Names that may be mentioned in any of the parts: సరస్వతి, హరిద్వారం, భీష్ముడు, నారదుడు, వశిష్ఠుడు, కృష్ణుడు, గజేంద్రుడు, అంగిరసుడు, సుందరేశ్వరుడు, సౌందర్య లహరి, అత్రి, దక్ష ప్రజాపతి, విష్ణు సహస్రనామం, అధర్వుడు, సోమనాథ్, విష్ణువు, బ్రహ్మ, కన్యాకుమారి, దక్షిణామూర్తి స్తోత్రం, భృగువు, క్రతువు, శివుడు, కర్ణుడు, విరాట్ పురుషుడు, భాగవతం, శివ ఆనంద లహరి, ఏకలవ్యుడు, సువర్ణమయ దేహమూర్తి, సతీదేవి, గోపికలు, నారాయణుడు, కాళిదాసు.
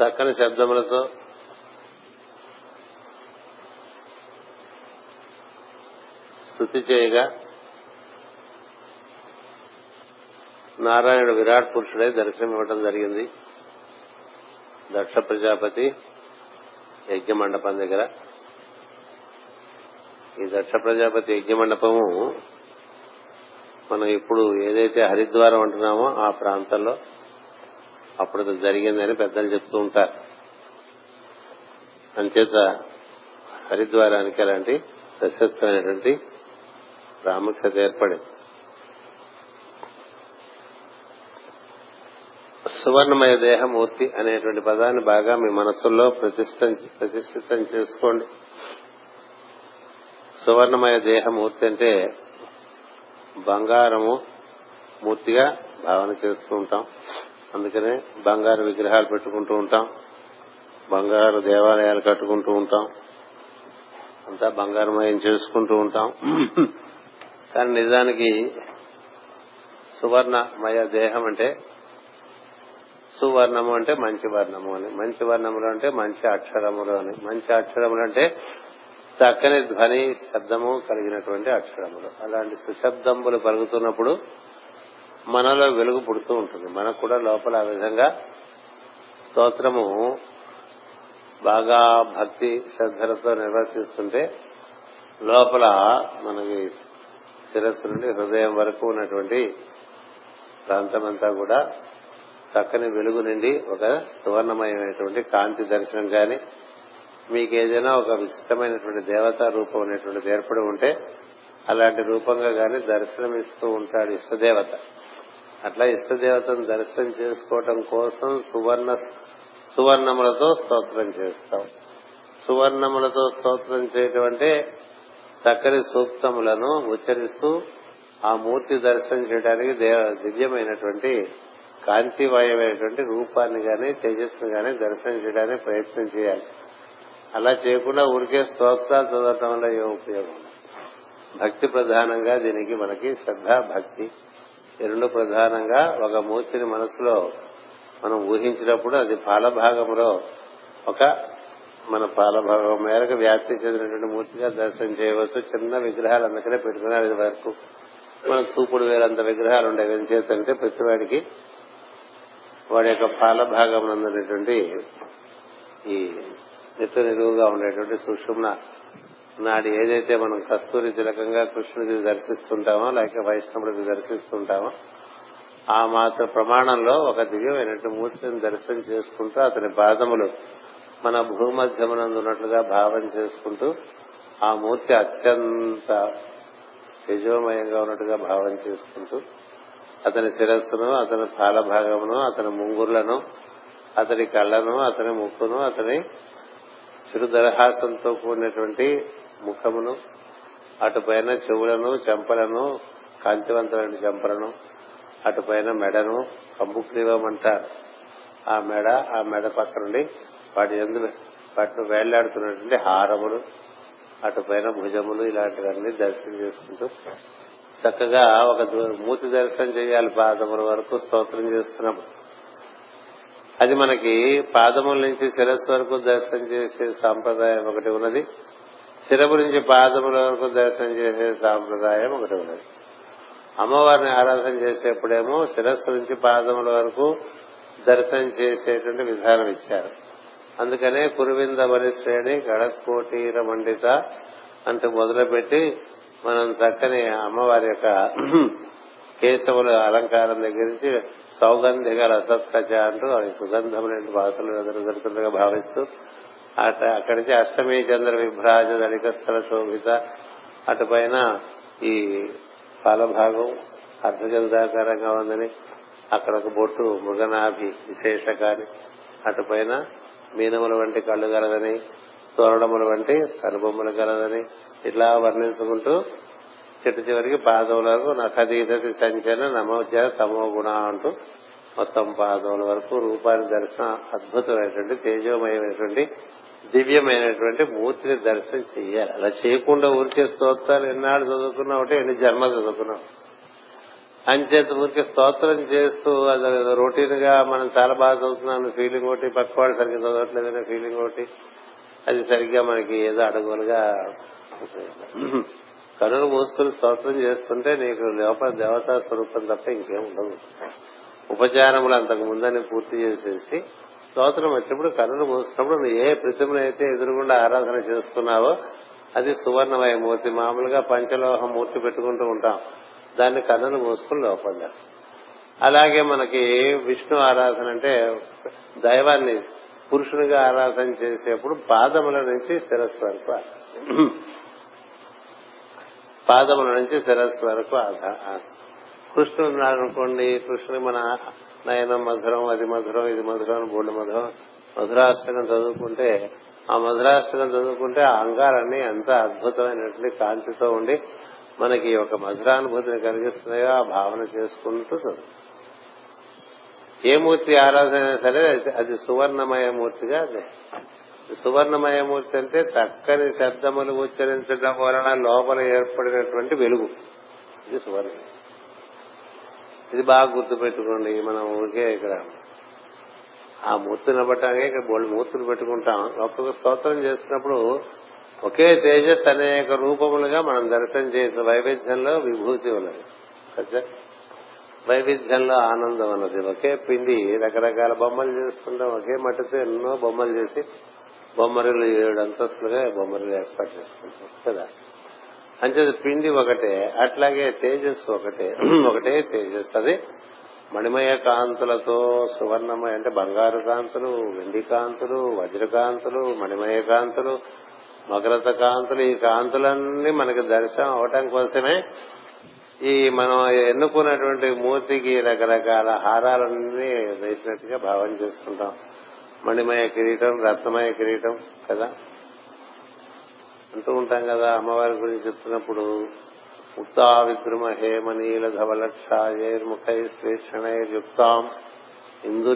చక్కని శబ్దములతో స్తుతి చేయగా నారాయణుడు విరాట్ పురుషుడై దర్శనమివ్వడం జరిగింది. దక్ష ప్రజాపతి యజ్ఞ మండపం దగ్గర. ఈ దక్ష ప్రజాపతి యజ్ఞ మండపము మనం ఇప్పుడు ఏదైతే హరిద్వారం అంటున్నామో ఆ ప్రాంతంలో అప్పుడు జరిగిందని పెద్దలు చెప్తూ ఉంటారు. అంచేత హరిద్వారానికి అలాంటి ప్రశస్తమైనటువంటి ప్రాముఖ్యత ఏర్పడింది. సువర్ణమయ దేహమూర్తి అనేటువంటి పదాన్ని బాగా మీ మనసుల్లో ప్రతిష్ఠితం చేసుకోండి. సువర్ణమయ దేహమూర్తి అంటే బంగారము మూర్తిగా భావన చేస్తూ ఉంటాం. అందుకనే బంగారు విగ్రహాలు పెట్టుకుంటూ ఉంటాం, బంగారు దేవాలయాలు కట్టుకుంటూ ఉంటాం, అంతా బంగారమయం చేసుకుంటూ ఉంటాం. కానీ నిజానికి సువర్ణమయ దేహం అంటే సువర్ణము అంటే మంచి వర్ణము అని, మంచి వర్ణములు అంటే మంచి అక్షరములు అని, మంచి అక్షరములు అంటే చక్కని ధ్వని శబ్దము కలిగినటువంటి అక్షరములు. అలాంటి సుశబ్దములు పలుకుతున్నప్పుడు మనలో వెలుగు పుడుతూ ఉంటుంది. మనకు కూడా లోపల ఆ విధంగా స్తోత్రము బాగా భక్తి శ్రద్ధలతో నిర్వర్తిస్తుంటే లోపల మనకి శిరస్సు నుండి హృదయం వరకు ఉన్నటువంటి ప్రాంతమంతా కూడా చక్కని వెలుగు నుండి ఒక సువర్ణమయమైనటువంటి కాంతి దర్శనం. కానీ మీకు ఏదైనా ఒక విశిష్టమైనటువంటి దేవతా రూపం అనేటువంటిది ఏర్పడి ఉంటే అలాంటి రూపంగా గాని దర్శనమిస్తూ ఉంటాడు ఇష్టదేవత. అట్లా ఇష్టదేవతను దర్శనం చేసుకోవటం కోసం సువర్ణములతో స్తోత్రం చేస్తాం. సువర్ణములతో స్తోత్రం చేయటం అంటే చక్కని సూక్తములను ఉచ్చరిస్తూ ఆ మూర్తి దర్శనం చేయడానికి దివ్యమైనటువంటి కాంతిమయమైనటువంటి రూపాన్ని గాని తేజస్సును గాని దర్శనం చేయడానికి ప్రయత్నం చేయాలి. అలా చేయకుండా ఊరికే స్తోత్రాలు చదవటం వల్ల ఏ ఉపయోగం? భక్తి ప్రధానంగా దీనికి మనకి శ్రద్ధ భక్తి ఈ రెండు ప్రధానంగా. ఒక మూర్తిని మనసులో మనం ఊహించినప్పుడు అది పాలభాగంలో ఒక మన పాలభాగం మేరకు వ్యాప్తి చెందినటువంటి మూర్తిగా దర్శనం చేయవచ్చు. చిన్న విగ్రహాలు అందుకనే పెట్టుకున్నారు. ఇది వరకు మన చూపుడు వేలంత విగ్రహాలు ఉండేవి. ఏం చేతంటే ప్రతివాడికి వాడి యొక్క పాలభాగం ఉన్నటువంటి ఈ నిత్య నిలువుగా ఉండేటువంటి సుషుమ్న నాడు ఏదైతే మనం కస్తూరి తిలకంగా కృష్ణుడి దర్శిస్తుంటామో లేక వైష్ణవుడికి దర్శిస్తుంటామో ఆ మాత్ర ప్రమాణంలో ఒక దివ్యమైనటువంటి మూర్తిని దర్శనం చేసుకుంటూ అతని పాదములు మన భూమధ్యమునందు ఉన్నట్లుగా భావం చేసుకుంటూ ఆ మూర్తి అత్యంత తేజోమయంగా ఉన్నట్టుగా భావం చేసుకుంటూ అతని శిరస్సును, అతని పాలభాగమును, అతని ముంగుర్లను, అతని కళ్లను, అతని ముక్కును, అతని చిరుదరహాసంతో కూడినటువంటి ముఖమును, అటుపైన చెవులను, చెంపలను, కాంతివంతమైన చెంపలను, అటుపైన మెడను, కంబుగ్రీవం అంటారు ఆ మెడ, ఆ మెడ పక్క నుండి వాటిని వేళ్లాడుతున్నటువంటి హారములు, అటుపైన భుజములు, ఇలాంటివన్నీ దర్శనం చేసుకుంటూ చక్కగా ఒక మూర్తి దర్శనం చేయాలి. పాదముల వరకు స్తోత్రం చేస్తున్నాము. అది మనకి పాదముల నుంచి శిరస్సు వరకు దర్శనం చేసే సాంప్రదాయం ఒకటి ఉన్నది, శిరపు నుంచి పాదముల వరకు దర్శనం చేసే సాంప్రదాయం ఒకటి ఉన్నది. అమ్మవారిని ఆరాధన చేసేప్పుడేమో శిరస్సు నుంచి పాదముల వరకు దర్శనం చేసేటువంటి విధానం ఇచ్చారు. అందుకనే కురువింద వరిశ్రేణి గడకోటీర మండిత అంటూ మొదలుపెట్టి మనం చక్కని అమ్మవారి యొక్క కేశవుల అలంకారం దగ్గర నుంచి సౌగంధిగా రసత్కచ అంటూ అది సుగంధములైన వాసనలు ఎదురుగడుతుండగా భావిస్తూ అక్కడికి అష్టమి చంద్ర విభ్రాజ దళికస్థల శోభిత అటుపైన ఈ పాలభాగం అర్ధచంద్రాకారంగా ఉందని అక్కడ ఒక బొట్టు మృగనాభి విశేష కాని, అటుపైన మీనముల వంటి కళ్ళు కలదని, తోరణముల వంటి కనుబొమ్మలు కలదని ఇట్లా వర్ణించుకుంటూ చెట్టు చివరికి పాదముల వరకు నఖదీధతి సంచన నమోచ తమో గుణ అంటూ మొత్తం పాదముల వరకు రూపాన్ని దర్శనం అద్భుతమైనటువంటి తేజోమయమైనటువంటి దివ్యమైనటువంటి మూర్తిని దర్శనం చేయాలి. అలా చేయకుండా ఊరికే స్తోత్రాలు ఎన్నాడు చదువుకున్నావు అంటే ఎన్ని జన్మలు చదువుకున్నావు? అంచేత ఊరికి స్తోత్రం చేస్తూ అది రొటీన్ గా మనం చాలా బాగా చదువుతున్నాం ఫీలింగ్ ఒకటి, పక్క వాళ్ళు సరిగ్గా చదవట్లేదనే ఫీలింగ్ ఒకటి, అది సరిగ్గా మనకి ఏదో అడగోలుగా కనులు మూసుకుని స్తోత్రం చేస్తుంటే నీకు లోపల దేవతా స్వరూపం తప్ప ఇంకేం ఉండదు. ఉపచారములు అంతకు ముందని పూర్తి చేసేసి స్తోత్రం వచ్చినప్పుడు కనులు మూసుకున్నప్పుడు నువ్వు ఏ ప్రతిమనైతే ఎదురుగుండా ఆరాధన చేస్తున్నావో అది సువర్ణమయ మూర్తి. మామూలుగా పంచలోహ మూర్తి పెట్టుకుంటూ ఉంటాం, దాన్ని కన్నులు మూసుకుని లోపల. అలాగే మనకి విష్ణు ఆరాధన అంటే దైవాన్ని పురుషునిగా ఆరాధన చేసేప్పుడు పాదముల నుంచి శిరస్సు వరకు, పాదముల నుంచి శిరస్సు వరకు ఆధార. కృష్ణుడు ఉన్నారనుకోండి, కృష్ణుడు మన నయనం మధురం, అది మధురం, ఇది మధురం, బోళ్ళు మధురం, మధురాష్టకం చదువుకుంటే ఆ మధురాష్టకం చదువుకుంటే ఆ అంగాలన్నీ ఎంత అద్భుతమైనటువంటి కాంతితో ఉండి మనకి ఒక మధురానుభూతిని కలిగిస్తున్నాయో ఆ భావన చేసుకుంటూ ఏ మూర్తి ఆరాధన సరే అది సువర్ణమయ మూర్తిగా. సువర్ణమయ మూర్తి అంటే చక్కని శబ్దములు ఉచ్చరించడం వలన లోపల ఏర్పడినటువంటి వెలుగు, ఇది సువర్ణమయ. ఇది బాగా గుర్తుపెట్టుకోండి. మనం ఊరికే ఇక్కడ ఆ మూర్తిని బట్టాకే ఇక్కడ బోళ్ళు మూర్తులు పెట్టుకుంటాం. ఒక్కొక్క స్తోత్రం చేసినప్పుడు ఒకే తేజస్ అనేక రూపములుగా మనం దర్శనం చేసిన వైవిధ్యంలో విభూతి ఉన్నది, వైవిధ్యంలో ఆనందం ఉన్నది. ఒకే పిండి రకరకాల బొమ్మలు చేసుకుంటాం, ఒకే మట్టితో ఎన్నో బొమ్మలు చేసి బొమ్మరులు 7 అంతస్తులుగా బొమ్మరులు ఏర్పాటు చేసుకుంటాం కదా. అంటే పిండి ఒకటే, అట్లాగే తేజస్సు ఒకటే, ఒకటే తేజస్సు. అది మణిమయ కాంతులతో సువర్ణమయ అంటే బంగారు కాంతులు, వెండి కాంతులు, వజ్రకాంతులు, మణిమయ కాంతులు, మకరత కాంతులు, ఈ కాంతులన్నీ మనకి దర్శనం అవటం కోసమే ఈ మనం ఎన్నుకున్నటువంటి మూర్తికి రకరకాల హారాలన్నీ వేసినట్టుగా భావన చేసుకుంటాం. మణిమయ కిరీటం, రత్నమయ కిరీటం కదా అంటూ ఉంటాం కదా. అమ్మవారి గురించి చెప్తున్నప్పుడు ముక్తా విద్రుమ హేమనీల ధవలక్షాయైర్ముఖై శ్రీక్షణైర్యుక్తాం ఇందు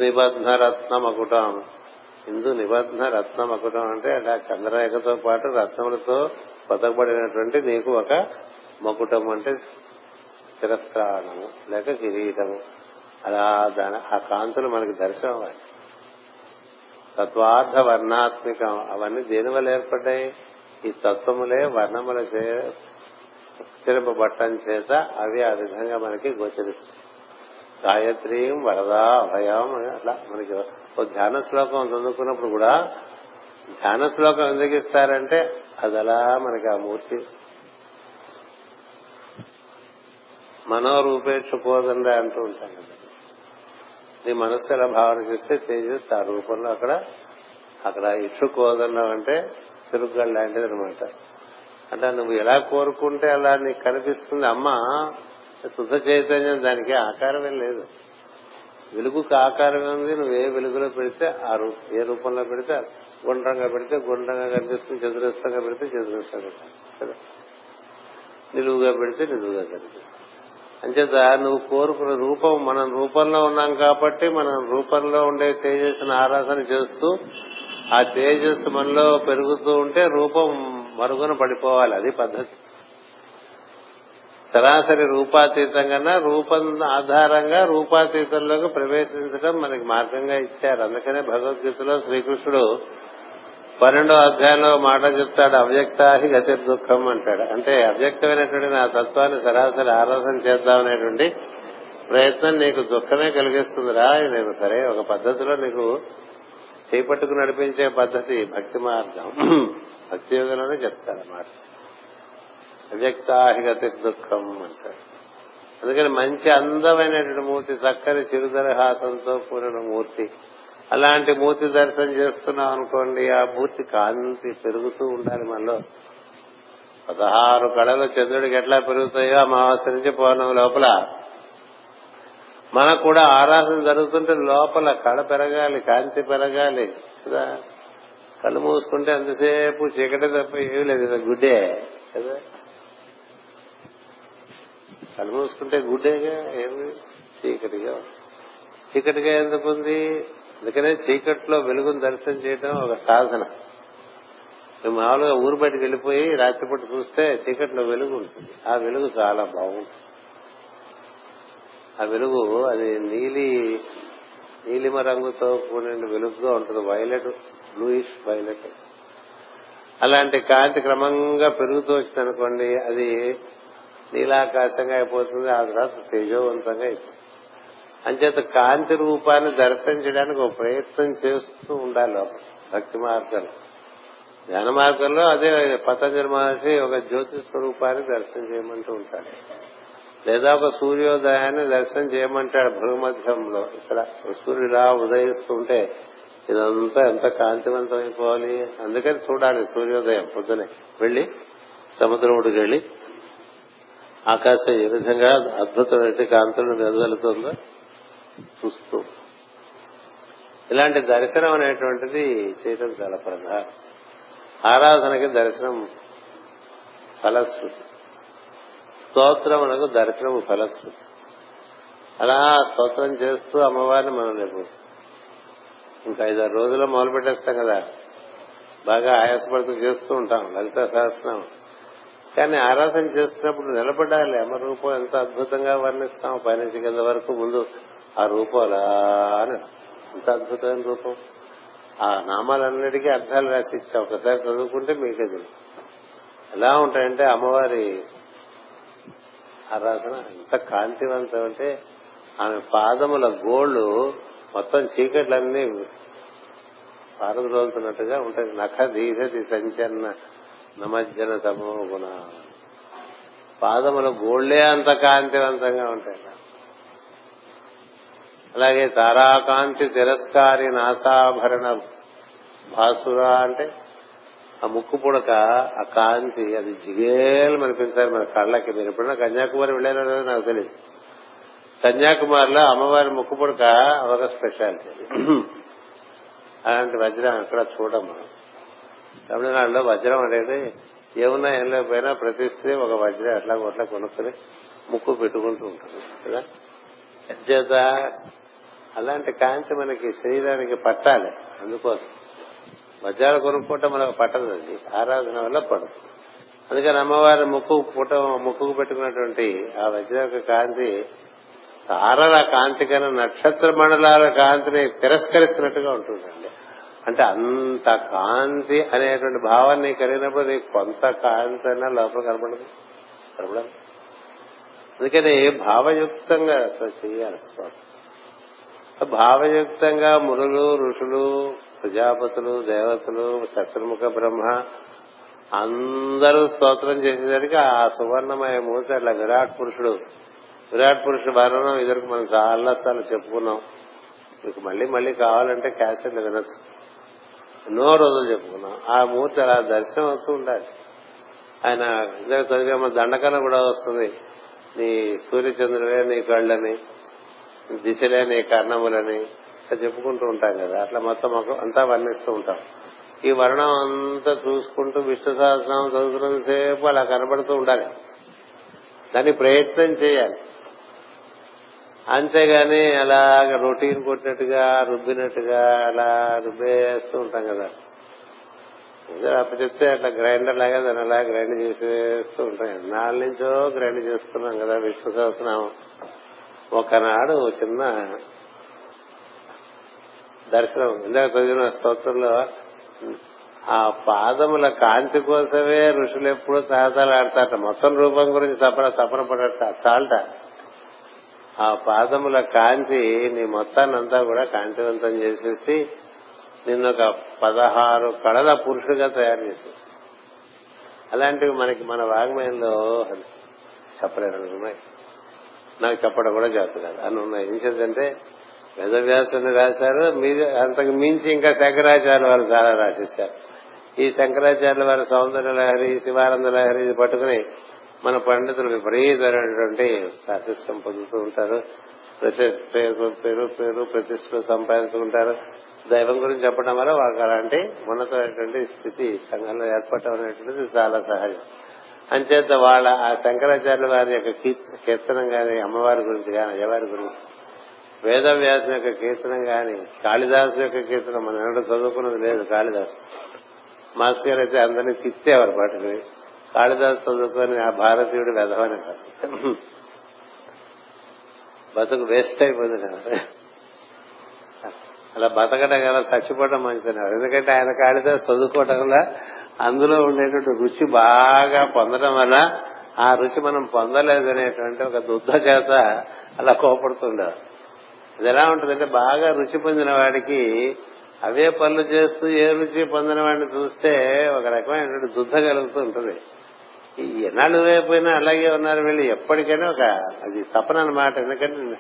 నిబంధ రత్నమకుటం అంటే అలా చంద్రరేఖతో పాటు రత్నములతో పొదకబడినటువంటి నీకు ఒక మకుటం అంటే శిరస్త్రాణము లేక కిరీటము. అలా ఆ కాంతులు మనకి దర్శనం అవ్వాలి. తత్వార్థ వర్ణాత్మికం అవన్నీ దేనివల్ల ఏర్పడ్డాయి? ఈ తత్వములే వర్ణముల తిరపబట్టం చేత అవి ఆ విధంగా మనకి గోచరిస్తాయి. గాయత్రీం వరదా అభయం అట్లా మనకి ధ్యాన శ్లోకం చదువుకున్నప్పుడు కూడా ధ్యాన శ్లోకం ఎందుకు ఇస్తారంటే అది అలా మనకి ఆ మూర్తి మనోరూపేక్ష కోదండా అంటూ ఉంటాం కదా. నీ మనస్సు ఎలా భావన చేస్తే తేజస్ ఆ రూపంలో అక్కడ ఇక్షు కోదండం అంటే తిరుగడ లాంటిది అనమాట. అంటే నువ్వు ఎలా కోరుకుంటే అలా నీకు కనిపిస్తుంది. అమ్మ శుద్ధ చైతన్యం, దానికి ఆకారమే లేదు, వెలుగుకు ఆకారమే ఉంది. నువ్వు ఏ వెలుగులో పెడితే ఆ ఏ రూపంలో పెడితే గుండ్రంగా పెడితే గుండ్రంగా కనిపిస్తుంది, చతురస్రంగా పెడితే చతురస్రంగా కనిపిస్తుంది, నిలువుగా పెడితే నిలువుగా కనిపిస్తుంది. అంచేత నువ్వు కోరుకున్న రూపం మనం రూపంలో ఉన్నాం కాబట్టి మనం రూపంలో ఉండే తేజస్సును ఆరాధన చేస్తూ ఆ తేజస్సు మనలో పెరుగుతూ ఉంటే రూపం మరుగున పడిపోవాలి. అది పద్ధతి. సరాసరి రూపాతీతం కన్నా రూపం ఆధారంగా రూపాతీతంలోకి ప్రవేశించడం మనకి మార్గంగా ఇచ్చారు. అందుకనే భగవద్గీతలో శ్రీకృష్ణుడు 12వ అధ్యాయంలో మాట చెప్తాడు, అవ్యక్తాహి గతి దుఃఖం అంటాడు. అంటే అవ్యక్తమైనటువంటి నా తత్వాన్ని సరాసరి ఆరాధన చేద్దామనేటువంటి ప్రయత్నం నీకు దుఃఖమే కలిగిస్తుందిరా. నేను సరే ఒక పద్ధతిలో నీకు చేపట్టుకు నడిపించే పద్ధతి భక్తి మార్గం, భక్తి యోగంలోనే చెప్తాడన్నమాట. అవ్యక్తాహిగతి దుఃఖం అంటారు. అందుకని మంచి అందమైనటువంటి మూర్తి, చక్కని చిరుదరహాసంతో కూడిన మూర్తి, అలాంటి మూర్తి దర్శనం చేస్తున్నాం అనుకోండి, ఆ మూర్తి కాంతి పెరుగుతూ ఉండాలి మనలో. 16 కళలు చంద్రుడికి ఎట్లా పెరుగుతాయో అమావాస్య నుంచి పౌర్ణమి లోపల మనకు కూడా ఆరాధన జరుగుతుంటే లోపల కళ పెరగాలి, కాంతి పెరగాలి కదా. కళ్ళు మూసుకుంటే అంతసేపు చీకటే తప్ప ఏమీ లేదు కదా, గుడ్డే కదా. కళ్ళు మూసుకుంటే గుడ్డేగా, ఏమి చీకటిగా, చీకటిగా ఎందుకు ఉంది? అందుకనే చీకట్లో వెలుగును దర్శనం చేయడం ఒక సాధన. మేము మామూలుగా ఊరు బయటకు వెళ్ళిపోయి రాత్రిపూట చూస్తే చీకట్లో వెలుగు ఉంటుంది, ఆ వెలుగు చాలా బాగుంటుంది. ఆ వెలుగు అది నీలిమ రంగుతో కూడిన వెలుగుగా ఉంటుంది, వైలెట్, బ్లూయిష్ వైలెట్. అలాంటి కాంతి క్రమంగా పెరుగుతూ వచ్చింది అనుకోండి, అది నీలాకాశంగా అయిపోతుంది, ఆ తర్వాత తేజోవంతంగా అయిపోతుంది. అంచేత కాంతి రూపాన్ని దర్శించడానికి ఒక ప్రయత్నం చేస్తూ ఉండాలి భక్తి మార్గంలో. జ్ఞాన మార్గంలో అదే పతంజలి మహర్షి ఒక జ్యోతి స్వరూపాన్ని దర్శనం చేయమంటూ ఉంటాడు, లేదా ఒక సూర్యోదయాన్ని దర్శనం చేయమంటాడు. భూమధ్యంలో ఇక్కడ సూర్యులా ఉదయిస్తుంటే ఇదంతా ఎంత కాంతివంతం అయిపోవాలి, అందుకని చూడాలి సూర్యోదయం. పొద్దునే వెళ్లి సముద్రముడికి వెళ్లి ఆకాశం ఏ విధంగా అద్భుతమైన కాంతులను వెదజల్లుతుందో చూస్తూ ఇలాంటి దర్శనం అనేటువంటిది చేయడం చాలా ప్రధానం. ఆరాధనకి దర్శనం ఫలశ్రుతి, స్తోత్రమునకు దర్శనము ఫలశ్రుతి. అలా స్తోత్రం చేస్తూ అమ్మవారిని మనం లేపు ఇంకా 5-6 రోజుల్లో మొదలు పెట్టేస్తాం కదా, బాగా ఆయాసపడుతూ చేస్తూ ఉంటాం లలిత సహస్రనామం. కానీ ఆరాధన చేస్తున్నప్పుడు నిలబడాలి. అమ్మ రూపం ఎంత అద్భుతంగా వర్ణిస్తాం, పైనుంచి కింద వరకు. ముందు ఆ రూపం అలా ఎంత అద్భుతమైన రూపం, ఆ నామాలన్నిటికీ అర్థాలు రాసి ఇచ్చా. ఒకసారి చదువుకుంటే మీకే తెలుసు ఎలా ఉంటాయంటే అమ్మవారి ఆరాధన ఎంత కాంతివంతం అంటే ఆమె పాదముల గోళ్లు మొత్తం చీకట్లన్నీ పారద్రోలుతున్నట్టుగా ఉంటాయి. నఖ దీశతి సంచన్న నమజ్జన తమో గుణ, పాదముల గోళ్లే అంత కాంతివంతంగా ఉంటాయి. అలాగే తారాకాంతి తిరస్కారి నాసాభరణ భాసురా అంటే ఆ ముక్కు పుడక ఆ కాంతి అది జిగేలు అనిపించాలి మన కళ్ళకి. మీరు ఎప్పుడైనా కన్యాకుమారి వెళ్ళారో లేదో నాకు తెలియదు. కన్యాకుమారిలో అమ్మవారి ముక్కు పుడక ఒక స్పెషాలిటీ. అలాంటి వజ్రం అక్కడ చూడడం మనం. తమిళనాడులో వజ్రం అనేది ఏమున్నా ఏం లేకపోయినా ప్రతి స్త్రీ ఒక వజ్రం అట్లా అట్లా కొనుక్కుని ముక్కు పెట్టుకుంటూ ఉంటుంది కదా. చేత అలాంటి కాంతి మనకి శరీరానికి పట్టాలి. అందుకోసం వజ్రాలు కొనుక్కోవటం మనకు పట్టదండి, ఆరాధన వల్ల పడుతుంది. అందుకని అమ్మవారి ముక్కుకు పెట్టుకున్నటువంటి ఆ వజ్ర యొక్క కాంతి తారల కాంతి కన్నా నక్షత్ర మండలాల కాంతిని తిరస్కరిస్తున్నట్టుగా ఉంటుందండి. అంటే అంత కాంతి అనేటువంటి భావాన్ని కలిగినప్పుడు నీకు కొంత కాంతి అయినా లోపల కనపడదు. అందుకని భావయుక్తంగా చేయాలి. భావయుక్తంగా మునులు, ఋషులు, ప్రజాపతులు, దేవతలు, శత్రుముఖ బ్రహ్మ అందరూ స్తోత్రం చేసేసరికి ఆ సువర్ణమయ మూర్తి అట్లా విరాట్ పురుషుడు వర్ణనం ఇద్దరికి మనం చాలా సార్లు చెప్పుకున్నాం. మీకు మళ్ళీ కావాలంటే క్యాసెట్లు వినొచ్చు, ఎన్నో రోజులు చెప్పుకున్నాం. ఆ మూర్తి అలా దర్శనం అవుతూ ఉండాలి. ఆయన ఇద్దరు చదివే మన దండకన కూడా వస్తుంది, నీ సూర్యచంద్రులే నీ కళ్ళని, దిశలే నీ కర్ణములని చెప్పుకుంటూ ఉంటాం కదా. అట్లా మొత్తం అంతా వర్ణిస్తూ ఉంటాం. ఈ వర్ణం అంతా చూసుకుంటూ విష్ణు సహస్రనామం చదువుతున్నంతసేపు అలా కనబడుతూ ఉండాలి, దాన్ని ప్రయత్నం చేయాలి. అంతేగాని అలాగ రొటీన్ కొట్టినట్టుగా రుబ్బినట్టుగా అలా రుబ్బేస్తూ ఉంటాం కదా. అప్పు చెప్తే అట్లా గ్రైండర్ లాగా దాని అలా గ్రైండ్ చేసేస్తూ ఉంటాం. నాలుగు నుంచో గ్రైండ్ చేస్తున్నాం కదా విష్ణు సహస్రనామం. ఒకనాడు చిన్న దర్శనం, ఇందాక చదివిన స్తోత్రంలో ఆ పాదముల కాంతి కోసమే ఋషులు ఎప్పుడూ తహతలాడతారట. మొత్తం రూపం గురించి తపన పడట చాలట. ఆ పాదముల కాంతి నీ మొత్తాన్నంతా కూడా కాంతివంతం చేసేసి నిన్నొక 16 కళల పురుషుడిగా తయారు చేసేది. అలాంటివి మనకి మన వాగ్మయంలో చెప్పలేరు, నాకు చెప్పడం కూడా చేస్తున్నారు అని ఉన్నాయి. ఏం చేద్దంటే వేదవ్యాసుని రాశారు, అంతకు మించి ఇంకా శంకరాచార్య వారు చాలా రాసేశారు. ఈ శంకరాచార్యుల వారి సౌందర్య లహరి, శివ ఆనంద లహరి ఇది పట్టుకుని మన పండితులు విపరీతమైనటువంటి ప్రాశస్యం పొందుతూ ఉంటారు. పేరు ప్రతిష్టలు సంపాదించుకుంటారు. దైవం గురించి చెప్పడం వల్ల వాళ్ళకి అలాంటి ఉన్నతమైనటువంటి స్థితి సంఘంలో ఏర్పడటం అనేటువంటిది చాలా సహజం. అంచేత వాళ్ళ ఆ శంకరాచార్యుల వారి యొక్క కీర్తనం గాని, అమ్మవారి గురించి గాని, అయ్యవారి గురించి, వేదవ్యాసుని యొక్క కీర్తనం గాని, కాళిదాసు యొక్క కీర్తనం మనం ఎవరు చదువుకున్నది లేదు. కాళిదాసు మాస్ గారు అయితే అందరినీ తిట్టేవారు పాటలు. కాళిదాసు చదువుకొని ఆ భారతీయుడు వెధవని బతుకు వేస్ట్ అయిపోతుంది. అలా బతకడం కదా, చచ్చిపోవడం మంచిదన్నారు. ఎందుకంటే ఆయన కాళిదాస చదువుకోవటం వల్ల అందులో ఉండేటువంటి రుచి బాగా పొందడం వల్ల ఆ రుచి మనం పొందలేదనేటువంటి ఒక దుద్ధ చేత అలా కోపడుతుండేవారు. అది ఎలా ఉంటుందంటే బాగా రుచి పొందిన వాడికి అవే పనులు చేస్తూ ఏ రుచి పొందిన వాడిని చూస్తే ఒక రకమైనటువంటి దుద్ధ కలుగుతూ ఉంటుంది. ఈ ఎన్నాళ్ళు అయిపోయినా అలాగే ఉన్నారు వీళ్ళు. ఎప్పటికైనా ఒక అది తపన అన్నమాట. ఎందుకంటే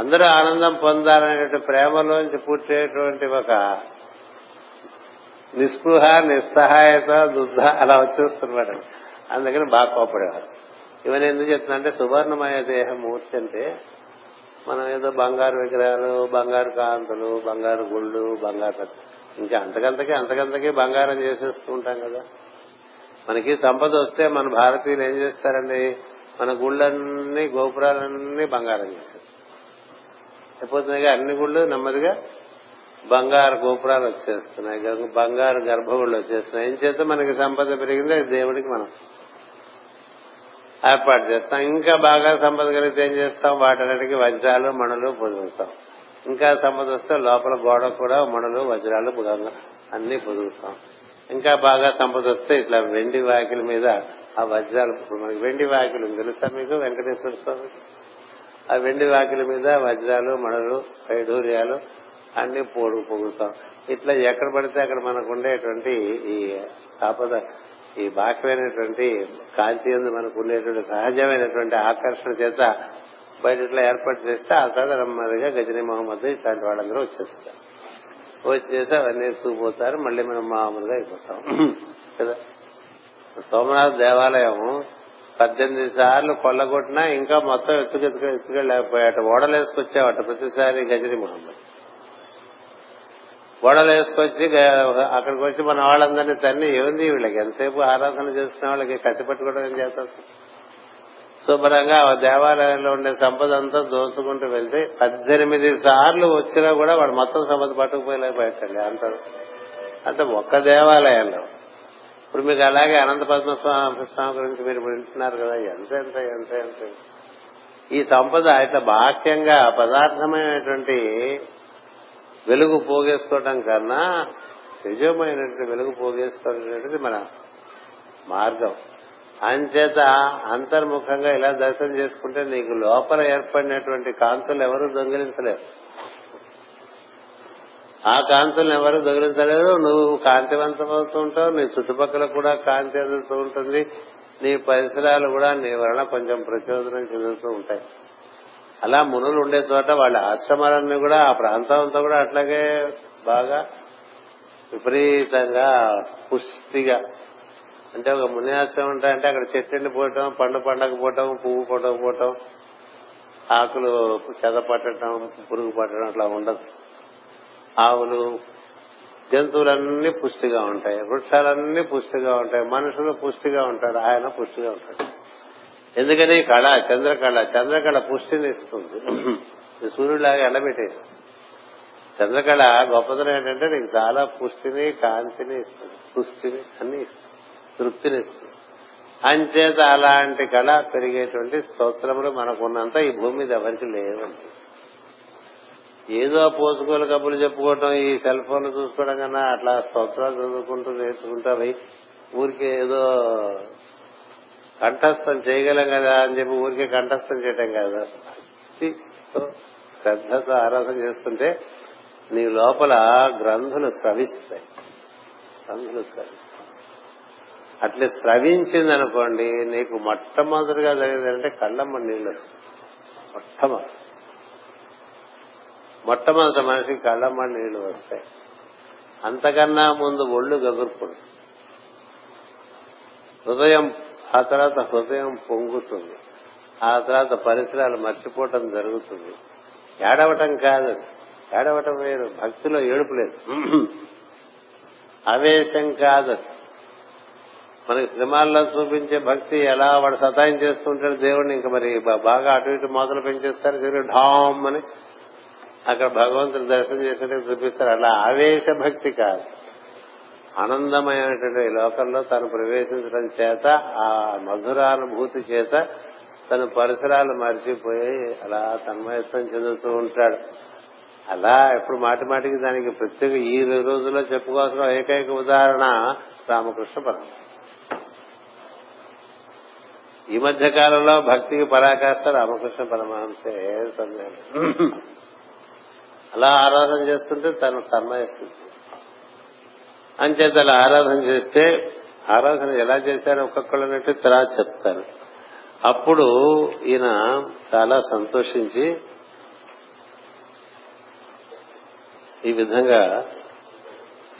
అందరూ ఆనందం పొందాలనేటువంటి ప్రేమలోంచి పుట్టేటువంటి ఒక నిస్పృహ, నిస్సహాయత, దుద్ధ అలా వచ్చేస్తున్నమాట. అందుకని బాగా కోపడేవారు. ఇవన్నీ ఎందుకు చెప్తున్నా అంటే సువర్ణమయ దేహమూర్తి అంటే మనం ఏదో బంగారు విగ్రహాలు, బంగారు కాంతులు, బంగారు గుళ్ళు, బంగారు ఇంకా అంతకంతకి బంగారం చేసేస్తూ ఉంటాం కదా. మనకి సంపద వస్తే మన భారతీయులు ఏం చేస్తారండి, మన గుళ్ళన్నీ గోపురాలన్నీ బంగారం చేసేస్తారు. అయిపోతున్నాయి అన్ని గుళ్ళు నెమ్మదిగా బంగారు గోపురాలు వచ్చేస్తున్నాయి, బంగారు గర్భగుళ్ళు వచ్చేస్తున్నాయి. ఏం చేస్తే మనకి సంపద పెరిగిందో దేవుడికి మనం ఏర్పాటు చేస్తాం. ఇంకా బాగా సంపద కలిగితే ఏం చేస్తాం, వాటన్నిటికీ వజ్రాలు మణులు పొదుగుతాం. ఇంకా సంపద వస్తే లోపల గోడ కూడా మణులు వజ్రాలు అన్ని పొదుగుతాం. ఇంకా బాగా సంపద వస్తే ఇట్లా వెండి వాకిలి మీద ఆ వజ్రాలు, మనకి వెండి వాకిలి తెలుసా మీకు వెంకటేశ్వర స్వామి, ఆ వెండి వాకిలి మీద వజ్రాలు మణులు వైఢూర్యాలు అన్ని పొగుతాం. ఇట్లా ఎక్కడ పడితే అక్కడ మనకు ఉండేటువంటి ఈ ఆపద, ఈ బాహ్యమైనటువంటి కాంతి యందు మనకు ఉండేటువంటి సహజమైనటువంటి ఆకర్షణ చేత బయట ఇట్లా ఏర్పాటు చేస్తే ఆ తర్వాత నెమ్మదిగా గజనీ మహమ్మద్ ఇట్లాంటి వాళ్ళందరూ వచ్చేస్తారు. వచ్చేసి అవన్నీ ఎత్తుకుపోతారు. మళ్లీ మనం మామూలుగా అయిపోతాం కదా. సోమనాథ్ దేవాలయం 18 సార్లు కొల్లగొట్టినా ఇంకా మొత్తం ఎత్తుకెళ్ళకపోయాట. ఓడలేసుకొచ్చావట ప్రతిసారి గజనీ మహమ్మద్. గొడవలు వేసుకొచ్చి అక్కడికి వచ్చి మన వాళ్ళందరినీ తన్ని ఏముంది వీళ్ళకి ఎంతసేపు ఆరాధన చేసిన వాళ్ళకి కత్తి పట్టుకోవడం ఏం చేస్తారు. శుభ్రంగా దేవాలయంలో ఉండే సంపద అంతా దోచుకుంటూ వెళ్తే 18 సార్లు వచ్చినా కూడా వాడు మొత్తం సంపద పట్టుకుపోయలేకపోయాడండి. అంటే ఒక్క దేవాలయంలో. ఇప్పుడు మీకు అలాగే అనంత పద్మ స్వామి గురించి మీరు వింటున్నారు కదా, ఎంత ఈ సంపద ఇట్లా బాహ్యంగా పదార్థమైనటువంటి వెలుగు పోగేసుకోవడం కన్నా నిజమైనటువంటి వెలుగు పోగేసుకోవడం మన మార్గం. అంచేత అంతర్ముఖంగా ఇలా దర్శనం చేసుకుంటే నీకు లోపల ఏర్పడినటువంటి కాంతులు ఎవరు దొంగిలించలేరు. ఆ కాంతులను ఎవరు దొంగిలించలేరు. నువ్వు కాంతివంతమవుతూ ఉంటావు, నీ చుట్టుపక్కల కూడా కాంతి అందుతూ ఉంటుంది, నీ పరిసరాలు కూడా నీ వలన కొంచెం ప్రచోదనం చెందుతూ ఉంటాయి. అలా మునులు ఉండే చోట వాళ్ళ ఆశ్రమాలన్నీ కూడా ఆ ప్రాంతం అంతా కూడా అట్లాగే బాగా విపరీతంగా పుష్టిగా, అంటే ఒక ముని ఆశ్రమం ఉంటాయంటే అక్కడ చెట్టు ఎండిపోవటం, పండకపోవటం, పువ్వు పట్టకపోవటం, ఆకులు చెద పట్టడం, పురుగు పట్టడం అట్లా ఉండదు. ఆవులు జంతువులన్నీ పుష్టిగా ఉంటాయి, వృక్షాలన్నీ పుష్టిగా ఉంటాయి, మనుషులు పుష్టిగా ఉంటాడు, ఆయన పుష్టిగా ఉంటాడు. ఎందుకని కళ చంద్రకళ, చంద్రకళ పుష్టిని ఇస్తుంది. సూర్యుడిలాగా ఎండబెట్టేది చంద్రకళ గొప్పతనం ఏంటంటే నీకు చాలా పుష్టిని, కాంతిని ఇస్తుంది, పుష్టిని అన్ని ఇస్తుంది, తృప్తిని ఇస్తుంది. అంచేత అలాంటి కళ పెరిగేటువంటి స్తోత్రములు మనకున్నంత ఈ భూమి మీద ఎవరికి లేవండి. ఏదో పోసుకోలు కబుర్లు చెప్పుకోవటం, ఈ సెల్ ఫోన్లు చూసుకోవడం కన్నా అట్లా స్తోత్రాలు చదువుకుంటూ నేర్చుకుంటూ అవి ఊరికే ఏదో కంఠస్థం చేయగలం కదా అని చెప్పి ఊరికే కంఠస్థం చేయటం కాదు. శ్రద్ధతో ఆరాధన చేస్తుంటే నీ లోపల గ్రంథులు స్రవిస్తాయి, గ్రంథులు స్రవిస్తాయి. అట్లా స్రవించిందనుకోండి నీకు మొట్టమొదటిగా జరిగేదంటే కళ్ళమ్మ నీళ్ళు వస్తాయి. మొట్టమొదటి మనిషికి కళ్ళమ్మ నీళ్లు వస్తాయి. అంతకన్నా ముందు ఒళ్ళు గగుర్పుడు, హృదయం, ఆ తర్వాత హృదయం పొంగుతుంది, ఆ తర్వాత పరిసరాలు మర్చిపోవటం జరుగుతుంది. ఏడవటం కాదు, ఏడవటం వేరు, భక్తిలో ఏడుపు లేదు. ఆవేశం కాదు, మనకి సినిమాల్లో చూపించే భక్తి ఎలా వాడు సతాయించేస్తుంటాడు దేవుడిని, ఇంకా మరి బాగా అటు ఇటు మొదలు పెంచేస్తారు, దేవుడు ఢామ్ అని అక్కడ భగవంతుని దర్శనం చేసినట్టు చూపిస్తారు. అలా ఆవేశ భక్తి కాదు, ఆనందమైనటువంటి లోకంలో తను ప్రవేశించడం చేత ఆ మధురానుభూతి చేత తన పరిసరాలు మరిచిపోయి అలా తన్మయత్వం చెందుతూ ఉంటాడు. అలా ఎప్పుడు మాటి మాటికి దానికి ప్రత్యేక ఈ రోజుల్లో చెప్పుకోవాల్సిన ఏకైక ఉదాహరణ రామకృష్ణ పరమహంస. ఈ మధ్య కాలంలో భక్తికి పరాకాష్ట రామకృష్ణ పరమహంసే సందేహం. అలా ఆరాధన చేస్తుంటే తను తన్మయిస్తుంది. అంచేత అలా ఆరాధన చేస్తే ఆరాధన ఎలా చేశారో ఒక్కొక్కళ్ళనంటే తర్వాత చెప్తారు. అప్పుడు ఈయన చాలా సంతోషించి ఈ విధంగా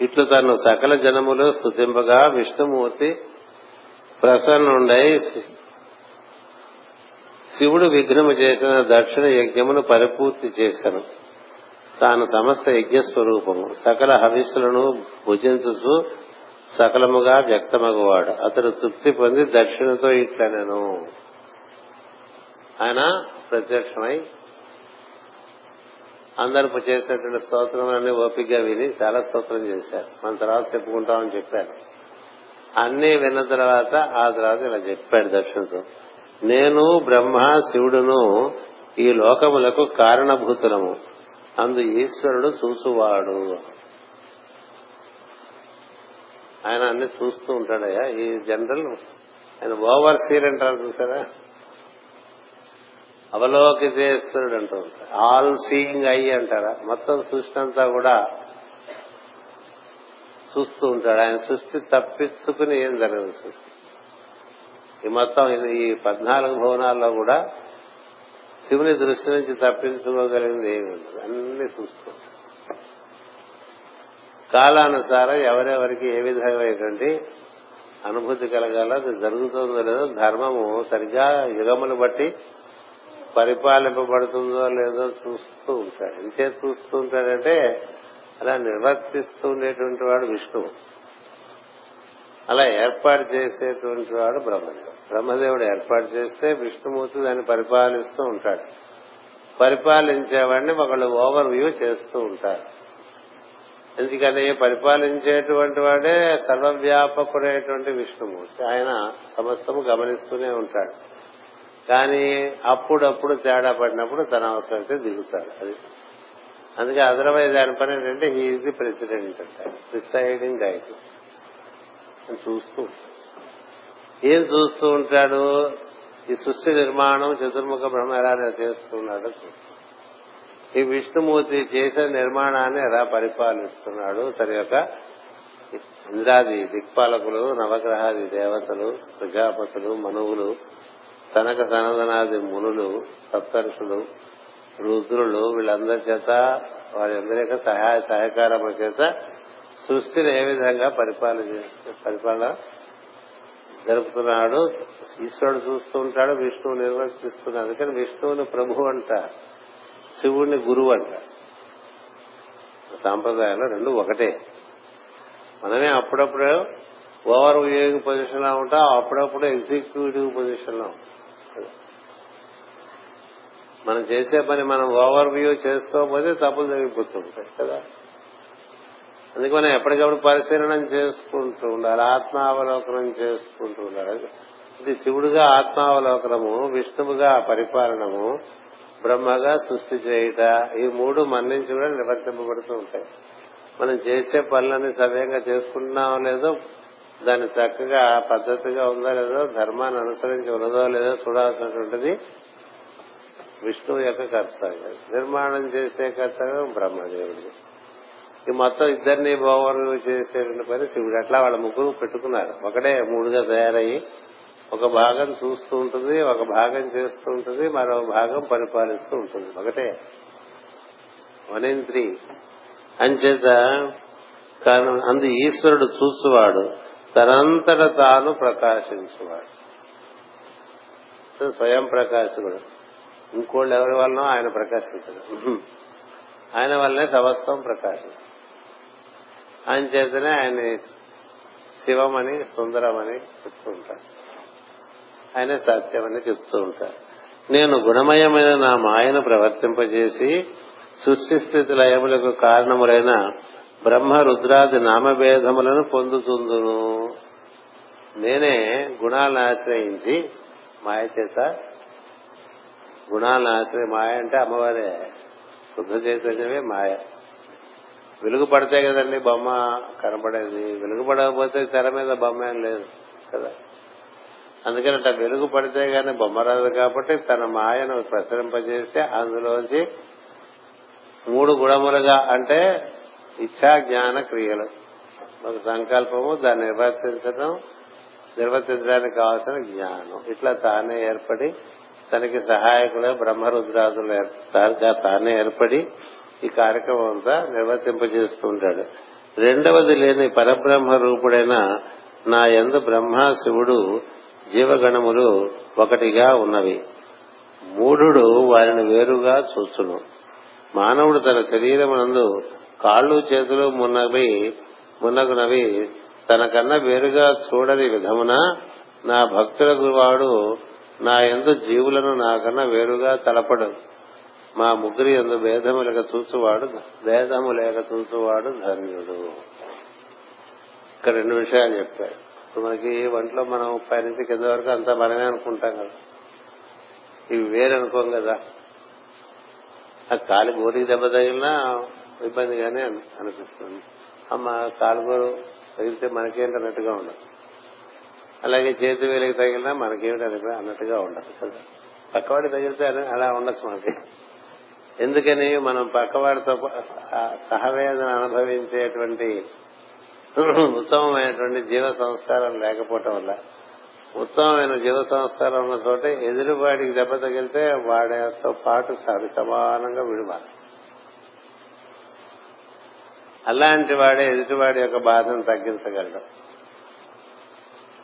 ఇట్లు తను సకల జనములు స్తుతింపగా విష్ణుమూర్తి ప్రసన్నుండై శివుడు విఘ్నము చేసిన దక్షిణ యజ్ఞమును పరిపూర్తి చేశాను. తాను సమస్త యజ్ఞస్వరూపము సకల హవిస్సులను భుజించుచు సకలముగా వ్యక్తమగువాడు. అతడు తృప్తి పొంది దక్షిణతో ఇట్లనెను. ఆయన ప్రత్యక్షమై అందరూ చేసినటువంటి స్తోత్రములన్నీ ఓపికగా విని చాలా స్తోత్రం చేశారు. మన తర్వాత చెప్పుకుంటామని చెప్పారు. అన్నీ విన్న తర్వాత ఆ తర్వాత ఇలా చెప్పాడు దక్షిణతో, నేను బ్రహ్మ శివుడును ఈ లోకములకు కారణభూతులము, అందు ఈశ్వరుడు చూసువాడు. ఆయన అన్ని చూస్తూ ఉంటాడయ్యా. ఈ జనరల్ ఆయన ఓవర్ సీర్ అంటారు చూసారా, అవలోకితేశ్వరుడు అంటూ ఉంటారు. ఆల్ సీయింగ్ ఐ అంటారా, మొత్తం సృష్టింతా కూడా చూస్తూ ఉంటాడు. ఆయన సృష్టి తప్పించుకుని ఏం జరగదు. సృష్టి ఈ మొత్తం ఈ 14 భవనాల్లో కూడా శివుని దృష్టి నుంచి తప్పించుకోగలిగింది ఏమి ఉండదు, అన్ని చూస్తూ కాలానుసారం ఎవరెవరికి ఏ విధమైనటువంటి అనుభూతి కలగాలో అది జరుగుతుందో లేదో, ధర్మము సరిగా యుగములు బట్టి పరిపాలింపబడుతుందో లేదో చూస్తూ ఉంటాడు. ఇంతే చూస్తూ ఉంటాడంటే అలా నిర్వర్తిస్తూ ఉండేటువంటి వాడు విష్ణువు, అలా ఏర్పాటు చేసేటువంటి వాడు బ్రహ్మదేవుడు. బ్రహ్మదేవుడు ఏర్పాటు చేస్తే విష్ణుమూర్తి దాన్ని పరిపాలిస్తూ ఉంటాడు. పరిపాలించేవాడిని ఒకళ్ళు ఓవర్ వ్యూ చేస్తూ ఉంటారు. ఎందుకని పరిపాలించేటువంటి వాడే సర్వవ్యాపకుడైనటువంటి విష్ణుమూర్తి. ఆయన సమస్తము గమనిస్తూనే ఉంటాడు. కానీ అప్పుడప్పుడు తేడా పడినప్పుడు తన అవసరమైతే దిగుతాడు. అది అందుకే అదర్వైజ్ దాని పని ఏంటంటే హీఈస్ ది ప్రెసిడెంట్ అంటారు, ప్రిసైడింగ్ డైట్ చూస్తూ ఏం చూస్తూ ఉంటాడు. ఈ సృష్టి నిర్మాణం చతుర్ముఖ బ్రహ్మ ఎలా చేస్తున్నాడో చూస్తూ ఈ విష్ణుమూర్తి చేసిన నిర్మాణాన్ని ఎలా పరిపాలిస్తున్నాడు. తన యొక్క ఇంద్రాది దిక్పాలకులు, నవగ్రహాది దేవతలు, ప్రజాపతులు, మనువులు, సనక సనదనాది మునులు, సప్తర్షులు, రుద్రులు, వీళ్ళందరి చేత వారందరి యొక్క సహాయ సహకారముల చేత సృష్టిని ఏ విధంగా పరిపాలన జరుపుతున్నాడు. ఈశ్వరుడు చూస్తూ ఉంటాడు, విష్ణువు నిర్వర్తిస్తున్నాడు. అందుకని విష్ణువుని ప్రభు అంటారు, శివుడిని గురువు అంటారు. సాంప్రదాయంలో రెండు ఒకటే. మనమే అప్పుడప్పుడు ఓవర్ వ్యూయింగ్ పొజిషన్ లో ఉంటాం, అప్పుడప్పుడు ఎగ్జిక్యూటివ్ పొజిషన్ లో. మనం చేసే పని మనం ఓవర్ వ్యూ చేసుకోకపోతే తప్పులు జరిగిపోతుంటాయి కదా. అందుకే మనం ఎప్పటికప్పుడు పరిశీలనం చేసుకుంటూ ఉండాలి, ఆత్మావలోకనం చేసుకుంటూ ఉండాలి. ఇది శివుడుగా ఆత్మావలోకనము, విష్ణువుగా పరిపాలనము, బ్రహ్మగా సృష్టి చేయుట, ఈ మూడు మన నుంచి కూడా నిర్వర్తింపబడుతూ ఉంటాయి. మనం చేసే పనులన్నీ సవ్యంగా చేసుకుంటున్నామో లేదో, దాన్ని చక్కగా పద్ధతిగా ఉందో లేదో, ధర్మాన్ని అనుసరించి ఉన్నదో లేదో చూడాల్సినటువంటిది విష్ణువు యొక్క కర్తవ్యం. నిర్మాణం చేసే కర్తవ్యం బ్రహ్మదేవుడు. ఈ మొత్తం ఇద్దరిని ఓవర్ చేసేటువంటి పని శివుడు. అట్లా వాళ్ళ ముగ్గురు పెట్టుకున్నారు. ఒకటే మూడుగా తయారయ్యి ఒక భాగం చూస్తూ ఉంటుంది, ఒక భాగం చేస్తూ ఉంటుంది, మరో భాగం పరిపాలిస్తూ ఉంటుంది. ఒకటే 1 in 3. అంచేత అందు ఈశ్వరుడు చూసువాడు, తనంతట తాను ప్రకాశించువాడు, స్వయం ప్రకాశకుడు. ఇంకోళ్ళు ఎవరి వలన ఆయన ప్రకాశించడు, ఆయన వల్లనే సమస్తం ప్రకాశించు. ఆయన చేతనే ఆయన శివమని, సుందరమని చెప్తూ ఉంటారు, ఆయన సత్యమని చెప్తూ ఉంటారు. నేను గుణమయమైన నా మాయను ప్రవర్తింపజేసి సృష్టి స్థితి లయములకు కారణములైన బ్రహ్మ రుద్రాది నామభేదములను పొందుతుందును. నేనే గుణాలను ఆశ్రయించి మాయ చేత గుణాలు నాశనం. మాయ అంటే అమ్మవారే, శుద్ధ చైతన్యమే మాయ. వెలుగు పడితే కదండి బొమ్మ కనపడేది, వెలుగు పడకపోతే తెర మీద బొమ్మ ఏం లేదు కదా. అందుకని అట్లా వెలుగు పడితే గాని బొమ్మ రాదు కాబట్టి తన మాయను ప్రసరింపజేసి అందులోంచి మూడు గుణములుగా అంటే ఇచ్చా జ్ఞాన క్రియలు, ఒక సంకల్పము, దాన్ని నిర్వర్తించడానికి కావాల్సిన జ్ఞానం, ఇట్లా తానే ఏర్పడి తనకి సహాయకులు బ్రహ్మరుద్రాదులు తానే ఏర్పడి ఈ కార్యక్రమం అంతా నిర్వర్తింపజేస్తూ ఉంటాడు. రెండవది లేని పరబ్రహ్మ రూపుడైన నా యందు బ్రహ్మ శివుడు జీవగణములు ఒకటిగా ఉన్నవి. మూఢుడు వారిని వేరుగా చూచును. మానవుడు తన శరీరమునందు కాళ్లు చేతులు మున్నగునవి తనకన్నా వేరుగా చూడని విధమున నా భక్తులకు వాడు నా యందు జీవులను నాకన్నా వేరుగా తలపడు. మా ముగ్గురి యందు భేదము లేక చూచువాడు ధన్యుడు. ఇక్కడ రెండు విషయాలు చెప్పాడు. మనకి వంటలో మనం పైనుంచి కింద వరకు అంతా మనమే అనుకుంటాం కదా, ఇవి వేరనుకోం కదా. ఆ కాలు గోరికి దెబ్బ తగిలినా ఇబ్బందిగానే అనిపిస్తుంది, అమ్మ కాలు గోరు తగిలితే మనకేంటి అన్నట్టుగా ఉండదు. అలాగే చేతి వేలికి తగిలినా మనకేమిటి అన్నట్టుగా ఉండదు కదా. పక్కవాడి తగిలితే అలా ఉండొచ్చు మనకి. ఎందుకని మనం పక్కవాడితో సహవేదన అనుభవించేటువంటి ఉత్తమమైనటువంటి జీవ సంస్కారం లేకపోవటం వల్ల, ఉత్తమమైన జీవ సంస్కారం ఉన్న చోట ఎదురువాడికి దెబ్బ తగిలితే వాడితో పాటు సరి సమానంగా విడవాలి. అలాంటి వాడే ఎదుటివాడి యొక్క బాధను తగ్గించగలడు.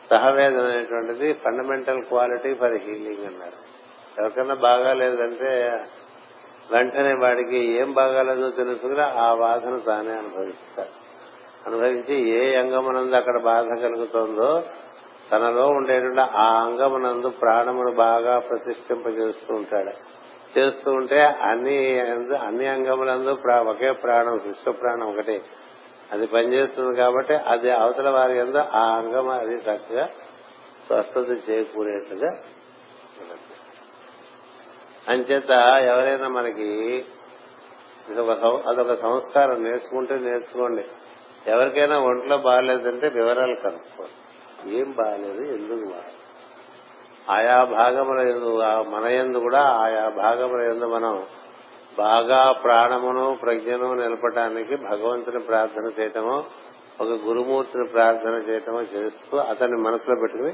సహవేదన అనేటువంటిది ఫండమెంటల్ క్వాలిటీ ఫర్ హీలింగ్ అన్నారు. ఎవరికన్నా బాగాలేదంటే వెంటనే వాడికి ఏం బాగాలేదో తెలుసుకుని ఆ బాధను తానే అనుభవించి ఏ అంగమునందు అక్కడ బాధ కలుగుతుందో తనలో ఉండేటువంటి ఆ అంగమునందు ప్రాణమును బాగా ప్రతిష్ఠింపజేస్తూ ఉంటాడు. చేస్తూ ఉంటే అన్ని అంగములందు ఒకే ప్రాణం, విశ్వ ప్రాణం ఒకటి, అది పనిచేస్తుంది కాబట్టి అది అవతల వారి యందు ఆ అంగం అది చక్కగా స్వస్థత చేకూరేట్టుగా. అంచేత ఎవరైనా మనకి అదొక సంస్కారం నేర్చుకోండి. ఎవరికైనా ఒంట్లో బాగలేదంటే వివరాలు కనుక్కోండి, ఏం బాగలేదు, ఎందుకు బాగలేదు. ఆయా భాగముల యందు మన యందు కూడా ఆయా భాగముల యందు మనం బాగా ప్రాణమును ప్రజ్ఞను నిలపడానికి భగవంతుని ప్రార్థన చేయటమో ఒక గురుమూర్తిని ప్రార్థన చేయటమో చేస్తూ అతన్ని మనసులో పెట్టుకుని,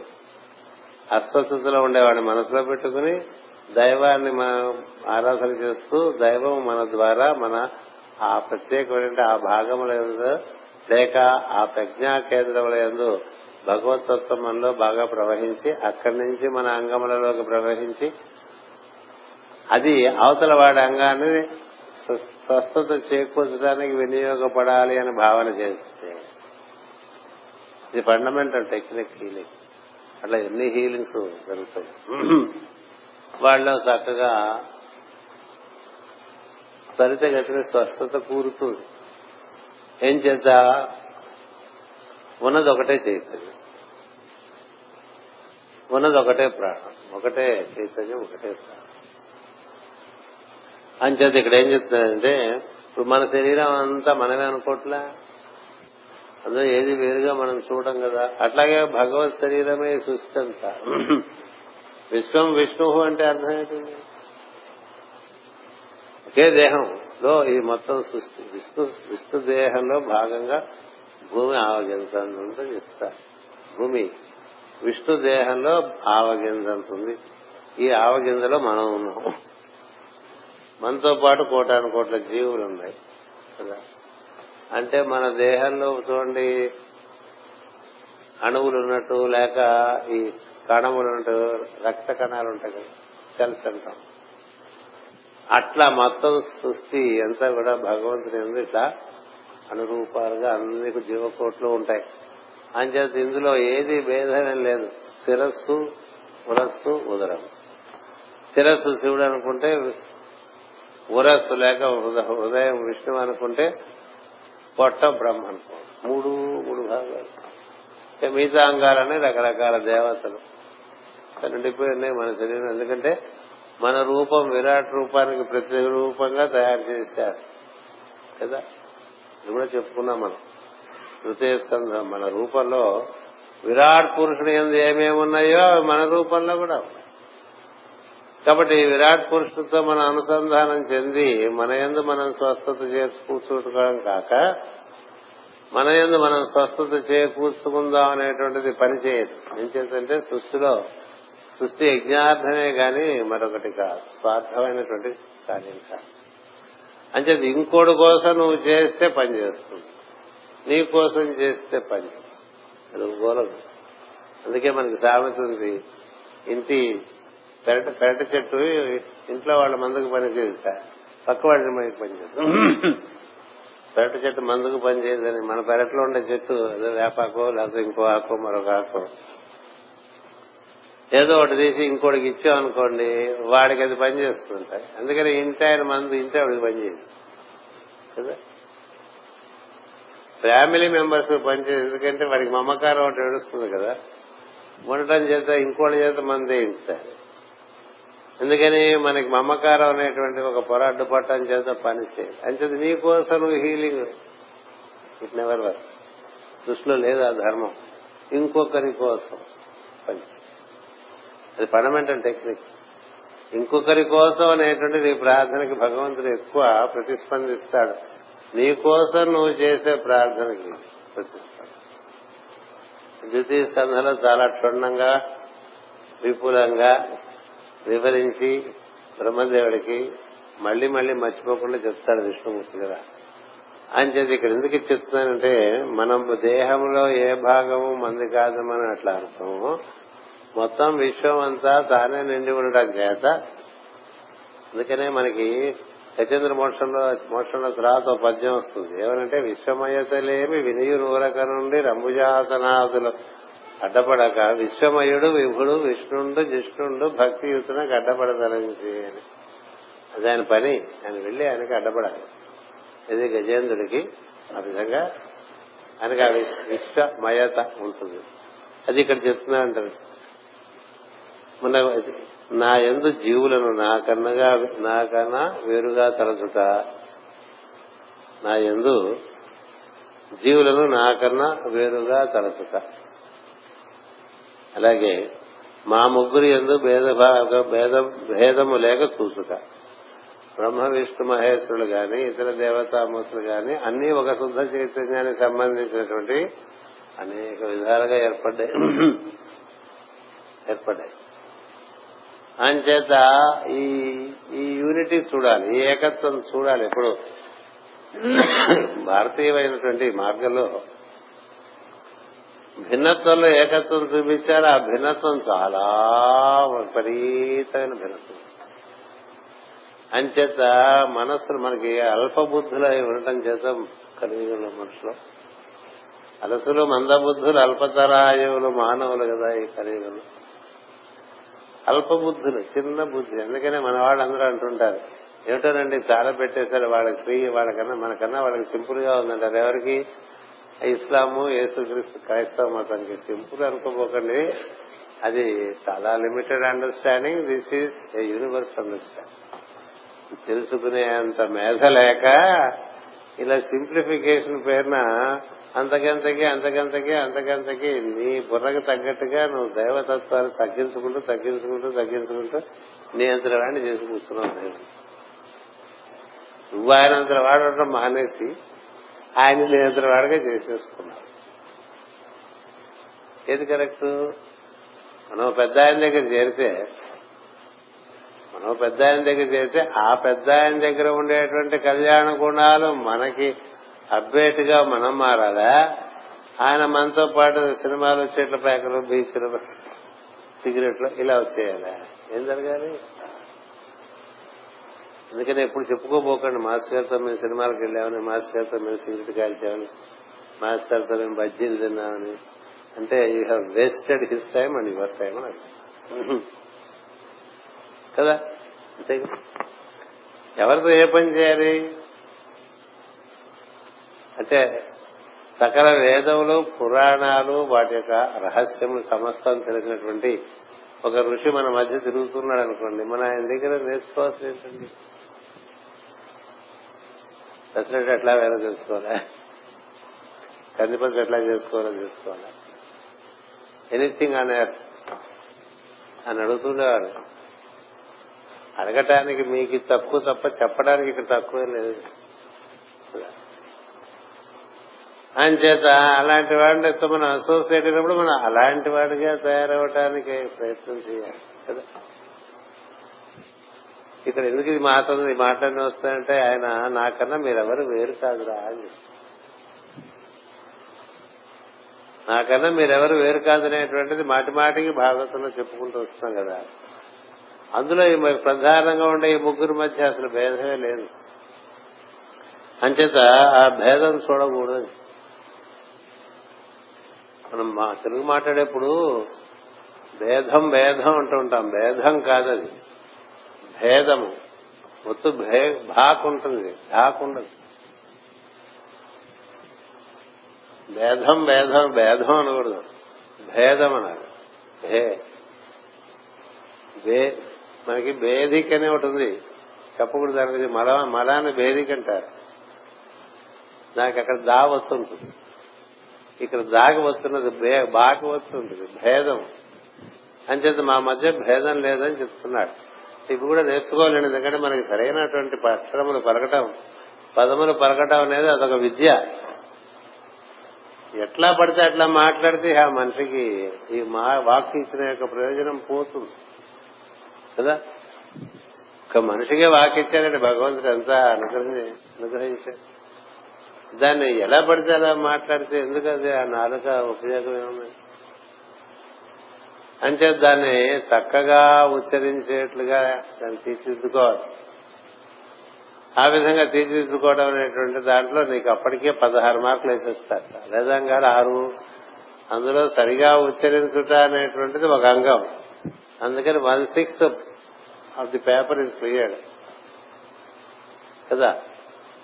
అస్వస్థతలో ఉండేవాడిని మనసులో పెట్టుకుని దైవాన్ని ఆరాధన చేస్తూ దైవం మన ద్వారా మన ఆ ప్రత్యేకమైన ఆ భాగముల యందు లేక ఆ ప్రజ్ఞా కేంద్రముల యందు భగవతత్వంలో బాగా ప్రవహించి అక్కడి నుంచి మన అంగములలోకి ప్రవహించి అది అవతల వాడి అంగాన్ని స్వస్థత చేకూర్చడానికి వినియోగపడాలి అని భావన చేస్తే ఇది ఫండమెంటల్ టెక్నిక్ హీలింగ్. అట్లా ఎన్ని హీలింగ్స్ జరుగుతాయి. వాళ్ళు చక్కగా త్వరితగతిన స్వస్థత కూరుతుంది. ఏం చేత ఉన్నదొకటే చైతన్యం, ఉన్నదొకటే ప్రాణం, ఒకటే చైతన్యం, ఒకటే ప్రాణం. అంచేత ఇక్కడ ఏం చెప్తున్నానంటే ఇప్పుడు మన శరీరం అంతా మనమే అనుకోవట్లా, అందులో ఏది వేరుగా మనం చూడం కదా. అట్లాగే భగవత్ శరీరమే సృష్టి అంతా. విశ్వం విష్ణువు అంటే అర్థం ఏంటండి? ఒకే దేహంలో ఈ మొత్తం సృష్టి. విష్ణు దేహంలో భాగంగా భూమి ఆవగించంత చెప్తారు. భూమి విష్ణు దేహంలో ఆవగింజంతుంది. ఈ ఆవగింజలో మనం ఉన్నాం. మనతో పాటు కోటాను కోట్ల జీవులు ఉన్నాయి కదా. అంటే మన దేహంలో చూడండి అణువులు ఉన్నట్టు లేక ఈ కణములు ఉన్నట్టు రక్త కణాలు ఉంటాయి కదా, సెల్స్ అంటాం. అట్లా మొత్తం సృష్టి అంతా కూడా భగవంతుని ఎందు ఇట్లా అనురూపాలుగా అన్ని జీవకోట్లు ఉంటాయి. అంచేత ఇందులో ఏది భేదమే లేదు. శిరస్సు, ఉరస్సు, ఉదరం. శిరస్సు శివుడు అనుకుంటే, ఉరస్సు లేక హృదయం విష్ణువు అనుకుంటే, పొట్ట బ్రహ్మ అనుకోండి. మూడు భాగాలు. మిగతా అంగాలనే రకరకాల దేవతలు నిండిపోయి ఉన్నాయి మన శరీరం. ఎందుకంటే మన రూపం విరాట్ రూపానికి ప్రతిరూపంగా తయారు చేశారు కదా. ఇది కూడా చెప్పుకున్నాం మనం తృతీయ స్కంధం. మన రూపంలో విరాట్ పురుషుడు ఎందు ఏమేమి ఉన్నాయో మన రూపంలో కూడా ఉన్నాయి. కాబట్టి విరాట్ పురుషుడితో మనం అనుసంధానం చెంది మన యందు మనం స్వస్థత చేకూర్చుకోవడం కాక మన యందు మనం స్వస్థత చేకూర్చుకుందాం అనేటువంటిది పనిచేయదు. ఏం చేద్దంటే సృష్టిలో సృష్టి యజ్ఞార్థమే గాని మరొకటి కాదు, స్వార్థమైనటువంటి కార్యం కాదు. అంటే ఇంకోటి కోసం నువ్వు చేస్తే పని చేస్తుంది, నీ కోసం చేస్తే పని గోలదు. అందుకే మనకి సామెతుంది, ఇంటి పెరట చెట్టు ఇంట్లో వాళ్ళ మందుకు పనిచేస్తా, పక్క వాళ్ళని మనకి పనిచేస్తాం. పెరట చెట్టు మందుకు పనిచేయదని మన పెరట్లో ఉండే చెట్టు ఏదో వేపాకో లేకపోతే ఇంకో ఆకో మరొక ఆకో ఏదో ఒకటి తీసి ఇంకోటికి ఇచ్చాం అనుకోండి, వాడికి అది పనిచేస్తుంటాయి. అందుకని ఇంటి ఆయన మందు ఇంటి ఆవిడికి పనిచేయదు కదా. ఫ్యామిలీ మెంబర్స్ పనిచేయదు, ఎందుకంటే వాడికి మమకారం ఒకటి ఏడుస్తుంది కదా, ఉండటం చేత ఇంకోటి చేత మందు వేయించాలి. ఎందుకని మనకి మమకారం అనేటువంటి ఒక పొర అడ్డుపట్టడం చేత పనిచేయాలి. అంచేది నీ కోసం నువ్వు హీలింగ్ ఇట్ నెవర్ వర్క్. దృష్టిలో లేదు ఆ ధర్మం. ఇంకొకరి కోసం పని, అది ఫండమెంటల్ టెక్నిక్. ఇంకొకరి కోసం అనేటువంటిది ఈ ప్రార్థనకి భగవంతుడు ఎక్కువ ప్రతిస్పందిస్తాడు. నీ కోసం నువ్వు చేసే ప్రార్థనకి ప్రతిస్పందిస్తాడు. ద్వితీయ స్కంధంలో చాలా క్షుణ్ణంగా విపులంగా వివరించి బ్రహ్మదేవుడికి మళ్లీ మళ్లీ మర్చిపోకుండా చెప్తాడు విష్ణుమూర్తి కదా. ఆయన చేసి ఇక్కడ ఎందుకు చెప్తున్నానంటే, మనం దేహంలో ఏ భాగము మంది కాదు మనం అట్లా అనుకోము. మొత్తం విశ్వం అంతా తానే నిండి ఉండడం చేత అందుకనే మనకి గజేంద్ర మోక్షంలో తర్వాత ఒక పద్యం వస్తుంది. ఏమనంటే, విశ్వమయతలేమి వినియు నూరక నుండి రంభుజాసనాదులు అడ్డపడక విశ్వమయుడు విభుడు విష్ణుండు జిష్ణుండు భక్తియుతునకు అడ్డపడదలించి అని. అది ఆయన పని, ఆయన వెళ్లి ఆయనకి అడ్డపడాలి. ఇది గజేంద్రుడికి ఆ విధంగా ఆయనకు ఆ విశ్వమయత ఉంటుంది. అది ఇక్కడ చెప్తున్నా అంటారు. మన నా యందు జీవులను నాకన్నా వేరుగా తలచుట, నా యందు జీవులను నాకన్నా వేరుగా తలచుట, అలాగే మా ముగ్గురు యందు భేదము లేక చూసుట. బ్రహ్మ విష్ణు మహేశ్వరులు గాని ఇతర దేవతామూర్తులు గాని అన్ని ఒక శుద్ధ చైతన్యానికి సంబంధించినటువంటి అనేక విధాలుగా ఏర్పడ్డాయి. అంచేత ఈ యూనిటీ చూడాలి, ఈ ఏకత్వం చూడాలి. ఇప్పుడు భారతీయమైనటువంటి మార్గంలో భిన్నత్వంలో ఏకత్వం చూపించారు. ఆ భిన్నత్వం చాలా విపరీతమైన భిన్నత్వం. అంచేత మనస్సులు మనకి అల్పబుద్ధులై ఉండటం చేత కలియుగంలో మనుషులు అలసులు మందబుద్ధులు అల్పతరాయువులు మానవులు కదా ఈ కలియుగంలో. అల్పబుద్ధులు, చిన్న బుద్ధి. అందుకనే మన వాళ్ళు అందరూ అంటుంటారు, ఏమిటోనండి చాలా పెట్టేశారు వాళ్ళకి ఫ్రీ, వాళ్ళకన్నా మనకన్నా వాళ్ళకి సింపుల్ గా ఉందంటారు. ఎవరికి? ఇస్లాము యేసుక్రీస్తు క్రైస్తవ మతానికి. సింపుల్ అనుకోపోకండి, అది చాలా limited understanding. This is a universe understanding. తెలుసుకునే అంత మేధ లేక ఇలా సింప్లిఫికేషన్ పేరున అంతకంతకి నీ బుర్రకు తగ్గట్టుగా నువ్వు దైవతత్వాలు తగ్గించుకుంటూ నీ అంతర వాడిని చేసి కూర్చున్నావు. నువ్వు ఆయన అంతర వాడటం మానేసి ఆయన నీ అంతర వాడిగా చేసేసుకున్నావు. ఏది కరెక్ట్? మనం పెద్ద ఆయన దగ్గర చేరితే ఆ పెద్ద ఆయన దగ్గర ఉండేటువంటి కళ్యాణ గుణాలు మనకి అప్డేట్గా మనం మారాలా? ఆయన మనతో పాటు సినిమాలు వచ్చేట్ల ప్యాకులు, బీచ్లు, సిగరెట్లు ఇలా వచ్చేయాలా? ఏం జరగాలి? అందుకని ఎప్పుడు చెప్పుకోపోకండి, మాస్టర్ గారితో మేము సినిమాలకు వెళ్ళామని, మాస్టర్ గారితో మేము సిగరెట్ కాల్చామని, మాస్టర్ గారితో మేము బజ్జీలు తిన్నామని. అంటే you have wasted his time and your time అని కదా. అంతే కదా. ఎవరితో ఏ పని చేయాలి అంటే సకల వేదములు పురాణాలు వాటి యొక్క రహస్యములు సమస్తం తెలిసినటువంటి ఒక ఋషి మన మధ్య తిరుగుతున్నాడు అనుకోండి, మన ఆయన దగ్గర నేర్చుకోవాల్సిన ఏంటండి? పెసరెట్ ఎట్లా వేరే తెలుసుకోవాలా, కందిపత్తి ఎట్లా చేసుకోవాలో తెలుసుకోవాలా, ఎనీథింగ్ ఆన్ ఎర్త్ అని అడుగుతుండేవాడు. అడగటానికి మీకు తక్కువ తప్ప చెప్పడానికి ఇక్కడ తక్కువ లేదు. అని చేత అలాంటి వాడితో మనం అసోసియేట్ అయినప్పుడు మనం అలాంటి వాడిగా తయారవటానికి ప్రయత్నం చేయాలి కదా. ఇక్కడ ఎందుకు ఇది మాట్లాడి మాట్లాడి వస్తానంటే ఆయన నాకన్నా మీరెవరు వేరు కాదురా అని, నాకన్నా మీరెవరు వేరు కాదనేటువంటిది మాటి మాటికి భాగవతంలో చెప్పుకుంటూ వస్తున్నాం కదా. అందులో ప్రధానంగా ఉండే ఈ ముగ్గురు మధ్య అసలు భేదమే లేదు. అంచేత ఆ భేదం చూడకూడదు. మనం తెలుగు మాట్లాడేప్పుడు భేదం భేదం అంటూ ఉంటాం, భేదం కాదది, భేదము. మొత్తం భాక్ ఉంటుంది, ఢాక్ ఉండదు. భేదం భేదం భేదం అనకూడదు, భేదం అన్నారు. మనకి భేదిక అనే ఒకటి ఉంది, చెప్పకూడదు దానికి. మలాన్ని భేదిక అంటారు. నాకు అక్కడ దా వస్తుంటుంది, ఇక్కడ దాకి వస్తున్నది బాకి వస్తుంటుంది, భేదం. అంచేత మా మధ్య భేదం లేదని చెప్తున్నాడు. ఇవి కూడా నేర్చుకోవాలండి, ఎందుకంటే మనకి సరైనటువంటి అక్షరములు పలకటం, పదములు పలకటం అనేది అదొక విద్య. ఎట్లా పడితే అట్లా మాట్లాడితే ఆ మనిషికి ఈ వాక్కు ఇచ్చిన యొక్క ప్రయోజనం పోతుంది కదా. ఒక మనిషికే వాక్కు ఇచ్చారంటే భగవంతుడు అంతా అనుగ్రహించాడు. దాన్ని ఎలా పడితే అలా మాట్లాడితే ఎందుకు అది ఆ నాలుక ఉపయోగం ఏమన్నా? అంటే దాన్ని చక్కగా ఉచ్చరించేట్లుగా దాన్ని తీర్చిదిద్దుకోవాలి. ఆ విధంగా తీర్చిదిద్దుకోవడం అనేటువంటి దాంట్లో నీకు అప్పటికే 16 మార్కులు వేసేస్తారు. వేదంగా 6, అందులో సరిగా ఉచ్చరించుట అనేటువంటిది ఒక అంగం. అందుకని 1/6 of the paper is cleared కదా.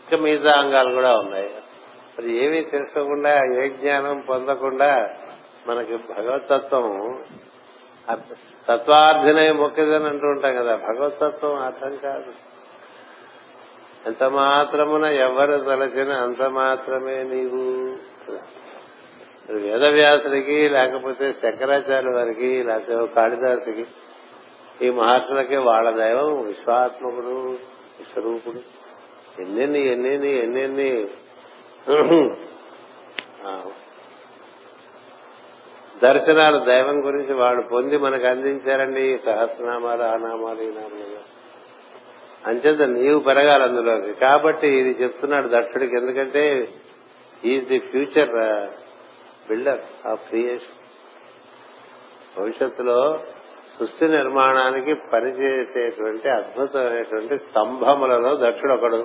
ఇంకా మిగతా అంగాలు కూడా ఉన్నాయి. మరి ఏమీ తెలుసుకోకుండా, ఏ జ్ఞానం పొందకుండా మనకి భగవతత్వం తత్వార్థినై మొక్కిదని అంటూ ఉంటాం కదా. భగవతత్వం అర్థం కాదు. ఎంత మాత్రమున ఎవరు తలచిన అంత మాత్రమే నీవు. వేదవ్యాసుడికి, లేకపోతే శంకరాచార్య వారికి, లేకపోతే కాళిదాసుకి, ఈ మహర్షులకి వాళ్ళ దైవం విశ్వాత్మకుడు, విశ్వరూపుడు. ఎన్నెన్ని దర్శనాలు దైవం గురించి వాళ్ళు పొంది మనకు అందించారండి. సహస్రనామాలు, ఆ నామాలు, ఈ నామాలు. అంచేత నీవు పెరగాలి అందులోకి. కాబట్టి ఇది చెప్తున్నాడు దక్షుడికి, ఎందుకంటే is the future builder of creation. భవిష్యత్తులో సృష్టి నిర్మాణానికి పనిచేసేటువంటి అద్భుతమైనటువంటి స్తంభములలో దక్షుడు ఒకడు.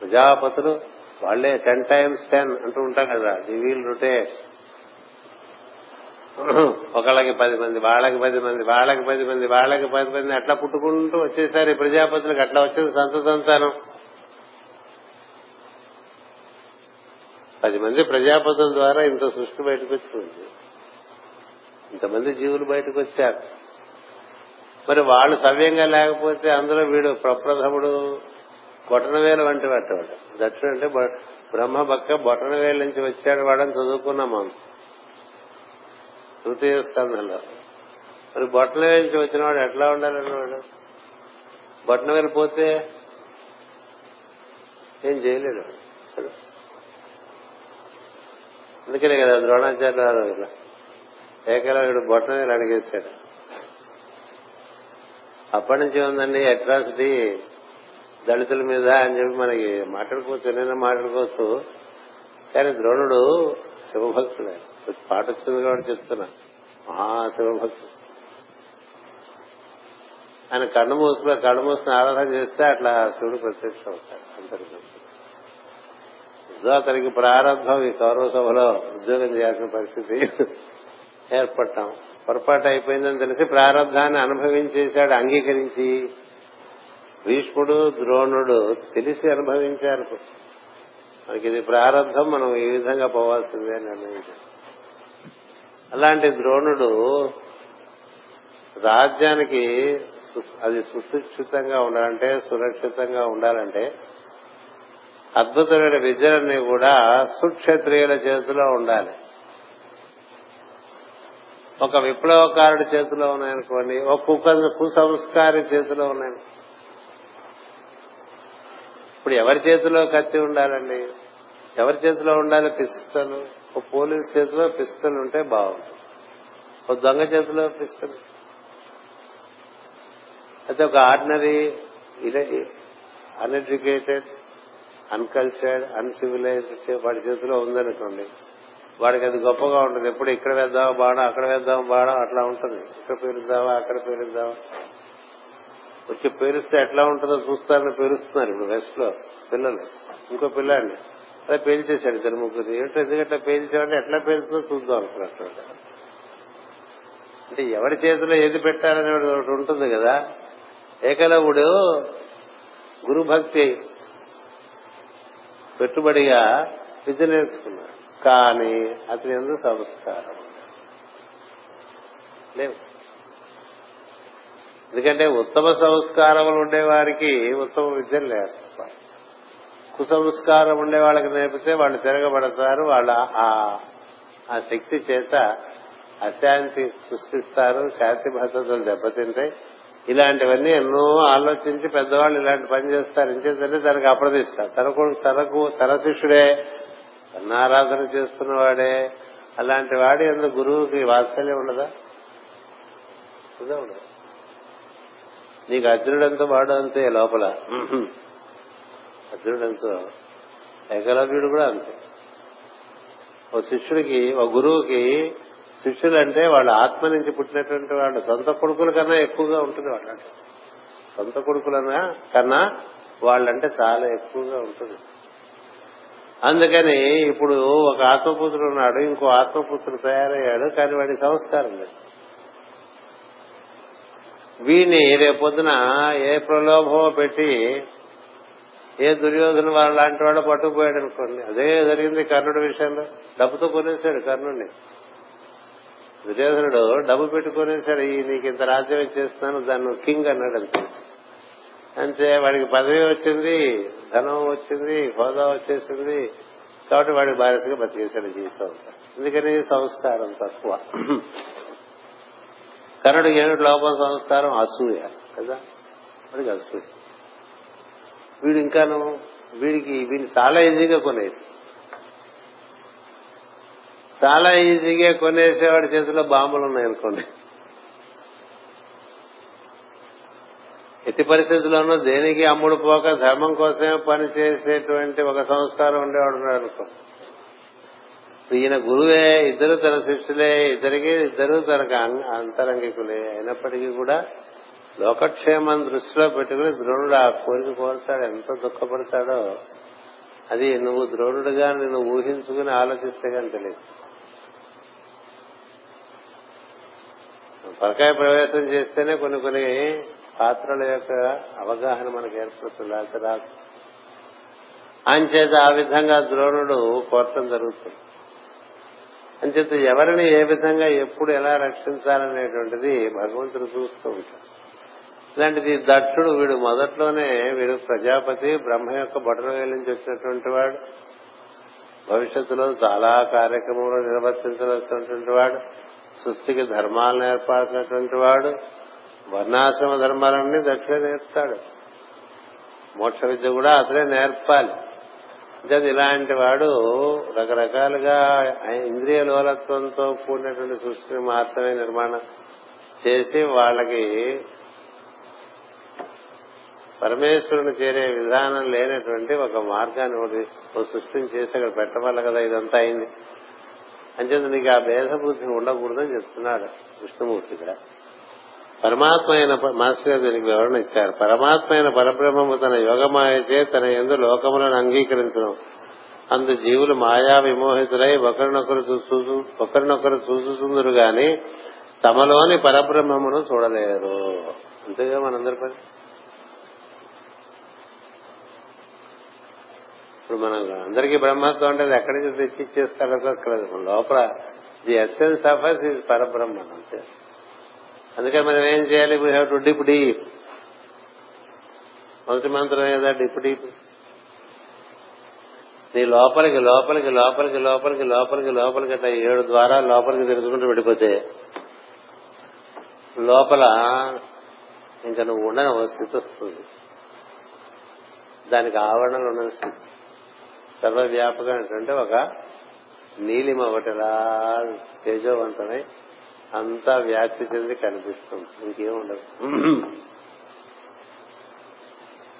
ప్రజాపతులు వాళ్లే 10 times 10 అంటూ ఉంటాం కదా. The wheel rotate. ఒకళ్ళకి 10 మంది, వాళ్ళకి 10 మంది, వాళ్ళకి 10 మంది, వాళ్ళకి 10 మంది, అట్లా పుట్టుకుంటూ వచ్చేసారి ప్రజాపతులకు. అట్లా వచ్చేది సంతానం. 10 మంది ప్రజాపతుల ద్వారా ఇంత సృష్టి బయటకు వచ్చింది, ఇంతమంది జీవులు బయటకు వచ్చారు. మరి వాళ్ళు సవ్యంగా లేకపోతే అందులో వీడు ప్రప్రథముడు, బొటనవేలు వంటి వాడు. దక్షుడు అంటే బ్రహ్మ పక్క బొటనవేలు నుంచి వచ్చాడు వాడని చదువుకున్నాం మనం 2వ స్కంధంలో. మరి బొటనవేలు నుంచి వచ్చిన వాడు ఎట్లా ఉండాలన్నవాడు? బొటనవేలు పోతే ఏం చేయలేడు. అందుకనే కదా ద్రోణాచార్య వారు ఇలా ఏకలవ్యుడు బొటనవేలు అడిగేశాడు. అప్పటి నుంచి ఉందండి అట్రాసిటీ దళితుల మీద అని చెప్పి మనకి మాట్లాడుకోవచ్చు, ఎన్నైనా మాట్లాడుకోవచ్చు. కానీ ద్రోణుడు శివభక్తుడే, పాట వచ్చింది కాబట్టి చెప్తున్నా, మహాశివభక్తుడు. ఆయన కన్ను మూసుకుని ఆరాధన చేస్తే అట్లా శివుడు ప్రత్యక్షం అవుతాడు అందరికీ. ఏదో అతనికి ప్రారంభం ఈ కౌరవ సభలో ఉద్యోగం చేయాల్సిన పరిస్థితి ఏర్పడ్డాం. పొరపాటు అయిపోయిందని తెలిసి ప్రారంభాన్ని అనుభవించేశాడు, అంగీకరించి. భీష్ముడు, ద్రోణుడు తెలిసి అనుభవించారు, మనకి ఇది ప్రారంభం, మనం ఈ విధంగా పోవాల్సిందే అని నిర్ణయించారు. అలాంటి ద్రోణుడు రాజ్యానికి అది సుశిక్షితంగా ఉండాలంటే, సురక్షితంగా ఉండాలంటే అద్భుతమైన విద్యలన్నీ కూడా సుక్షత్రియుల చేతిలో ఉండాలి. ఒక విప్లవకారుడి చేతిలో ఉన్నాయనుకోండి, ఒక కుసంస్కారి చేతిలో ఉన్నాయని, ఇప్పుడు ఎవరి చేతిలో కత్తి ఉండాలండి, ఎవరి చేతిలో ఉండాలి పిస్తలు? ఒక పోలీసు చేతిలో పిస్తలు ఉంటే బాగుంటుంది, ఒక దొంగ చేతిలో పిస్తలు, అయితే ఒక ఆర్డినరీ అన్ఎడ్యుకేటెడ్ అన్కల్చర్డ్ అన్సివిలైజ్డ్ వాడి చేతిలో ఉందనుకోండి, వాడికి అది గొప్పగా ఉంటుంది. ఎప్పుడు ఇక్కడ వేద్దామా బాణం, అక్కడ వేద్దామా బాణం, అట్లా ఉంటుంది. ఇక్కడ పేరుద్దామా, అక్కడ పేరుద్దామా, వచ్చి పేరుస్తే ఎట్లా ఉంటుందో చూస్తారని పేరుస్తున్నారు ఇప్పుడు వెస్ట్ లో పిల్లలు. ఇంకో పిల్లాడిని అలా పేల్చేశాడు ఇద్దరు ముగ్గురు, ఏమిటో ఎందుకంటే పేల్చేవాడిని ఎట్లా పేల్చుతో చూద్దాం అనుకున్నట్టు. అంటే ఎవరి చేతిలో ఏది పెట్టాలనే ఒకటి ఉంటుంది కదా. ఏకలవుడు గురుభక్తి పెట్టుబడిగా విద్య నేర్చుకున్నాడు, కానీ అతని ఎందు సంస్కారం లేవు. ఎందుకంటే ఉత్తమ సంస్కారములు ఉండేవారికి ఉత్తమ విద్యలు నేర్పాలి, కుసంస్కారం ఉండే వాళ్ళకి నేర్పితే వాళ్ళు తిరగబడతారు, వాళ్ళ ఆ శక్తి చేత అశాంతి సృష్టిస్తారు, శాంతి భద్రతలు దెబ్బతింటాయి. ఇలాంటివన్నీ ఎన్నో ఆలోచించి పెద్దవాళ్ళు ఇలాంటి పని చేస్తారు. ఇంకేంటే తనకు అప్రదిష్ట, తనకు తన శిష్యుడే, తన ఆరాధన చేస్తున్నవాడే, అలాంటి వాడి ఎందుకు గురువుకి వాత్సల్యం ఉండదా? ఉండదు. నీకు అర్జునుడంతా వాడు అంతే, లోపల అర్జునుడంతా ఏకలవ్యుడు కూడా అంతే. ఓ శిష్యుడికి, ఓ గురువుకి శిష్యులు అంటే వాళ్ళ ఆత్మ నుంచి పుట్టినటువంటి వాళ్ళు, సొంత కొడుకుల కన్నా ఎక్కువగా ఉంటుంది వాళ్ళంటే, సొంత కొడుకుల కన్నా వాళ్ళంటే చాలా ఎక్కువగా ఉంటుంది. అందుకని ఇప్పుడు ఒక ఆత్మపుత్రుడు ఉన్నాడు, ఇంకో ఆత్మపుత్రుడు తయారయ్యాడు, కానీ వాడి సంస్కారం లేదు. వీని రేపొద్దున ఏ ప్రలోభం పెట్టి ఏ దుర్యోధన వారు లాంటి వాడు పట్టుకుపోయాడు అనుకోండి. అదే జరిగింది కర్ణుడి విషయంలో, డబ్బుతో కొనేశాడు కర్ణుడిని దుర్యోధనుడు, డబ్బు పెట్టుకునేశాడు. ఈ నీకు ఇంత రాజ్యం ఇచ్చేస్తున్నాను, దాన్ని కింగ్ అన్నాడు అంతే. అంతే వాడికి పదవి వచ్చింది, ధనం వచ్చింది, హోదా వచ్చేసింది, కాబట్టి వాడి బాధ్యతగా బతికేశాడు జీవితం. ఎందుకని సంస్కారం తక్కువ. కర్ణుడికి ఏమిటి లోపం? సంస్కారం, అసూయ కదా వాడికి, అసూయ. వీడు ఇంకాను వీడిని చాలా ఈజీగా కొనేసి, చాలా ఈజీగా కొనేసేవాడి చేతిలో బాంబులు ఉన్నాయనుకోండి, ఎట్టి పరిస్థితుల్లోనూ దేనికి అమ్ముడు పోక ధర్మం కోసమే పనిచేసేటువంటి ఒక సంస్కారం ఉండేవాడు ఉన్నాడు అనుకోండి. ఈయన గురువే, ఇద్దరు తన శిష్యులే, ఇద్దరు తనకు అంతరంగికులే అయినప్పటికీ కూడా లోకక్షేమం దృష్టిలో పెట్టుకుని ద్రోణుడు ఆ కోరిక కోరుతాడు. ఎంత దుఃఖపడతాడో అది నువ్వు ద్రోణుడుగా నిన్ను ఊహించుకుని ఆలోచిస్తే కానీ తెలియదు. పరకాయ ప్రవేశం చేస్తేనే కొన్ని కొన్ని పాత్రల యొక్క అవగాహన మనకు ఏర్పడుతుంది, అది రాదు. అంచేత ఆ విధంగా ద్రోణుడు కోరటం జరుగుతుంది. అంచేత ఎవరిని ఏ విధంగా ఎప్పుడు ఎలా రక్షించాలనేటువంటిది భగవంతుడు చూస్తూ ఉంటాడు. ఇలాంటిది దక్షుడు, వీడు మొదట్లోనే వీడు ప్రజాపతి, బ్రహ్మ యొక్క బొటనవేలు నుంచి వచ్చినటువంటి వాడు, భవిష్యత్తులో చాలా కార్యక్రమంలో నిర్వర్తించవలసినటువంటి వాడు, సృష్టికి ధర్మాలను ఏర్పాల్సినటువంటి వాడు. వర్ణాశ్రమ ధర్మాలన్నీ దక్షుడే నేర్పుతాడు, మోక్ష విద్య కూడా అతనే నేర్పాలి. ఇలాంటి వాడు రకరకాలుగా ఇంద్రియ లోలత్వంతో కూడినటువంటి సృష్టిని మాత్రమే నిర్మాణం చేసి వాళ్ళకి పరమేశ్వరుని చేరే విధానం లేనటువంటి ఒక మార్గాన్ని ఒక సృష్టిని చేసి అక్కడ పెట్టవాలి కదా, ఇదంతా అయింది. అంచేత నీకు ఆ భేదబుద్ధి ఉండకూడదని చెప్తున్నాడు విష్ణుమూర్తి. ఇక్కడ పరమాత్మ అయిన మాస్టర్ గారు దీనికి వివరణ ఇచ్చారు. పరమాత్మ అయిన పరబ్రహ్మము తన యోగ మాయచే తన యందు లోకములను అంగీకరించడం, అందు జీవులు మాయా విమోహితులై ఒకరినొకరు చూసుతుందరు గాని తమలోని పరబ్రహ్మమును చూడలేరు. అంతేగా మనందరి పని. ఇప్పుడు మనం అందరికీ బ్రహ్మత్వం అంటే అది ఎక్కడి నుంచి తెచ్చిచ్చేస్తారు లోపల. The essence of us is పరబ్రహ్మ. అంతే అందుకని మనం ఏం చేయాలి? We have to dip deep. మొదటి మంత్రం ఏదా? Dip deep. నీ లోపలికి లోపలికి లోపలికి లోపలికి లోపలికి లోపలికి అట్లా 7 ద్వారా లోపలికి తెలుసుకుంటూ వెళ్ళిపోతే లోపల ఇంకా నువ్వు ఉండని స్థితి వస్తుంది. దానికి ఆవరణలు ఉండని స్థితి. సర్వవ్యాపకం ఏంటంటే ఒక నీలిమ ఒకటి రా తేజవంతమై అంతా వ్యాప్తి చెంది కనిపిస్తుంది, ఇంకేం ఉండదు.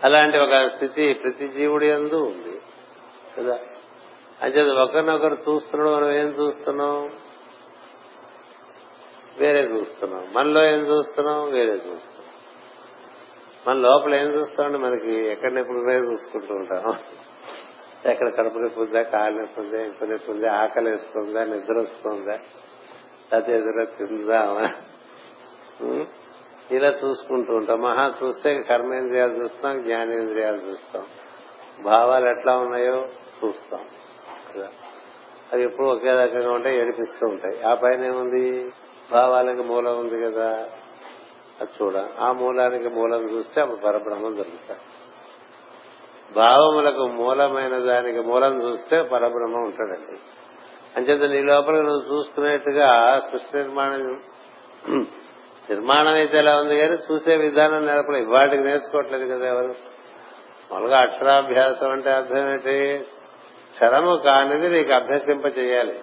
అలాంటి ఒక స్థితి ప్రతి జీవుడి యందు ఉంది కదా. అంటే ఒకరినొకరు చూస్తున్నాడు. మనం ఏం చూస్తున్నాం? వేరే చూస్తున్నాం. మనలో ఏం చూస్తున్నాం? వేరే చూస్తున్నాం. మన లోపల ఏం చూస్తామంటే మనకి ఎక్కడెప్పుడు వేరే చూసుకుంటూ ఉంటాం. ఎక్కడ కడుపు నొప్పి ఉందా, కాలు నొప్పి ఉందా, ఇంపు నొప్పి ఉందా, ఆకలి వేస్తుందా, నిద్ర వస్తుందా, లేకపోతే ఎదుర తిందామా, ఇలా చూసుకుంటూ ఉంటాం. మహా చూస్తే కర్మేంద్రియాలు చూస్తాం, జ్ఞానేంద్రియాలు చూస్తాం, భావాలు ఎట్లా ఉన్నాయో చూస్తాం కదా. అవి ఎప్పుడు ఒకే రకంగా ఉంటాయి, ఏడిపిస్తూ ఉంటాయి. ఆ పైన ఏముంది? భావాలకి మూలం ఉంది కదా, అది చూడ. ఆ మూలానికి మూలం చూస్తే అప్పుడు పరబ్రహ్మం దొరుకుతాడు. భావములకు మూలమైన దానికి మూలం చూస్తే పరబ్రహ్మం ఉంటాడండి. అంచేత నీ లోపల నువ్వు చూసుకునేట్టుగా సృష్టి నిర్మాణం అయితే ఎలా ఉంది కానీ చూసే విధానం నేర్పలే. వాటికి నేర్చుకోవట్లేదు కదా ఎవరు. మామూలుగా అక్షరాభ్యాసం అంటే అర్థం ఏంటి? క్షరము కానిది నీకు అభ్యసింప చేయాలి.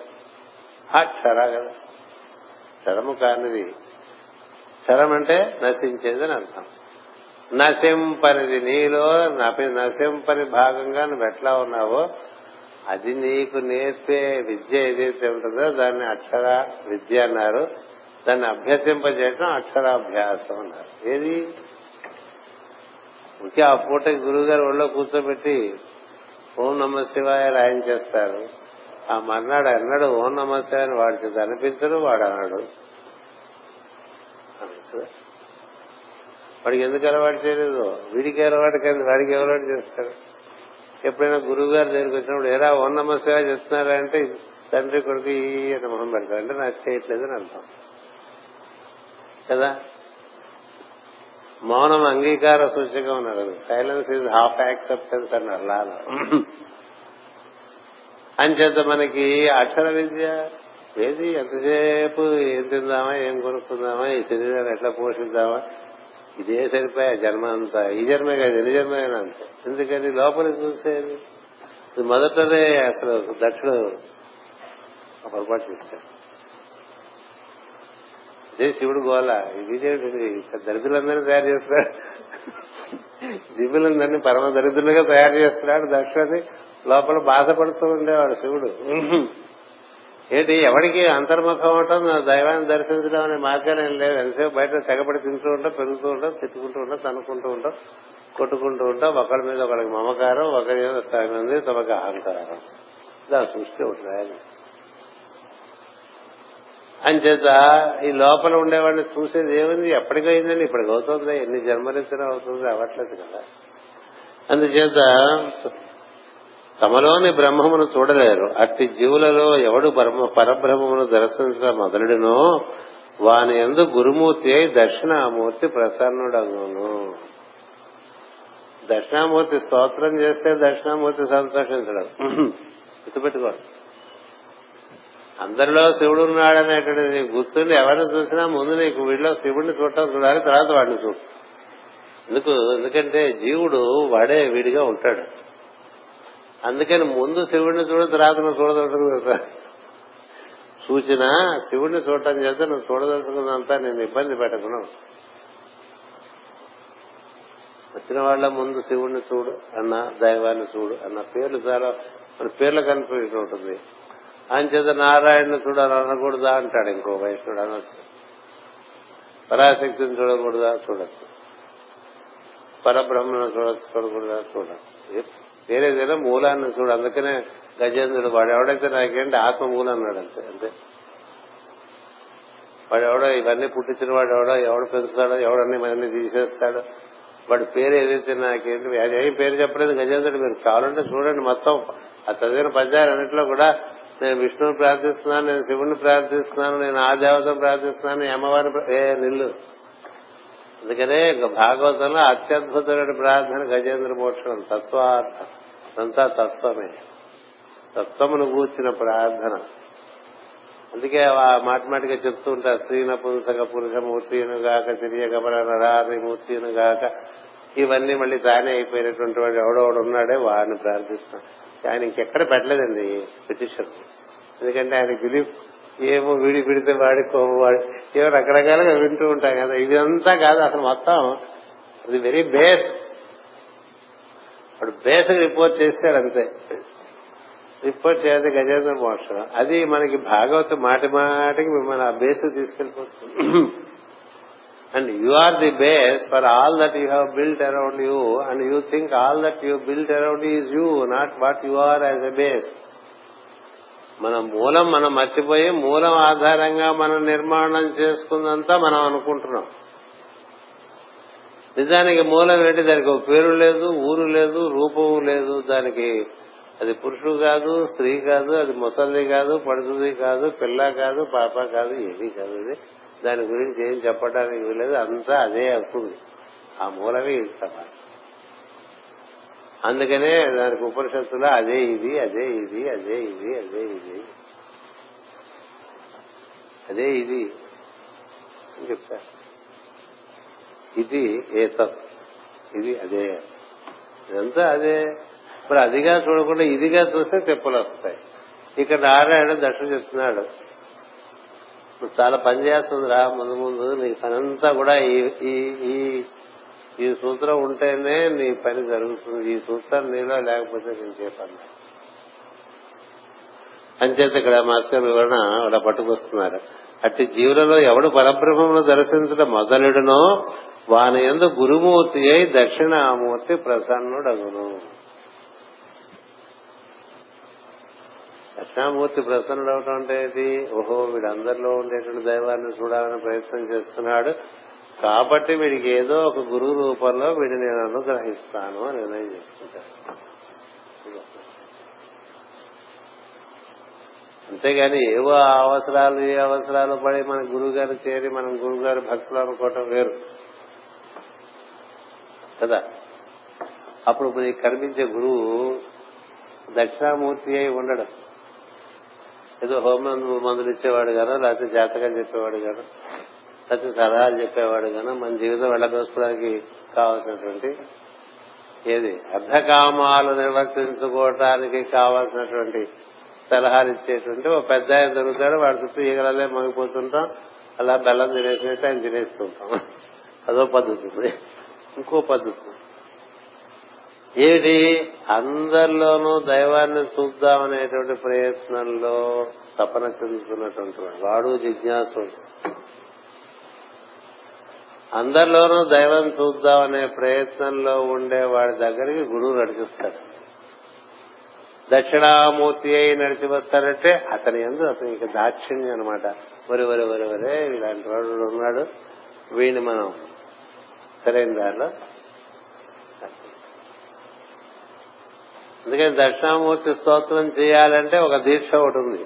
అక్షర కదా, క్షరము కానిది. క్షరం అంటే నశించేది అని అర్థం. నశింపనిది నీలో నశింపని భాగంగా నువ్వు ఎట్లా ఉన్నావో అది నీకు నేర్పే విద్య ఏదైతే ఉంటుందో దాన్ని అక్షర విద్య అన్నారు. దాన్ని అభ్యసింపజేయడం అక్షరాభ్యాసం అన్నారు. ఏది ఇంకే ఆ పూట గురువు గారు ఒళ్ళో కూర్చోబెట్టి ఓం నమ శివాయ రాయించేస్తారు. ఆ మర్నాడు అన్నాడు ఓం నమ శివాయని వాడి చేత అనిపించడు, వాడు అన్నాడు. వాడికి ఎందుకు అలవాటు చేయలేదు? వీడికి అలవాటు కాదు, వాడికి అలవాటు చేస్తాడు. ఎప్పుడైనా గురువు గారి దగ్గరికి వచ్చినప్పుడు ఏరా ఓం నమ శివాయ చేస్తున్నారా అంటే తండ్రి కొడుకు ఈ అని మొహం పెడతాడు. అంటే నాకు చేయట్లేదు అని అంటాం కదా. మౌనం అంగీకార సూచిక ఉన్నారు. సైలెన్స్ ఈజ్ హాఫ్ యాక్సెప్టెన్స్ అన్నారు లాలా. అంచేత మనకి అక్షర విద్య ఏది? ఎంతసేపు ఏం తిందామా, ఏం కొనుక్కుందామా, ఈ శరీరాన్ని ఎట్లా పోషిద్దామా, ఇదే సరిపోయా జన్మ అంతా. ఈ జన్మే కాదు, ఎన్ని జన్మైనా అంతే. ఎందుకని లోపలి చూసేది మొదటనే అసలు దక్షుడు పొరపాటు చేశాడు. అదే శివుడు గోళ. ఇదేమిటి దరిద్రులందరినీ తయారు చేస్తున్నాడు, దివ్యులందరినీ పరమ దరిద్రులుగా తయారు చేస్తున్నాడు. దక్షుడిని లోపల బాధపడుతూ ఉండేవాడు శివుడు. ఏంటి ఎవరికి అంతర్ముఖం అవటం, నా దైవాన్ని దర్శించడం అనే మార్గాలు ఏం లేవు. ఎంతసేపు బయట తెగబడి తింటూ ఉంటాం, పెరుగుతూ ఉంటాం, తిట్టుకుంటూ ఉంటాం, తనుకుంటూ ఉంటాం, కొట్టుకుంటూ ఉంటాం. ఒకరి మీద ఒకరికి మమకారం, ఒకరి మీద తమకు అహంకారం. ఇలా సృష్టి ఉంటాయి. అంచేత ఈ లోపల ఉండేవాడిని చూసేది ఏముంది? ఎప్పటికైందండి, ఇప్పటికి అవుతుంది. ఎన్ని జన్మలిచ్చినా అవుతుంది, అవ్వట్లేదు కదా. అందుచేత తమలోని బ్రహ్మమును చూడలేరు. అట్టి జీవులలో ఎవడు పరబ్రహ్మమును దర్శించడం మొదలెడినో వాని యందు గురుమూర్తి అయి దక్షిణామూర్తి ప్రసన్నుడగును. దక్షిణామూర్తి స్తోత్రం చేస్తే దక్షిణామూర్తి సంతోషించడం గుర్తుపెట్టుకోండి. అందరిలో శివుడు ఉన్నాడనేటువంటిది గుర్తుండి ఎవరిని చూసినా ముందు నీకు వీళ్ళలో శివుడిని చూడటం చూడాలి, తర్వాత వాడిని చూడు. ఎందుకంటే జీవుడు వాడే వీడిగా ఉంటాడు. అందుకని ముందు శివుడిని చూడు, తర్వాత నువ్వు చూడదలుచుకున్నా. చూసినా శివుడిని చూడటం చేస్తే నువ్వు చూడదలుచుకున్నంతా నేను ఇబ్బంది పెట్టకున్నా. వచ్చిన వాళ్ళ ముందు శివుడిని చూడు అన్న, దైవాన్ని చూడు అన్న పేర్లు చాలా మన పేర్లు కనిపించడం ఉంటుంది. అని చేత నారాయణుని చూడాలి అనకూడదా అంటాడు ఇంకో వైష్ణుడు, అనొచ్చు. పరాశక్తిని చూడకూడదా, చూడచ్చు. పరబ్రహ్మను చూడకూడదా, చూడచ్చు. వేరేదైనా మూలాన్ని చూడు. అందుకనే గజేంద్రుడు వాడు ఎవడైతే నాకేంటి ఆత్మ మూలం అన్నాడు. అంతే అంతే. వాడెవడో ఇవన్నీ పుట్టించిన వాడు ఎవడో, ఎవడు పెంచుతాడో, ఎవడన్నీ మనల్ని తీసేస్తాడు, వాడి పేరు ఏదైతే నాకేంటి, అది ఏం పేరు చెప్పలేదు గజేంద్రుడు. మీరు కావాలంటే చూడండి మొత్తం ఆ చదివిన పద్యాలన్నింటిలో కూడా నేను విష్ణువుని ప్రార్థిస్తున్నాను, నేను శివుడిని ప్రార్థిస్తున్నాను, నేను ఆ దేవతను ప్రార్థిస్తున్నాను, అమ్మవారిని నిల్లు. అందుకనే భాగవతంలో అత్యద్భుతమైన ప్రార్థన గజేంద్ర మోక్షం తత్వార్థం. అంతా తత్వమే, తత్వమును కూర్చిన ప్రార్థన. అందుకే ఆ మాటిమాటిగా చెప్తూ ఉంటారు, స్త్రీన పుంసక పురుషమూర్తినుగాక తిరియ గబల నరారి మూర్తినుగాక. ఇవన్నీ మళ్ళీ తానే అయిపోయినటువంటి వాడు ఎవడోడు ఉన్నాడే వాడిని ప్రార్థిస్తాం. ఆయన ఇంకెక్కడ పెట్టలేదండి పిటిషన్. ఎందుకంటే ఆయన బిలీఫ్ ఏమో వీడి పిడితే వాడి కోమవాడు ఏమో రకరకాలుగా వింటూ ఉంటాం కదా. ఇదంతా కాదు అసలు మొత్తం, అది వెరీ బేస్. వాడు బేస్ రిపోర్ట్ చేశాడు, అంతే. రిపోర్ట్ చేస్తే గజేంద్ర మోక్షం. అది మనకి భాగవతం మాటి మాటికి మిమ్మల్ని ఆ బేస్ తీసుకెళ్ళిపోతుంది. And you are the base for all that you have built around you, and you think all that you built around is you, not what you are as a base. మన మూలం మనం మర్చిపోయి మూలం ఆధారంగా మనం నిర్మాణం చేసుకుందంతా మనం అనుకుంటున్నాం. నిజానికి మూలం ఏంటి? దానికి ఒక పేరు లేదు, ఊరు లేదు, రూపము లేదు. దానికి అది పురుషుడు కాదు, స్త్రీ కాదు, అది ముసలిది కాదు, పడుతుంది కాదు, పిల్ల కాదు, పాప కాదు, ఏది కాదు. ఇది దాని గురించి ఏం చెప్పడానికి వీలేదు, అంతా అదే అవుతుంది. ఆ మూలమే ఇస్తాం. అందుకనే దానికి ఉపనిషత్తులో అదే ఇది, అదే ఇది, అదే ఇది, అదే ఇది, అదే ఇది అని చెప్తారు. ఇది ఏతం, ఇది అదే, ఇదంతా అదే. మరి అదిగా చూడకుండా ఇదిగా చూస్తే తెప్పులు వస్తాయి. ఇక్కడ నారాయణ దక్ష చెప్తున్నాడు, ఇప్పుడు చాలా పని చేస్తుంది రా, ముందు ముందు నీ పనంతా కూడా ఈ సూత్రం ఉంటేనే నీ పని జరుగుతుంది. ఈ సూత్రం నీలో లేకపోతే నేను చెప్పను. అంచేత ఇక్కడ మాస్టర్ వివరణ అలా పట్టుకొస్తున్నారు. అట్టి జీవులలో ఎవడు పరబ్రహ్మమును దర్శించడం మొదలెడునో వాని యందు గురుమూర్తి అయి దక్షిణామూర్తి ప్రసన్నుడగును. దక్షిణామూర్తి ప్రసన్నుడు అవటం అంటే ఏంటి? ఓహో, వీడందరిలో ఉండేటువంటి దైవాన్ని చూడాలని ప్రయత్నం చేస్తున్నాడు కాబట్టి వీడికి ఏదో ఒక గురువు రూపంలో వీడిని నేను అనుగ్రహిస్తాను అని నిర్ణయం చేసుకుంటాను. అంతేగాని ఏవో అవసరాలు ఏ అవసరాలు పడి మన గురువు గారు చేరి మనం గురువు గారి భక్తులు అనుకోవటం వేరు కదా. అప్పుడు నీకు కనిపించే గురువు దక్షిణామూర్తి అయి ఉండడం. ఏదో హోమందులు ఇచ్చేవాడు గాను, లేకపోతే జాతకాలు చెప్పేవాడు గాను, లేకపోతే సలహాలు చెప్పేవాడు గాను, మన జీవితం వెళ్ళబోసుకోవడానికి కావాల్సినటువంటి ఏది అర్థకామాలు నిర్వర్తించుకోవటానికి కావాల్సినటువంటి సలహాలు ఇచ్చేటువంటి ఒక పెద్ద ఆయన దొరుకుతాడు. వాడి చుట్టూ ఈగలలే మగిపోతుంటాం, అలా బెల్లం తినేసినట్టు ఆయన తినేస్తుంటాం. అదో పద్ధతి. ఇంకో పద్ధతి ఏమిటి? అందరిలోనూ దైవాన్ని చూద్దామనేటువంటి ప్రయత్నంలో తపన చెందుతున్నటువంటి వాడు జిజ్ఞాసు. అందరిలోనూ దైవం చూద్దామనే ప్రయత్నంలో ఉండే వాడి దగ్గరికి గురువు నడిపిస్తాడు. దక్షిణామూర్తి అయి నడిచి వస్తాడంటే అతని యందు అతని యొక్క దాక్షిణ్యం అనమాట. వరే ఇలాంటి వాడు ఉన్నాడు, వీడిని మనం సరైన దారిలో. అందుకని దక్షిణామూర్తి స్తోత్రం చేయాలంటే ఒక దీక్ష ఒకటి ఉంది.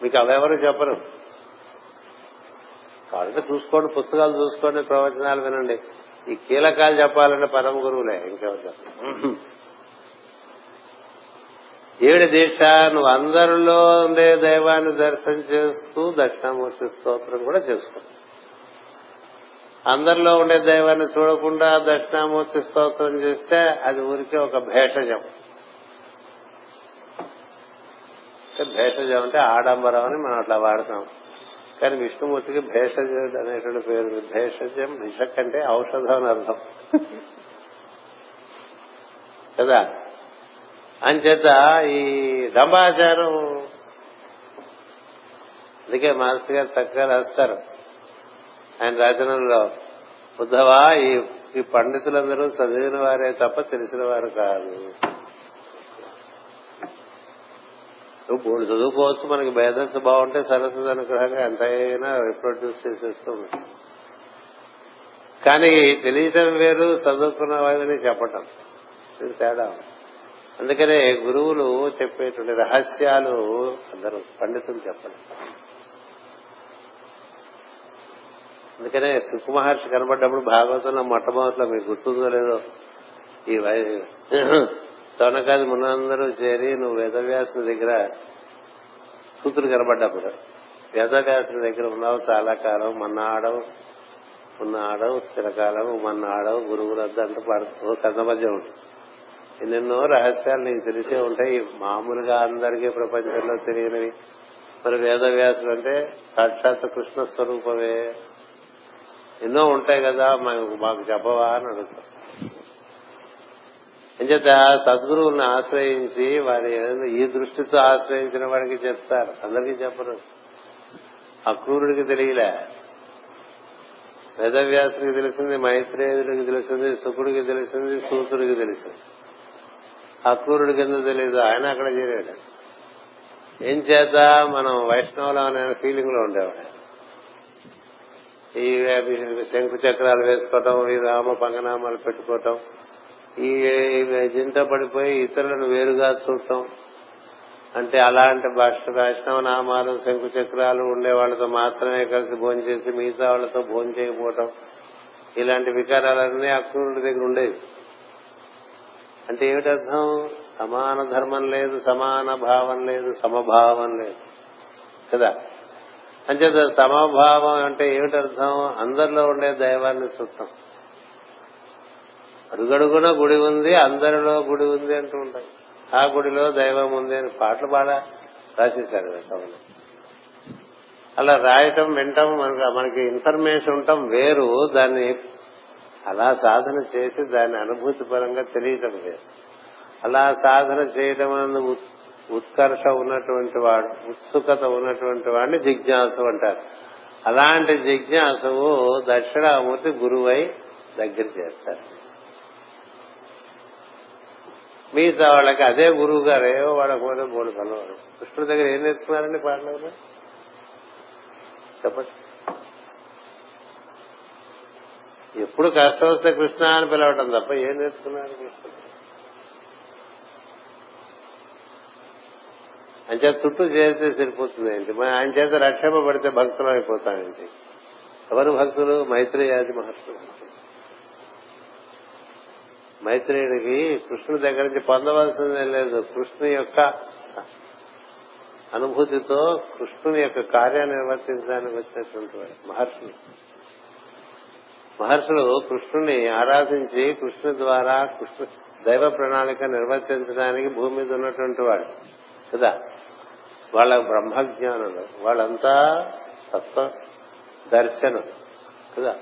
మీకు అవెవరు చెప్పరు కాబట్టి చూసుకోండి, పుస్తకాలు చూసుకోండి, ప్రవచనాలు వినండి. ఈ కీలకాలు చెప్పాలంటే పరమ గురువులే, ఇంకెవరు చెప్పరు. ఏడు దీక్ష, నువ్వు అందరిలో ఉండే దైవాన్ని దర్శనం చేస్తూ దక్షిణామూర్తి స్తోత్రం కూడా చేసుకో. అందరిలో ఉండే దైవాన్ని చూడకుండా దక్షిణామూర్తి స్తోత్రం చేస్తే అది ఊరికే ఒక భేషజం. భేషజం అంటే ఆడంబరం అని మనం అట్లా వాడతాం. కానీ విష్ణుమూర్తికి భేషజం అనేటువంటి పేరు. భేషజం, భిషక్ అంటే ఔషధం అని అర్థం కదా. అంచేత ఈ దంభాచారం. అందుకే మాస్టర్ గారు చక్కగా రాస్తారు ఆయన రచనల్లో, ఉద్ధవా ఈ పండితులందరూ చదివిన వారే తప్ప తెలిసిన వారు కాదు. ఇప్పుడు చదువుకోవచ్చు, మనకి మేధస్సు బాగుంటే సరస్వతి అనుగ్రహంగా ఎంతైనా రిప్రొడ్యూస్ చేసేస్తూ ఉంటాం. కానీ తెలియటం వేరు, చదువుకున్న వాళ్ళని చెప్పటం తేడా. అందుకనే గురువులు చెప్పేటువంటి రహస్యాలు అందరూ పండితులు చెప్పండి. అందుకనే శుకు మహర్షి కనబడ్డప్పుడు భాగవతంలో మొట్టమొదట్లో మీకు గుర్తుందో లేదో ఈ సౌనకాది మునందరూ చేరి నువ్వు వేదవ్యాసుని దగ్గర కూతురు కనబడ్డప్పుడు వేదవ్యాసుని దగ్గర ఉన్నావు చాలా కాలం, మొన్నాడవు చిరకాలం మొన్నాడవు గురువులద్ద అంటూ పాడుతూ కథ మధ్య ఉంటుంది. ఎన్నెన్నో రహస్యాలు నీకు తెలిసే ఉంటాయి, మామూలుగా అందరికీ ప్రపంచంలో తెలియనివి. మరి వేదవ్యాసులు అంటే సాక్షాత్ కృష్ణ స్వరూపమే, ఎన్నో ఉంటాయి కదా మాకు చెప్పవా అని అడుగుతాం. అంచేత సద్గురువుని ఆశ్రయించి వారి ఈ దృష్టితో ఆశ్రయించిన వాడికి చెప్తారు, అందరికీ చెప్పరు. ఆ క్రూరుడికి తెలియలే. వేదవ్యాసుడికి తెలిసింది, మైత్రేయుడికి తెలిసింది, శుకుడికి తెలిసింది, సూతుడికి తెలిసింది. ఆ క్రూరుడికి ఎందుకు తెలియదు? ఆయన అక్కడ చేరాడు. ఏం చేత మనం వైష్ణవులం అనే ఫీలింగ్ లో ఉండేవాడు. ఈ శంకు చక్రాలు వేసుకోవటం, ఈ రామ పంగనామాలు పెట్టుకోవటం, ఈ జింత పడిపోయి ఇతరులను వేరుగా చూడటం అంటే అలాంటి భాష వైష్ణవ నామాలు శంకు చక్రాలు ఉండే వాళ్లతో మాత్రమే కలిసి భోంచేసి మిగతా వాళ్లతో భోంచేయకపోవటం ఇలాంటి వికారాలన్నీ ఆ క్రూరుడి దగ్గర ఉండేవి. అంటే ఏమిటర్థం? సమాన ధర్మం లేదు, సమాన భావం లేదు, సమభావం లేదు కదా. అంచేత సమభావం అంటే ఏమిటర్థం? అందరిలో ఉండే దైవాన్ని చూస్తాం. అడుగడుగున గుడి ఉంది, అందరిలో గుడి ఉంది అంటూ ఉంటాయి. ఆ గుడిలో దైవం ఉంది అని పాటలు బాగా రాసేశారు. అలా రాయటం వినటం మనకి ఇన్ఫర్మేషన్ ఉండటం వేరు, దాన్ని అలా సాధన చేసి దాన్ని అనుభూతి పరంగా తెలియటం లేదు. అలా సాధన చేయటం అన్న ఉత్కర్ష ఉన్నటువంటి వాడు, ఉత్సుకత ఉన్నటువంటి వాడిని జిజ్ఞాసు అంటారు. అలాంటి జిజ్ఞాసువు దక్షిణామూర్తి గురువై దగ్గర చేస్తారు. మిగతా వాళ్ళకి అదే గురువు గారే వాళ్ళకి పోతే మూడు కలవారు. కృష్ణుడి దగ్గర ఏం నేర్చుకున్నారండి పాటలు చెప్పండి. ఎప్పుడు కష్టం వస్తే కృష్ణ అని పిలవటం తప్ప ఏం నేర్చుకున్నారు కృష్ణుడు? అని చేత చుట్టూ చేస్తే సరిపోతుంది ఏంటి? ఆయన చేత రక్షపడితే భక్తులు అయిపోతామేంటి? ఎవరు భక్తులు? మైత్రేయాది మహర్షులు. మైత్రేయుడికి కృష్ణుడి దగ్గర నుంచి పొందవలసిందేం లేదు. కృష్ణుని యొక్క అనుభూతితో కృష్ణుని యొక్క కార్యాన్ని నిర్వర్తించడానికి వచ్చినటువంటి వాడు మహర్షులు. మహర్షులు కృష్ణుని ఆరాధించి కృష్ణు ద్వారా కృష్ణ దైవ ప్రణాళిక నిర్వర్తించడానికి భూమి మీద ఉన్నటువంటి వాడు కదా. వాళ్ళ బ్రహ్మజ్ఞానులు, వాళ్ళంతా తత్వ దర్శనం కదా.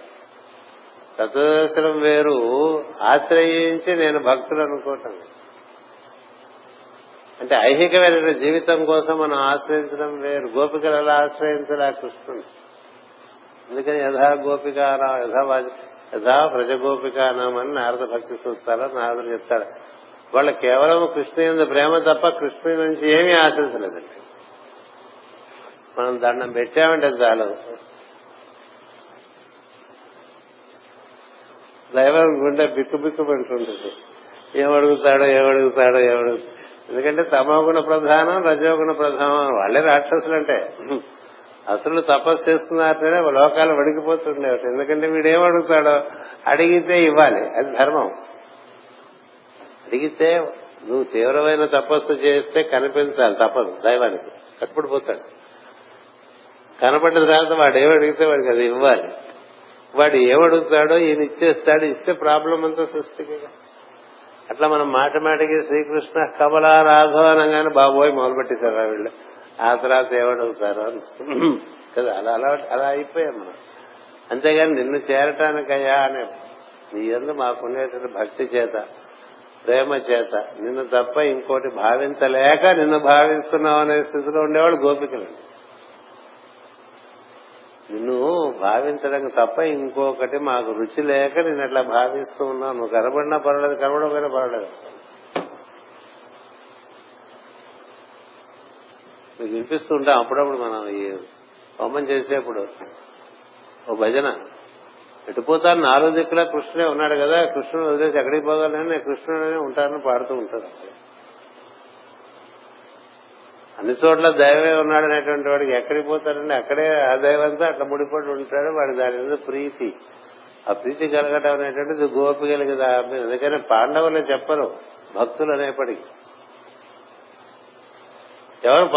తత్వదర్శనం వేరు, ఆశ్రయించి నేను భక్తులు అనుకోవటం అంటే ఐహికమైన జీవితం కోసం మనం ఆశ్రయించడం వేరు. గోపికలు ఎలా ఆశ్రయించాలి ఆ కృష్ణుని? అందుకని యథా గోపిక యథా ప్రజ గోపిక నామని నారద భక్తి సూత్రాలు నారదుడు చెప్తాడు. వాళ్ళు కేవలం కృష్ణ యందు ప్రేమ తప్ప కృష్ణ నుంచి ఏమీ ఆశించలేదండి. మనం దండం పెట్టామంటే చాలు, దైవం గుండె బిక్కు బిక్కు పెడుతుంటుంది. ఏమడుగుతాడో. ఎందుకంటే తమోగుణ ప్రధానం, రజోగుణ ప్రధానం. వాళ్ళే రాక్షసులంటే అసలు తపస్సు చేస్తున్నారంటే లోకాలు వడికిపోతుండేవాడు. ఎందుకంటే వీడేమడుగుతాడో, అడిగితే ఇవ్వాలి, అది ధర్మం. అడిగితే నువ్వు తీవ్రమైన తపస్సు చేస్తే కనిపించాలి, తపస్సు దైవానికి కట్టుబడిపోతాడు. కనపడిన తర్వాత వాడు ఏమడిగితే వాడికి అది ఇవ్వాలి. వాడు ఏమడుగుతాడో ఈయన ఇచ్చేస్తాడు. ఇస్తే ప్రాబ్లం అంతా సృష్టికి. అట్లా మనం మాటమాటికి శ్రీకృష్ణ కమల రాధో అనగానే బాబోయ్ మొదలుపెట్టేశారు వీళ్ళు. ఆ తర్వాత ఏమడుగుతారు కదా. అలా అయిపోయాం మనం. అంతేగాని నిన్ను చేరటానికయ్యా అనే నీ యందు మాకుండేటువంటి భక్తి చేత, ప్రేమ చేత నిన్ను తప్ప ఇంకోటి భావించలేక నిన్ను భావిస్తున్నావు అనే స్థితిలో ఉండేవాడు గోపికలండి. నిన్ను భావించడం తప్ప ఇంకొకటి మాకు రుచి లేక నేను అట్లా భావిస్తూ ఉన్నావు. నువ్వు కనబడినా పర్వాలేదు, కనబడకపోయినా పర్వాలేదు. మీకు వినిపిస్తుంటాం అప్పుడప్పుడు మనం ఈ హోమం చేసేప్పుడు ఓ భజన. ఎటుపోతాను? నాలుగు దిక్కులా కృష్ణుడే ఉన్నాడు కదా, కృష్ణుని వదిలేసి ఎక్కడికి పోగలను, నేను కృష్ణుడే ఉంటానని పాడుతూ ఉంటాను. అన్ని చోట్ల దైవమే ఉన్నాడు అనేటువంటి వాడికి ఎక్కడికి పోతారండి? అక్కడే ఆ దైవంతో అట్లా ముడిపడి ఉంటాడు. వాడి దాని మీద ప్రీతి, ఆ ప్రీతి కలగటం అనేటువంటిది గోపికలు కదా. అందుకనే పాండవులే చెప్పరు, భక్తులు అనేప్పటికీ. ఎవరు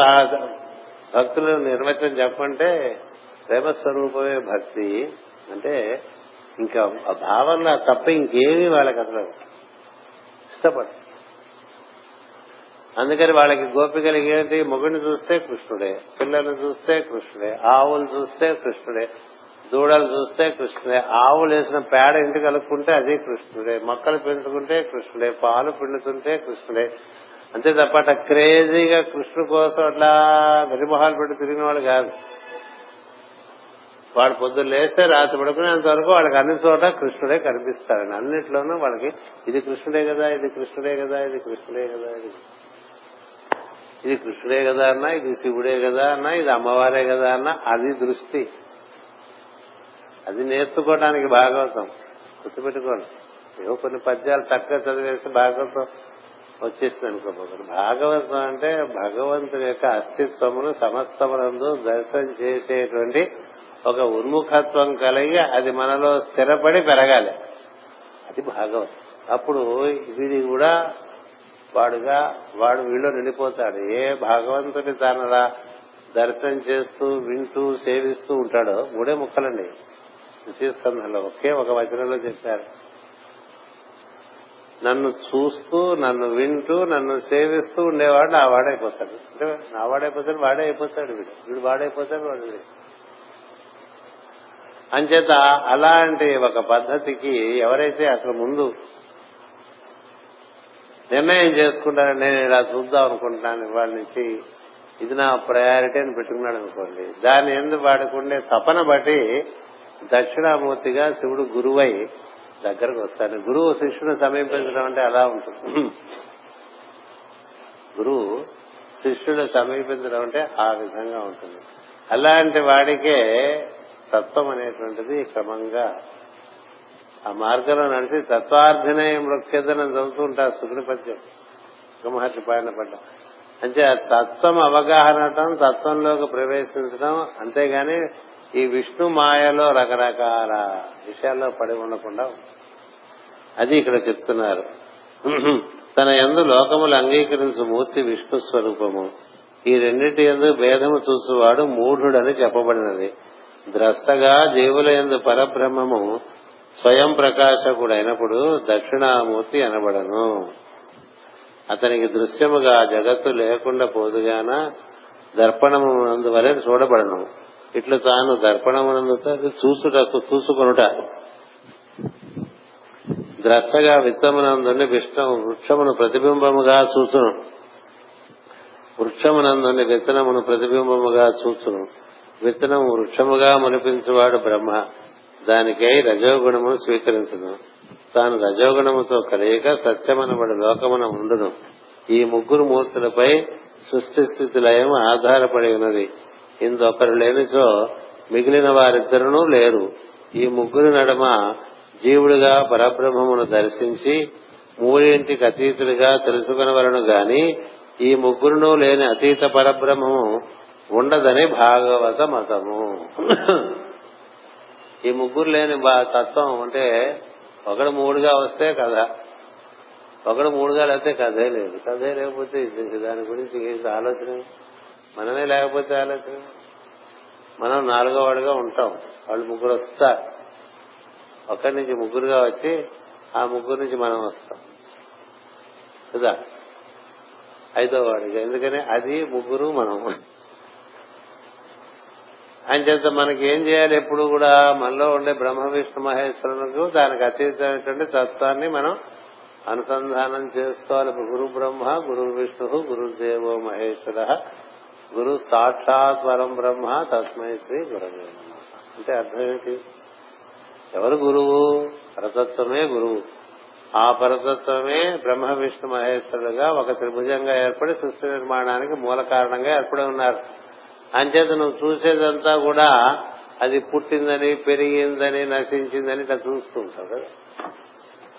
భక్తులు నిర్వచనం చెప్పంటే ప్రేమస్వరూపమే భక్తి అంటే. ఇంకా ఆ భావన తప్ప ఇంకేమీ వాళ్ళకి అసలు ఇష్టపడదు. అందుకని వాళ్ళకి గోపికలకి ఏంటి, మొగుడిని చూస్తే కృష్ణుడే, పిల్లల్ని చూస్తే కృష్ణుడే, ఆవులు చూస్తే కృష్ణుడే, దూడలు చూస్తే కృష్ణుడే, ఆవులు వేసిన పేడ ఇంటి కలుపుకుంటే అదే కృష్ణుడే, మొక్కలు పెంచుకుంటే కృష్ణుడే, పాలు పిండుతుంటే కృష్ణుడే. అంతే తప్ప అట్లా క్రేజీగా కృష్ణుడు కోసం అట్లా వెరిమొహాలు పెట్టి తిరిగిన వాళ్ళు కాదు. వాడు పొద్దున్న లేస్తే రాత్రి పడుకునేంత వరకు వాళ్ళకి అన్ని చోట కృష్ణుడే కనిపిస్తాడని. అన్నిట్లోనూ వాళ్ళకి ఇది కృష్ణుడే కదా, ఇది కృష్ణుడే కదా, ఇది కృష్ణుడే కదా, ఇది కృష్ణుడే కదా అన్నా, ఇది శివుడే కదా అన్నా, ఇది అమ్మవారే కదా అన్నా, అది దృష్టి. అది నేర్చుకోవడానికి భాగవతం గుర్తుపెట్టుకోండి. ఏవో కొన్ని పద్యాలు చక్కగా చదివేస్తే భాగవతం వచ్చేసింది అనుకోపోతుంది. భాగవతం అంటే భగవంతుని యొక్క అస్తిత్వమును సమస్తమునందు దర్శనం చేసేటువంటి ఒక ఉన్ముఖత్వం కలిగి అది మనలో స్థిరపడి పెరగాలి. అది భాగవతం. అప్పుడు వీడి కూడా వాడుగా వాడు వీళ్ళు నిండిపోతాడు. ఏ భగవంతుని తనలా దర్శనం చేస్తూ వింటూ సేవిస్తూ ఉంటాడో. మూడే ముక్కలండి ద్వితీయస్కంధంలో, ఒకే ఒక వచనంలో చెప్పారు. నన్ను చూస్తూ, నన్ను వింటూ, నన్ను సేవిస్తూ ఉండేవాడు నా వాడైపోతాడు. అంటే నా వాడైపోతాడు, వాడే అయిపోతాడు, వీడు వీడు వాడైపోతాడు, వాడు వీడు. అంచేత అలాంటి ఒక పద్ధతికి ఎవరైతే అసలు ముందు నిర్ణయం చేసుకుంటారో, నేను ఇలా చూద్దాం అనుకుంటున్నాను ఇవాళ నుంచి, ఇది నా ప్రయారిటీ అని పెట్టుకున్నాడు అనుకోండి, దాని ఎందుకు వాడుకుండే తపన బట్టి దక్షిణామూర్తిగా శివుడు గురువై దగ్గరకు వస్తాడు. గురువు శిష్యుని సమీపించడం అంటే అలా ఉంటుంది. గురువు శిష్యుని సమీపించడం అంటే ఆ విధంగా ఉంటుంది. అలాంటి వాడికే తత్వం అనేటువంటిది క్రమంగా ఆ మార్గంలో నడిచి తత్వార్థినయం వృక్షేదనం చదువుతూ ఉంటారు శుక్రుడి పద్యం బ్రహ్మహర్షి పాయన పడ్డ. అంటే ఆ తత్వం అవగాహనటం, తత్వంలోకి ప్రవేశించడం. అంతేగాని ఈ విష్ణు మాయలో రకరకాల విషయాల్లో పడి ఉండకుండా అది ఇక్కడ చెప్తున్నారు. తన యందు లోకములు అంగీకరించు మూర్తి విష్ణు స్వరూపము. ఈ రెండింటి యందు భేదము చూసేవాడు మూఢుడని చెప్పబడినది. ద్రష్టగా జీవుల యందు పరబ్రహ్మము స్వయం ప్రకాశకుడు అయినప్పుడు దక్షిణామూర్తి అనబడను. అతనికి దృశ్యముగా జగత్తు లేకుండా పోదుగాన దర్పణమునందు వలె చూడబడను. ఇట్లు తాను దర్పణమునందు చూసుటకు చూసుకొనుట ద్రష్టగా విత్తమునందుని వృక్షమును ప్రతిబింబముగా చూచును, వృక్షమునందుని విత్తనమును ప్రతిబింబముగా చూచును. విత్తనము వృక్షముగా మునిపించువాడు బ్రహ్మ. దానికై రజోగుణమును స్వీకరించును. తాను రజోగుణముతో కలియక సత్యమనబడి లోకమున ఉండును. ఈ ముగ్గురు మూర్తులపై సృష్టి స్థితి లయం ఆధారపడి ఉన్నది. ఇందొకరు లేనిచో మిగిలిన వారిద్దరూ లేరు. ఈ ముగ్గురు నడమ జీవుడుగా పరబ్రహ్మమును దర్శించి మూడింటికి అతీతులుగా తెలుసుకునవలను గాని ఈ ముగ్గురును లేని అతీత పరబ్రహ్మము ఉండదని భాగవత మతము. ఈ ముగ్గురు లేని తత్వం అంటే ఒకడు మూడుగా వస్తే కదా, ఒకడు మూడుగా లేకపోతే కథే లేదు, కథే లేకపోతే దాని గురించి ఆలోచన మనమే లేకపోతే ఆలోచన. మనం నాలుగో వాడుగా ఉంటాం, వాళ్ళు ముగ్గురు వస్తారు. ఒకరి నుంచి ముగ్గురుగా వచ్చి ఆ ముగ్గురు నుంచి మనం వస్తాం కదా ఐదో వాడుగా. ఎందుకని అది ముగ్గురు మనం. ఆయన చేత మనకి ఏం చేయాలి, ఎప్పుడు కూడా మనలో ఉండే బ్రహ్మ విష్ణు మహేశ్వరులకు దానికి అతీతమైనటువంటి తత్వాన్ని మనం అనుసంధానం చేసుకోవాలి. గురు బ్రహ్మ గురు విష్ణు గురుదేవో మహేశ్వర గురు సాక్షాత్ పరం బ్రహ్మ తస్మై శ్రీ గురవే నమః. అంటే అర్థం ఏంటి, ఎవరు గురువు? పరతత్వమే గురువు. ఆ పరతత్వమే బ్రహ్మ విష్ణు మహేశ్వరులుగా ఒక త్రిభుజంగా ఏర్పడి సృష్టి నిర్మాణానికి మూల కారణంగా ఏర్పడి ఉన్నారు. అంచేత నువ్వు చూసేదంతా కూడా అది పుట్టిందని, పెరిగిందని, నశించిందని ఇట్లా చూస్తూ ఉంటావు కదా.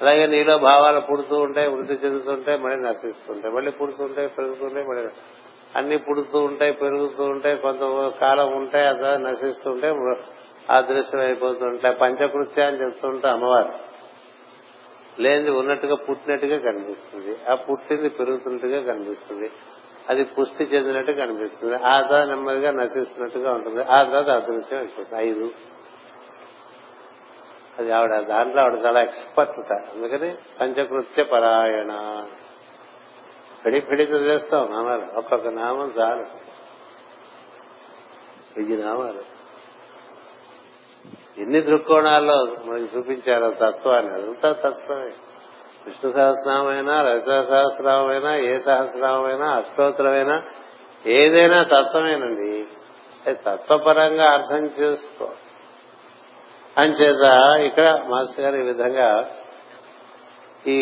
అలాగే నీలో భావాలు పుడుతూ ఉంటాయి, వృద్ధి చెందుతుంటాయి, మళ్ళీ నశిస్తుంటాయి, మళ్ళీ పుడుతుంటాయి, పెరుగుతుంటాయి, మళ్ళీ అన్ని పుడుతూ ఉంటాయి, పెరుగుతూ ఉంటాయి, కొంత కాలం ఉంటాయి, అదా నశిస్తుంటే అదృశ్యం అయిపోతుంటాయి. పంచకృత్య అని చెప్తుంటే అమ్మవారు లేనిది ఉన్నట్టుగా పుట్టినట్టుగా కనిపిస్తుంది, ఆ పుట్టింది పెరుగుతున్నట్టుగా కనిపిస్తుంది, అది పుష్టి చెందినట్టు కనిపిస్తుంది, ఆ తర్వాత నెమ్మదిగా నశిస్తున్నట్టుగా ఉంటుంది, ఆ తర్వాత అదృశ్యం అయిపోతుంది. ఐదు అది ఆవిడ దాంట్లో ఆవిడ చాలా ఎక్స్పర్ట్ ఉంటారు. అందుకని పంచకృత్య పరాయణ పెడిపెడి చదివేస్తాం నామాలు, ఒక్కొక్క నామం చాలు, ఇది నామాలు ఎన్ని దృక్కోణాల్లో మనకి చూపించారో తత్వాన్ని, అదంతా తత్వమే. విష్ణు సహస్రనామైనా, లలిత సహస్రనామైనా, ఏ సహస్రనామైనా, అష్టోత్తరమైనా, ఏదైనా తత్వమేనండి. అది తత్వపరంగా అర్థం చేసుకో. అంచేత ఇక్కడ మాస్టర్ గారు ఈ విధంగా ఈ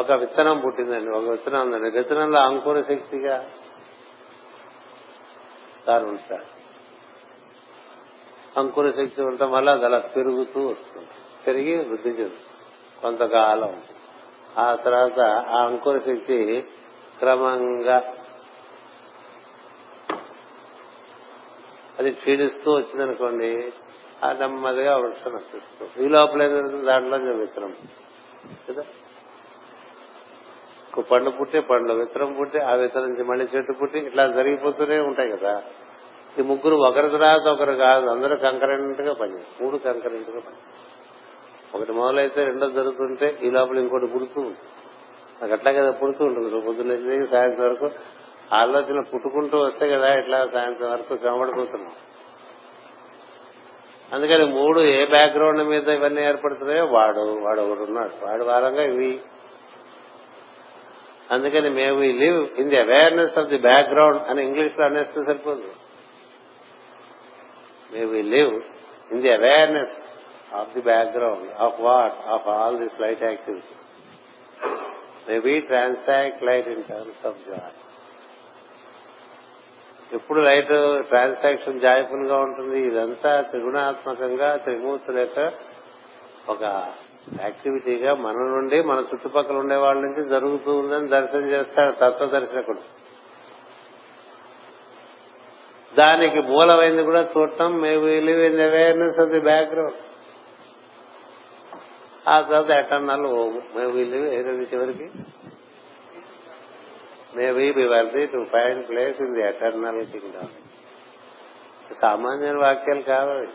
ఒక విత్తనం పుట్టిందండి, ఒక విత్తనం ఉందండి, విత్తనంలో అంకుర శక్తిగా తాను ఉంటాడు. అంకుర శక్తి ఉండటం వల్ల అది అలా పెరుగుతూ వస్తుంది, పెరిగి వృద్ధి చెందుతుంది కొంతకాలం. ఆ తర్వాత ఆ అంకుర శక్తి క్రమంగా అది క్షీణిస్తూ వచ్చిందనుకోండి, ఆ నెమ్మదిగా వృక్షం నశిస్తుంది. ఈ లోపల ఏం జరుగుతుంది, దాంట్లో విత్తనం కదా, పండు పుట్టి, పండ్లు విత్తనం పుట్టి, ఆ విత్తనం నుంచి మళ్ళీ చెట్టు పుట్టి, ఇట్లా జరిగిపోతూనే ఉంటాయి కదా. ఈ ముగ్గురు ఒకరి తర్వాత ఒకరు కాదు, అందరూ కంకరెంట్గా పనిచేస్తారు, మూడు కంకరెంట్గా పనిచేస్తారు. ఒకటి మొదలైతే రెండో జరుగుతుంటే ఈ లోపల ఇంకోటి పుడుతూ ఉంటుంది. నాకు అట్లా కదా పుడుతూ ఉంటుంది, పొద్దున్నే సాయంత్రం వరకు ఆలోచన పుట్టుకుంటూ వస్తే కదా ఇట్లా సాయంత్రం వరకు శ్రమపడిపోతున్నాం. అందుకని మూడు ఏ బ్యాక్గ్రౌండ్ మీద ఇవన్నీ ఏర్పడుతున్నాయో వాడు వాడు ఒకడు ఉన్నాడు, వాడు వారంగా ఇవి. అందుకని మేము ఈ live in the awareness of the background అని ఇంగ్లీష్లో అనేస్తే సరిపోదు. మేము ఈ live in the awareness of the background of what of all this light activity. May be transact light in terms of joy. ఎప్పుడు లైట్ ట్రాన్సాక్షన్ జాయ్ఫుల్ గా ఉంటుంది. ఇదంతా త్రిగుణాత్మకంగా త్రిమూర్తుల యొక్క ఒక యాక్టివిటీగా మన నుండి, మన చుట్టుపక్కల ఉండే వాళ్ళ నుంచి జరుగుతూ ఉందని దర్శనం చేస్తాడు తత్వదర్శకుడు. దానికి మూలమైంది కూడా చూడటం. May we live in the awareness of the background. ఆ తర్వాత ఎటన్నాళ్ళు మే వీ లివ్ ఏదైనా చివరికి may we be worthy to find place in the eternal kingdom. సామాన్య వాక్యాలు కావాలి.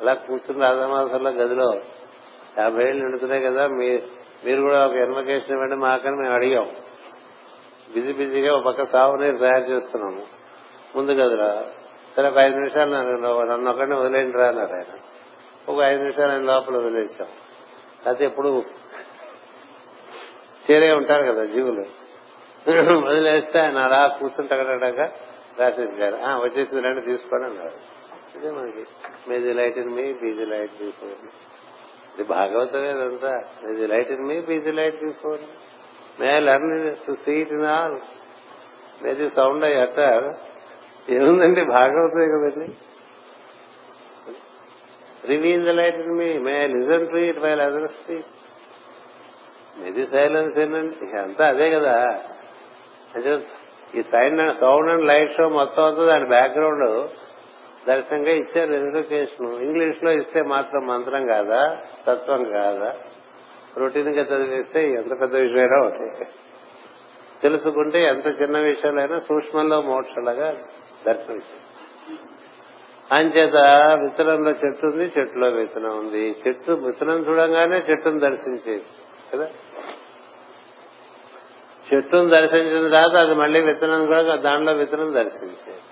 అలా కూర్చుని రాజమాసంలో గదిలో 50 ఏళ్ళు నిండుతున్నాయి కదా, మీరు కూడా ఒక ఇన్విటేషన్ ఇవ్వండి మాకని మేము అడిగాం. బిజీగా ఒక పక్క సాగునీరు తయారు చేస్తున్నాము ముందు గదిలో. సరే ఒక 5 నిమిషాలు నన్ను ఒకరిని వదిలేండి రా అన్నారు ఆయన. ఒక 5 నిమిషాలు ఆయన లోపల వదిలేసాం. అయితే ఎప్పుడు చేరే ఉంటారు కదా జీవులు, వదిలేస్తే ఆయన అలా కూర్చుని తగడక రాసేసారు. వచ్చేసి రండి తీసుకోండి అన్నారు. ఇదే మనకి may the light in me, be the light తీసుకోండి. ఇది భాగవతమే అంతా. May the light in me, be the light తీసుకోండి. May learn to see it in all. May the sound అయ్యి అట్టారు. ఏముందండి భాగవతమే కదండి. Reveal the light in me, may listen to it while others speak. ఇది సైలెన్స్ ఏంటండి, అంతా అదే కదా. అంటే ఈ సౌండ్ అండ్ లైట్ షో మొత్తం అంతా దాని బ్యాక్గ్రౌండ్ దర్శనంగా ఇచ్చారు ఎడ్యుకేషన్. ఇంగ్లీష్ లో ఇస్తే మాత్రం మంత్రం కాదా, తత్వం కాదా, రొటీన్ గా చదివిస్తే ఎంత పెద్ద విషయమైనా ఒకటి తెలుసుకుంటే ఎంత చిన్న విషయాలైనా సూక్ష్మంలో మోక్షలాగా దర్శనం ఇచ్చారు. అంచేత విత్తనంలో చెట్టు ఉంది, చెట్టులో విత్తనం ఉంది. చెట్టు విత్తనం చూడంగానే చెట్టును దర్శించేది కదా. చెట్టును దర్శించిన తర్వాత అది మళ్లీ విత్తనం కూడా, దాంట్లో విత్తనం దర్శించేది.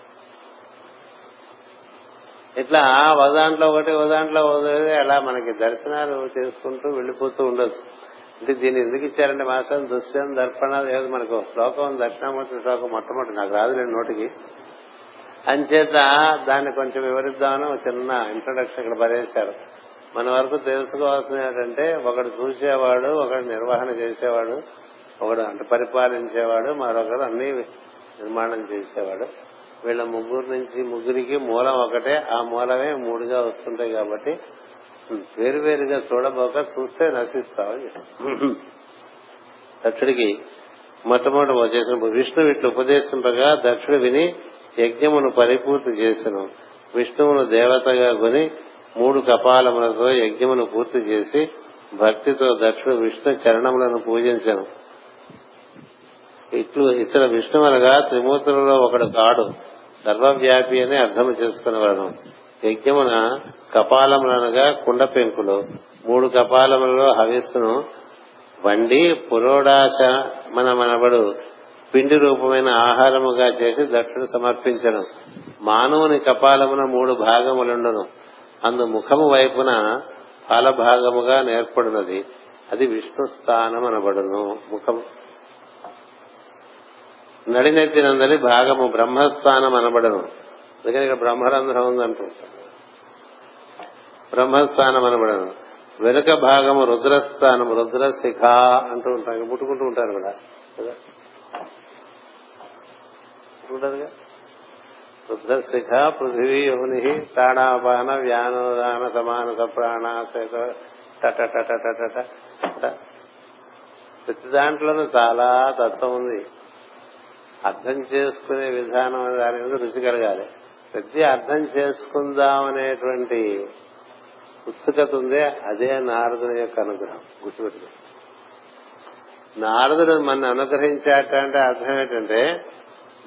ఇట్లా ఓ దాంట్లో ఒకటి, ఓ దాంట్లో ఒకటి, అలా మనకి దర్శనాలు చేసుకుంటూ వెళ్లిపోతూ ఉండొచ్చు. అంటే దీన్ని ఎందుకు ఇచ్చారంటే మాసం దృశ్యం దర్పణ లేదు. మనకు శ్లోకం దక్షిణామూర్తి శ్లోకం మొట్టమొదటి నాకు రాదు నేను నోటికి. అంచేత దాన్ని కొంచెం వివరిద్దామని చిన్న ఇంట్రొడక్షన్ ఇక్కడ పరేశారు. మన వరకు తెలుసుకోవాల్సింది ఏంటంటే ఒకడు చూసేవాడు, ఒకడు నిర్వహణ చేసేవాడు, ఒకడు అంటే పరిపాలించేవాడు, మరొకరు అన్ని నిర్మాణం చేసేవాడు. వీళ్ళ ముగ్గురు నుంచి ముగ్గురికి మూలం ఒకటే. ఆ మూలమే మూడుగా వస్తుంటాయి కాబట్టి వేరువేరుగా చూడబోక చూస్తే నశిస్తామని చెప్పారు. దక్షుడికి మొట్టమొదటి చేసినప్పుడు విష్ణువు ఇట్లు ఉపదేశింపగా దక్షుడు విని యజ్ఞమును పరిపూర్తి చేసెను. విష్ణువును దేవతగా కొని 3 కపాలములతో యజ్ఞమును పూర్తి చేసి భక్తితో దక్షుడు విష్ణు చరణములను పూజించెను. ఇతర విష్ణువులుగా త్రిమూర్తులలో ఒకడు కాడు, సర్వవ్యాపి అని అర్థం చేసుకునేవాడు. యజ్ఞమున కపాలములనగా కుండ పెంకులు 3 కపాలములలో హవిస్సును వండి పురోడాశమనబడు పిండి రూపమైన ఆహారముగా చేసి దక్షుడు సమర్పించను. మానవుని కపాలమున 3 భాగములుండును, అందు ముఖము వైపున ఫలభాగముగా నేర్పడినది, అది విష్ణు స్థానం అనబడును. ముఖం నడినెత్తినందని భాగము బ్రహ్మస్థానం అనబడును. అందుకని ఇక్కడ బ్రహ్మరంధ్రం ఉందంటుంటారు, బ్రహ్మస్థానం అనబడును. వెనుక భాగము రుద్రస్థానం, రుద్రశిఖ అంటూ ఉంటారు, ముట్టుకుంటూ ఉంటారు కూడా కదా, రుద్రశిఖ పృథివీ యోని ప్రాణాపాన వ్యానోదాన సమానస ప్రాణాశేత టట. ప్రతి దాంట్లోనూ చాలా తత్వం ఉంది. అర్థం చేసుకునే విధానం దాని మీద రుచి కలగాలి. ప్రతి అర్థం చేసుకుందాం అనేటువంటి ఉత్సుకత ఉందే అదే నారదుని యొక్క అనుగ్రహం. గుర్తుపెట్టుకో, నారదుడు మన అనుగ్రహించాట అంటే అర్థం ఏంటంటే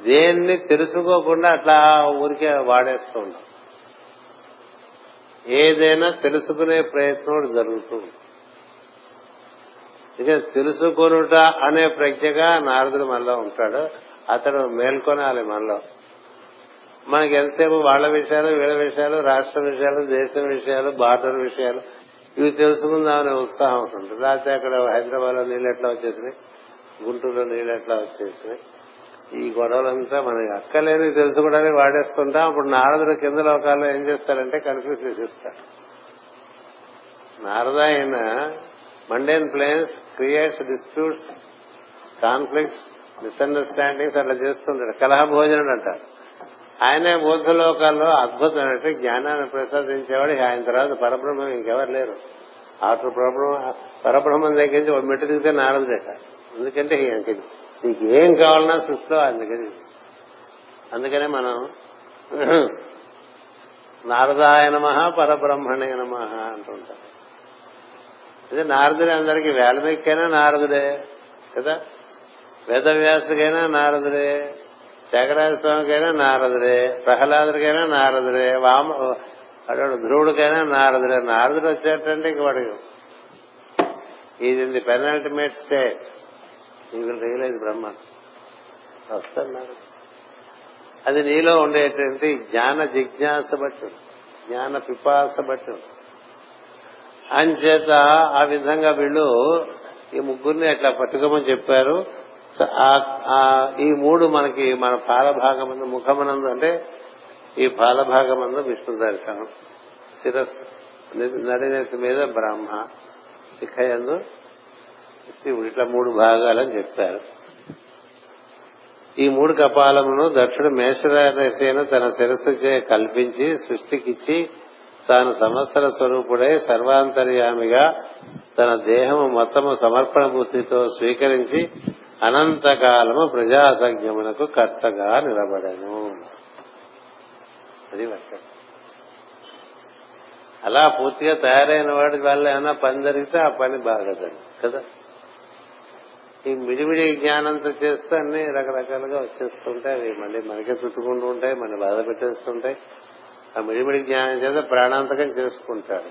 దేన్ని తెలుసుకోకుండా అట్లా ఊరికే వాడేస్తూ ఉంటాం. ఏదైనా తెలుసుకునే ప్రయత్నం జరుగుతూ ఉంటుంది. ఇక తెలుసుకొనుట అనే ప్రజ్ఞగా నారదుడు మనలో ఉంటాడు. అతడు మేల్కొనాలి మనలో. మనకి ఎంతసేపు వాళ్ల విషయాలు, వీళ్ళ విషయాలు, రాష్ట్ర విషయాలు, దేశం విషయాలు, బార్డర్ విషయాలు ఇవి తెలుసుకుందామనే ఉత్సాహం ఉంటుంది. లేకపోతే అక్కడ హైదరాబాద్లో నీళ్ళు ఎట్లా వచ్చేసినాయి, గుంటూరులో నీళ్ళు ఎట్లా వచ్చేసినాయి, ఈ గొడవలంతా మనకి అక్కలేని తెలుసుకోవడానికి వాడేస్తుంటాం. అప్పుడు నారదుడు కింద లోకాల్లో ఏం చేస్తాడంటే కన్ఫ్యూజ్ చేసేస్తాడు. నారద అయిన mundane planes creates disputes, conflicts, misunderstandings అట్లా చేస్తుంటాడు. కలహ భోజనం అంటారు. ఆయనే బౌద్ధ లోకాల్లో అద్భుతమైన జ్ఞానాన్ని ప్రసాదించేవాడు. ఆయన తర్వాత పరబ్రహ్మం ఇంకెవరు లేరు. అటు పరబ్రహ్మం దగ్గర నుంచి ఒక మెట్టు దిగితే నారదుడట. ఎందుకంటే నీకేం కావాలన్నా సృష్టిలో అందుకని. అందుకనే మనం నారదాయ నమః పరబ్రహ్మణే నమః అంటుంటాం. అదే నారదుడే. అందరికీ వాల్మీకైనా నారదుడే కదా, వేదవ్యాసుకైనా నారదుడే, శంకరాచార్య స్వామికైనా నారదుడే, ప్రహ్లాదుడికైనా నారదుడే, ధ్రువుడికైనా నారదుడే. నారదుడు వచ్చేటంటే ఇంక వాడు ఇది the penultimate state. You will realize బ్రహ్మ వస్తున్నారు. అది నీలో ఉండేటువంటి జ్ఞాన జిజ్ఞాస బట్టి, జ్ఞాన పిపాస బట్టి. అంచేత ఆ విధంగా వీళ్ళు ఈ ముగ్గురిని అట్లా పట్టుకోమని చెప్పారు. ఈ 3 మనకి మన పాలభాగమందు ముఖమనందు, అంటే ఈ పాలభాగమందు విష్ణు దర్శనం, శిరస్ నడినెత్తి మీద బ్రహ్మ, శిఖయందు శివుడు, ఇట్లా 3 భాగాలని చెప్పారు. ఈ 3 కపాలమును దక్షుడు మేషరాశైన తన శిరస్సు చే కల్పించి సృష్టికిచ్చి తాను సంవత్సర స్వరూపుడై సర్వాంతర్యామిగా తన దేహము మొత్తము సమర్పణ బుద్ధితో స్వీకరించి అనంతకాలము ప్రజాసజ్ఞమునకు కర్తగా నిలబడను. అది వర్షం. అలా పూర్తిగా తయారైన వాడి వల్ల ఏమైనా పని జరిగితే ఆ పని బాగదండి కదా. ఈ మిడిమిడి జ్ఞానంతో చేస్తే అన్ని రకరకాలుగా వచ్చేస్తుంటాయి. అవి మళ్ళీ మనకే చుట్టుకుంటూ ఉంటాయి, మన బాధ పెట్టేస్తుంటాయి. ఆ మిడిమిడి జ్ఞానం చేత ప్రాణాంతకం చేసుకుంటాడు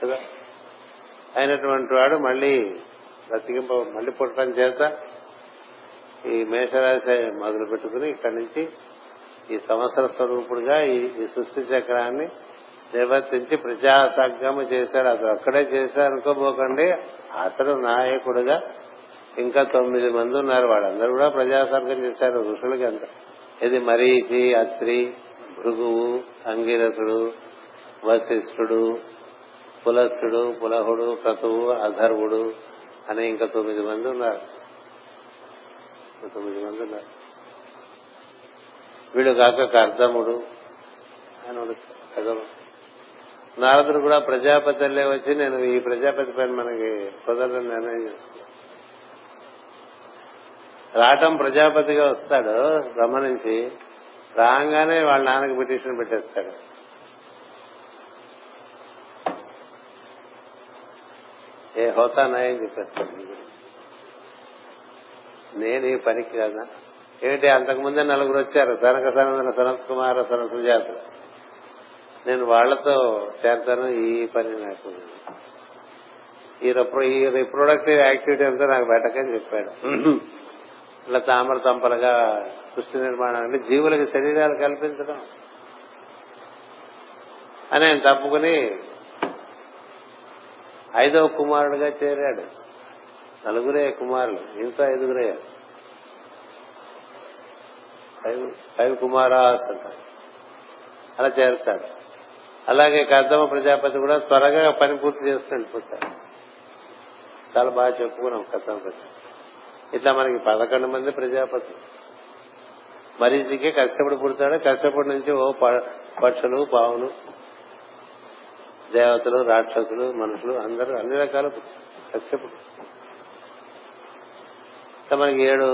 కదా. అయినటువంటి వాడు మళ్ళీ మళ్ళీ పుట్టడం చేత ఈ మేషరాశి మొదలు పెట్టుకుని ఇక్కడి నుంచి ఈ సంవత్సర స్వరూపుడుగా ఈ సృష్టి చక్రాన్ని నిర్వర్తించి ప్రజాసాగ్యము చేశారు. అది ఒక్కడే చేశారనుకోబోకండి, అతడు నాయకుడుగా ఇంకా 9 మంది ఉన్నారు. వాళ్ళందరూ కూడా ప్రజాసార్గం చేశారు ఋషులకి అంత. ఇది మరీచి, అత్రి, భృగువు, అంగిరసుడు, వశిష్ఠుడు, పులస్సుడు, పులహుడు, క్రతువు, అధర్వుడు అని ఇంకా 9 మంది ఉన్నారు. 9 మంది ఉన్నారు. వీడు కాక కర్దముడు అని కదముడు. నారదుడు కూడా ప్రజాపతిలే వచ్చి నేను ఈ ప్రజాపతి పైన మనకి కుదరని నిర్ణయం చేసుకున్నాను. రావటం ప్రజాపతిగా వస్తాడు బ్రహ్మ నుంచి. రాగానే వాళ్ళ నాన్నకి పిటిషన్ పెట్టేస్తాడు. ఏ హోతానాయని చెప్పేస్తాడు, నేను ఈ పనికి కదా. ఏమిటి అంతకుముందే నలుగురు వచ్చారు, సనక, సనందన, సనత్ కుమార, సన సుజాత, నేను వాళ్లతో చేస్తాను ఈ పని, నాకు ఈ రిప్రొడక్టివ్ యాక్టివిటీ అంతా నాకు బయటకని చెప్పాడు. ఇట్లా తామర తంపరగా సృష్టి నిర్మాణం అంటే జీవులకి శరీరాలు కల్పించడం అని ఆయన తప్పుకుని ఐదవ కుమారుడుగా చేరాడు. నలుగురే కుమారులు, ఇంత ఐదుగురే, ఐదు కుమారాస్ అంటారు, అలా చేరుతాడు. అలాగే కర్దమ ప్రజాపతి కూడా త్వరగా పని పూర్తి చేసుకుని వెళ్ళిపోతాడు. చాలా బాగా చెప్పుకున్నాం కర్దమ ప్రజాపతి. ఇట్లా మనకి 11 మంది ప్రజాపతి. మరీచికి కశ్యపుడు పుడతాడు. కశ్యపుడు నుంచి పక్షులు, పావులు, దేవతలు, రాక్షసులు, మనుషులు అందరూ అన్ని రకాల కశ్యపుడు. ఇట్లా మనకి 7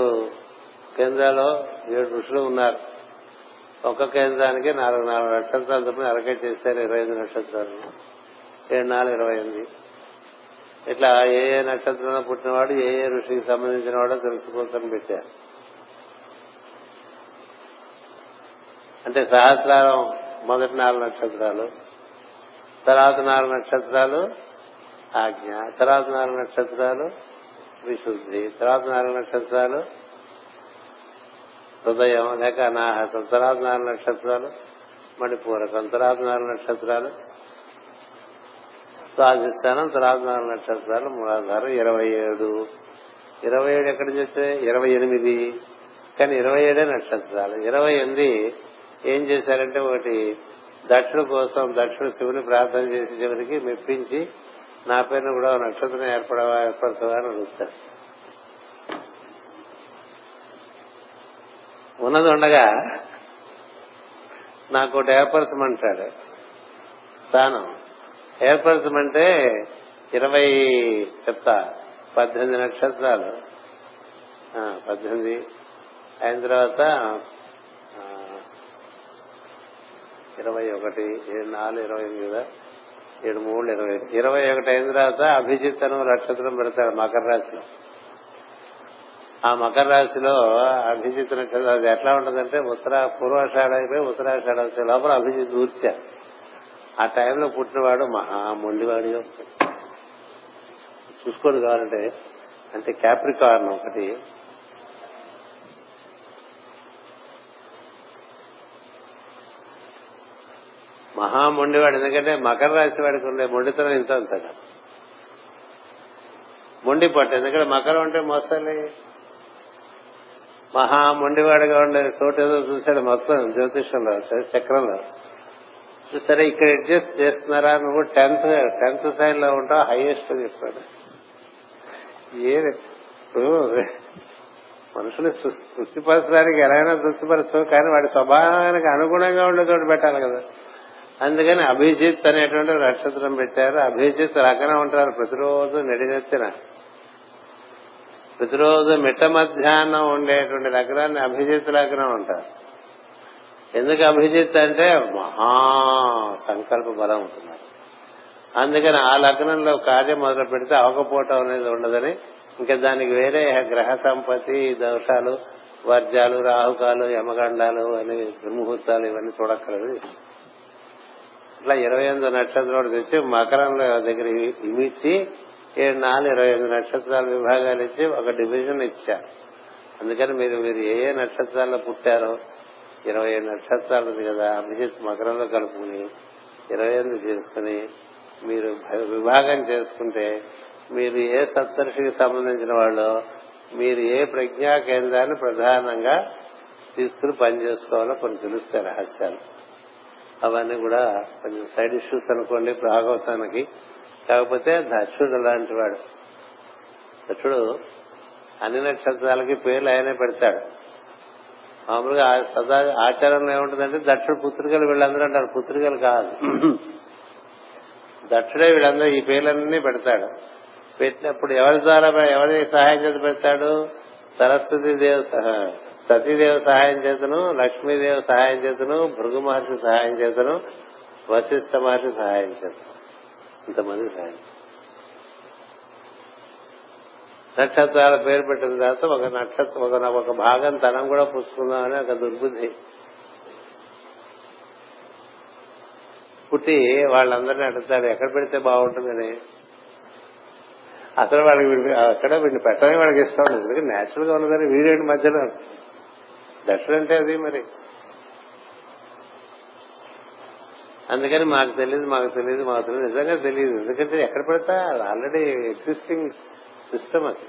కేంద్రాల్లో 7 ఋషులు ఉన్నారు. ఒక్క కేంద్రానికి 4 నక్షత్రాలు తప్పని అరకేట్ చేశారు. 25 నక్షత్రాలు, 7 4 28. ఇట్లా ఏ ఏ నక్షత్రంలో పుట్టినవాడు ఏ ఏ ఋషికి సంబంధించిన వాడో తెలుసుకోసం పెట్టారు. అంటే సహస్రారం మొదటి 4 నక్షత్రాలు, తర్వాత 4 నక్షత్రాలు ఆజ్ఞ, తర్వాత 4 నక్షత్రాలు విశుద్ధి, తర్వాత 4 నక్షత్రాలు హృదయం లేక అనాహతం, తర్వాత 4 నక్షత్రాలు మణిపూరకం, తర్వాత 4 నక్షత్రాలు స్వాధిష్టానం, తర్వాత 4 నక్షత్రాలు మూలాధారం. 27. 27 ఎక్కడి నుంచి వచ్చాయి? 28. కానీ 27 నక్షత్రాలు. 28 ఏం చేశారంటే, ఒకటి దక్షుడు కోసం, దక్షుడు శివుని ప్రార్థన చేసే చివరికి మెప్పించి నా పేరును కూడా నక్షత్రం ఏర్పరచవా అని అడుగుతాడు. ఉన్నది ఉండగా నాకు ఒకటి ఏర్పరచమంటాడు. స్థానం ఏర్పరచమంటే 18 నక్షత్రాలు, 18 అయిన తర్వాత 21, 7 4 28 కదా, 7 3 21 అయిన తర్వాత అభిజిత్ అను నక్షత్రం పెడతాడు మకర రాశిలో. ఆ మకర రాశిలో అభిజిత్ నక్షత్రం అది ఎట్లా ఉంటుందంటే పూర్వాషాఢ అయిపోయి ఉత్తరాషాఢ వచ్చే లోపల అభిజిత్ ఊర్చారు. ఆ టైంలో పుట్టినవాడు మహా మొండివాడిగా చూసుకోడు. కావాలంటే అంటే క్యాప్రికార్న్ ఒకటి, మహా మొండివాడు. ఎందుకంటే మకర రాశి వాడికి ఉండే మొండితనం ఇంత అంతగా మొండి పట్టు. ఎందుకంటే మకరం అంటే మోసాలి. మహా మొండివాడిగా ఉండే చోటు ఏదో చూశాడు మొత్తం జ్యోతిష్యంలో చక్రంలో. సరే ఇక్కడ అడ్జస్ట్ చేస్తున్నారా, నువ్వు టెన్త్ సైడ్ లో ఉంటావు, హైయెస్ట్ చెప్పాడు. ఏ మనుషులు తృప్తిపరచడానికి ఎలాగైనా తృప్తిపరచవు, కానీ వాడి స్వభావానికి అనుగుణంగా ఉండేటోటి పెట్టాలి కదా. అందుకని అభిజిత్ అనేటువంటి నక్షత్రం పెట్టారు. అభిజిత్ రకన ఉంటారు ప్రతిరోజు నెడినెత్తిన, ప్రతిరోజు మిట్ట మధ్యాహ్నం ఉండేటువంటి రకరాన్ని అభిజిత్ రకన ఉంటారు. ఎందుకు అభిజిత్ అంటే మహా సంకల్ప బలం ఉంటున్నారు. అందుకని ఆ లగ్నంలో కార్యం మొదలు పెడితే అవకపోవటం అనేది ఉండదని, ఇంకా దానికి వేరే గ్రహ సంపత్తి, దోషాలు, వర్జాలు, రాహుకాలు, యమగండాలు అని దుర్ముహూర్తాలు ఇవన్నీ చూడక్కర్లేదు. ఇట్లా 28 నక్షత్రాలు తెచ్చి మకరంలో దగ్గర ఇమిచ్చి 7 4 28 నక్షత్రాల విభాగాలు ఇచ్చి ఒక డివిజన్ ఇచ్చారు. అందుకని మీరు ఏ ఏ నక్షత్రాల్లో పుట్టారో 27 నక్షత్రాలు ఉంది కదా, అభిజిత్ మకరంలో కలుపుకుని 28 చేసుకుని మీరు విభాగం చేసుకుంటే మీరు ఏ సప్తర్షికి సంబంధించిన వాళ్ళు, మీరు ఏ ప్రజ్ఞా కేంద్రాన్ని ప్రధానంగా తీసుకుని పనిచేసుకోవాలో కొన్ని తెలుస్తాయి రహస్యాలు. అవన్నీ కూడా కొంచెం సైడ్ ఇష్యూస్ అనుకోండి భాగవతానికి. కాకపోతే దక్షుడు అలాంటి వాడు. దక్షుడు అన్ని నక్షత్రాలకి పేర్లు ఆయనే పెడతాడు. మామూలుగా సదా ఆచారంలో ఏముంటుందంటే దక్షుడు పుత్రికలు వీళ్ళందరూ అంటారు. పుత్రికలు కాదు, దక్షుడే వీళ్ళందరూ ఈ పేర్లన్నీ పెడతాడు. పెట్టినప్పుడు ఎవరి ద్వారా, ఎవరి సహాయం చేత పెడతాడు? సరస్వతీదేవి సతీదేవి సహాయం చేతను, లక్ష్మీదేవి సహాయం చేతను, భృగు మహర్షి సహాయం చేతను, వశిష్ఠ మహర్షి సహాయం చేతను, ఇంతమంది సహాయం. నక్షత్రాల పేరు పెట్టిన తర్వాత ఒక నక్షత్రం ఒక భాగం తనం కూడా పుచ్చుకుందామని ఒక దుర్బుద్ధి పుట్టి వాళ్ళందరినీ అడుగుతారు ఎక్కడ పెడితే బాగుంటుందని. అసలు వాళ్ళకి అక్కడ వీడిని పెట్టడం వాళ్ళకి ఇష్టం లేదు, ఎందుకంటే నేచురల్ గా ఉన్నదని వీడేంటి మధ్యలో దక్షుడు అంటే అది మరి. అందుకని మాకు తెలియదు నిజంగా తెలియదు, ఎందుకంటే ఎక్కడ పెడతా ఆల్రెడీ ఎగ్జిస్టింగ్ సిస్టమ్ అది.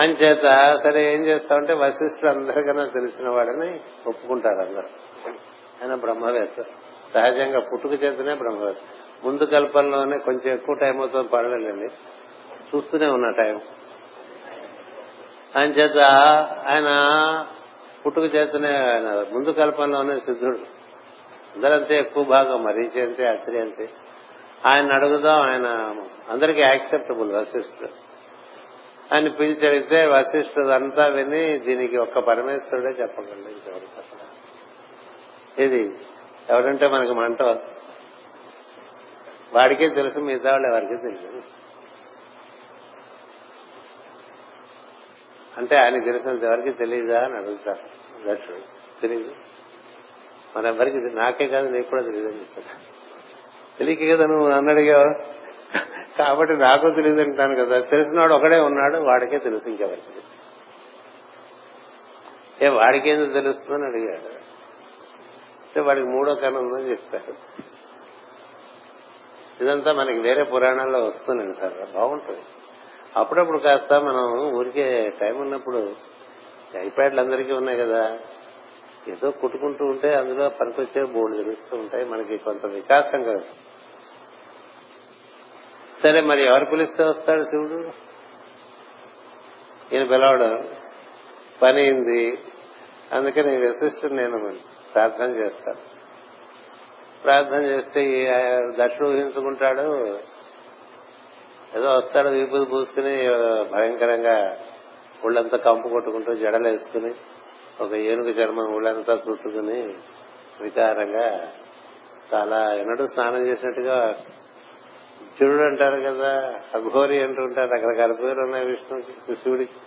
అంచేత సరే ఏం చేస్తామంటే వశిష్ఠుడు అందరికన్నా తెలిసిన వాడని ఒప్పుకుంటారు అందరు. ఆయన బ్రహ్మవేత్త, సహజంగా పుట్టుక చేతనే బ్రహ్మవేత్త. ముందు కల్పనలోనే కొంచెం ఎక్కువ టైం అవుతుంది పడలేదండి, చూస్తూనే ఉన్నా టైం. అంచేత ఆయన పుట్టుక చేతనే ఆయన ముందు కల్పనలోనే సిద్ధుడు. అందరంతే ఎక్కువ భాగం, మరీచి అంతే, అత్రి అంతే. ఆయన అడుగుదాం, ఆయన అందరికీ యాక్సెప్టబుల్ వశిష్ఠుడు. ఆయన పిలిచి అడిగితే వశిష్ఠుడు అంతా విని దీనికి ఒక్క పరమేశ్వరుడే చెప్పగలడు, ఇంకెవరు చెప్పగలరు. ఇది ఎవరంటే మనకి మంట వాడికే తెలుసు, మిగతా వాళ్ళు ఎవరికీ తెలియదు. అంటే ఆయన తెలిసినంత ఎవరికి తెలియదా అని అడుగుతారు దక్షుడు. తెలియదు మన ఎవరికి, నాకే కాదు నీకు కూడా తెలియదని చెప్పేసి. తెలియక కదా నువ్వు అన్నడిగావు కాబట్టి నాకు తెలియదు అంటాను కదా, తెలిసినవాడు ఒకడే ఉన్నాడు, వాడికే తెలుసు ఇంకెవరికి తెలుసు. ఏ వాడికేందో తెలుస్తుందని అడిగాడు అంటే వాడికి మూడో కన్ను ఉందని చెప్తారు. ఇదంతా మనకి వేరే పురాణాల్లో వస్తుందండి సార్, బాగుంటుంది. అప్పుడప్పుడు కాస్త మనం ఊరికే టైం ఉన్నప్పుడు ఐప్యాడ్లు అందరికీ ఉన్నాయి కదా, ఏదో కుట్టుకుంటూ ఉంటే అందులో పనికొచ్చే బోర్డు తెలుస్తూ ఉంటాయి, మనకి కొంత వికాసం కదా. సరే మరి ఎవరు పిలిస్తే వస్తాడు శివుడు? ఈయన పిలవడం పని అయింది. అందుకని వశిష్ఠుడు నేను ప్రార్థన చేస్తాను. ప్రార్థన చేస్తే దక్షుడు ఊహించుకుంటాడు ఏదో వస్తాడు, వీపులు పూసుకుని భయంకరంగా ఒళ్ళంతా కంపు కొట్టుకుంటూ జడలేసుకుని ఒక ఏనుగు చర్మం ఊళ్ళంతా చుట్టుకుని వికారంగా చాలా ఎన్నడూ స్నానం చేసినట్టుగా చురుడు అంటారు కదా, అఘోరి అంటూ ఉంటారు, రకరకాల పేర్లు ఉన్నాయి విష్ణువుకి. శివుడికి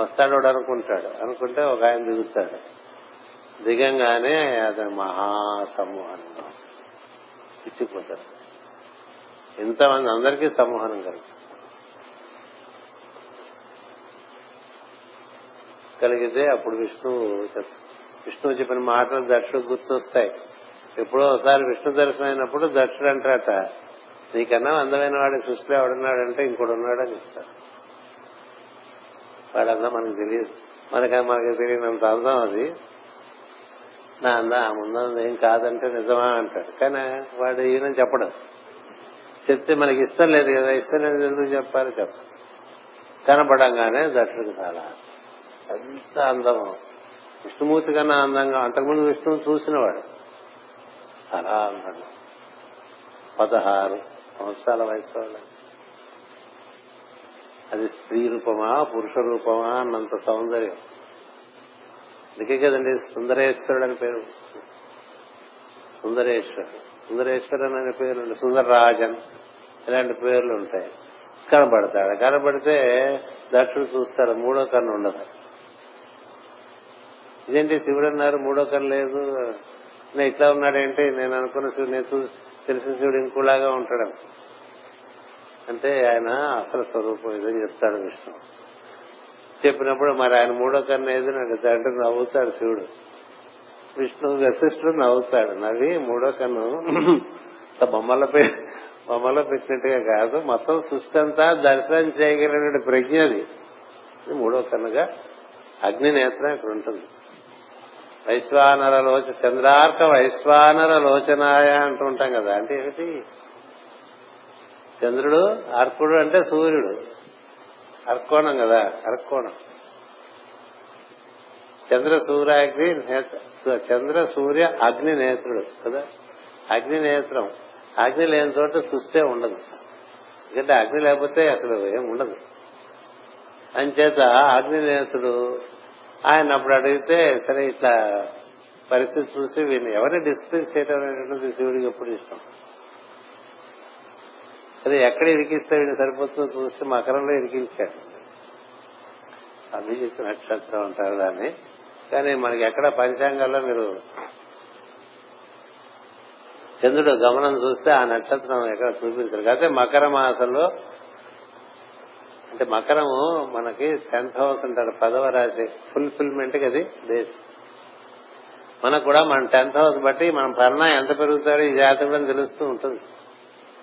వస్తాడు అనుకుంటాడు, అనుకుంటే ఒక ఆయన దిగుతాడు. దిగంగానే అతను మహాసమూహంగా చిక్కిపోతాడు, ఇంతమంది అందరికీ సమూహనం కలుగుతుంది. కలిగితే అప్పుడు విష్ణువు చెప్పిన మాటలు దక్షుడు గుర్తొస్తాయి. ఎప్పుడో ఒకసారి విష్ణు దర్శనం అయినప్పుడు దక్షుడు అంటారట, నీకన్నా అందమైన వాడి సృష్టిలో ఎవడున్నాడంటే ఇంకోటి ఉన్నాడని చెప్తారు. వాడంతా మనకు తెలియదు, మనకి తెలియనంత అందం అది. నా అందా ముందంది ఏం కాదంటే నిజమా అంటాడు, కానీ వాడు ఈయన చెప్పడం చెప్తే మనకి ఇష్టం లేదు కదా, ఇష్టం లేదు ఎందుకు చెప్పాలి చెప్ప. కనపడంగానే దక్షుడికి చాలా ఎంత అందం, విష్ణుమూర్తి కన్నా అందంగా. అంతకుముందు విష్ణువు చూసినవాడు అలా అందంగా 16 సంవత్సరాల వయసు. అది స్త్రీ రూపమా పురుష రూపమా అన్నంత సౌందర్యం. అందుకే కదండి సుందరేశ్వరుడు అని పేరు, సుందరేశ్వరన్ అనే పేర్లు, సుందరరాజన్, ఇలాంటి పేర్లు ఉంటాయి. కనబడితే దక్షుడు చూస్తాడు, మూడో కన్ను ఉండదు. ఇదేంటి శివుడు అన్నారు మూడో కన్ను లేదు, నేను ఇట్లా ఉన్నాడేంటి, నేను అనుకున్న శివుడు, నేను తెలిసిన శివుడు ఇంకోలాగా ఉంటాడు అంటే ఆయన అసలు స్వరూపం ఇదని చెప్తాడు విష్ణువు. చెప్పినప్పుడు మరి ఆయన మూడో కన్ను ఏది అంటే నవ్వుతాడు శివుడు. విష్ణువు వశిష్ఠుడు నవ్వుతాడు, నవ్వి మూడో కన్ను బొమ్మలో పెట్టినట్టుగా కాదు, మొత్తం సృష్టి అంతా దర్శనం చేయగలిగిన ప్రజ్ఞ అది మూడో కన్నుగా. అగ్నినేత్రం ఇక్కడ ఉంటుంది. చంద్రార్క వైశ్వానర లోచనాయ అంటూ ఉంటాం కదా, అంటే ఏమిటి? చంద్రుడు, అర్కుడు అంటే సూర్యుడు, అర్కోణం కదా, అర్కోణం. చంద్ర సూర్య అగ్ని నేత్రుడు కదా, అగ్ని నేత్రం. అగ్ని లేని చోట సృష్టి ఉండదు, ఎందుకంటే అగ్ని లేకపోతే అసలు ఏం ఉండదు. అని చేత ఆంజనేయుడు ఆయన అప్పుడు అడిగితే సరే ఇట్లా పరిస్థితి చూసి వీళ్ళు ఎవరిని డిస్ప్లేస్ చేయడం అనేటువంటిది శివుడికి ఎప్పుడు ఇష్టం. అది ఎక్కడ ఇరికిస్తే వీడు సరిపోతుందో చూస్తే మకరంలో ఇరికించాడు. అభిజిత్ నక్షత్రం అంటారు దాన్ని. కానీ మనకి ఎక్కడ పంచాంగాల్లో మీరు చంద్రుడు గమనం చూస్తే ఆ నక్షత్రం ఎక్కడ చూపించారు. కాకపోతే మకర మాసంలో అంటే మకరము మనకి 10th house అంటారు, 10వ రాశి ఫుల్ఫిల్మెంట్ అది బేస్. మనకు కూడా మన 10th house బట్టి మనం పర్ణ ఎంత పెరుగుతారో ఈ జాతకుడు అని తెలుస్తూ ఉంటుంది.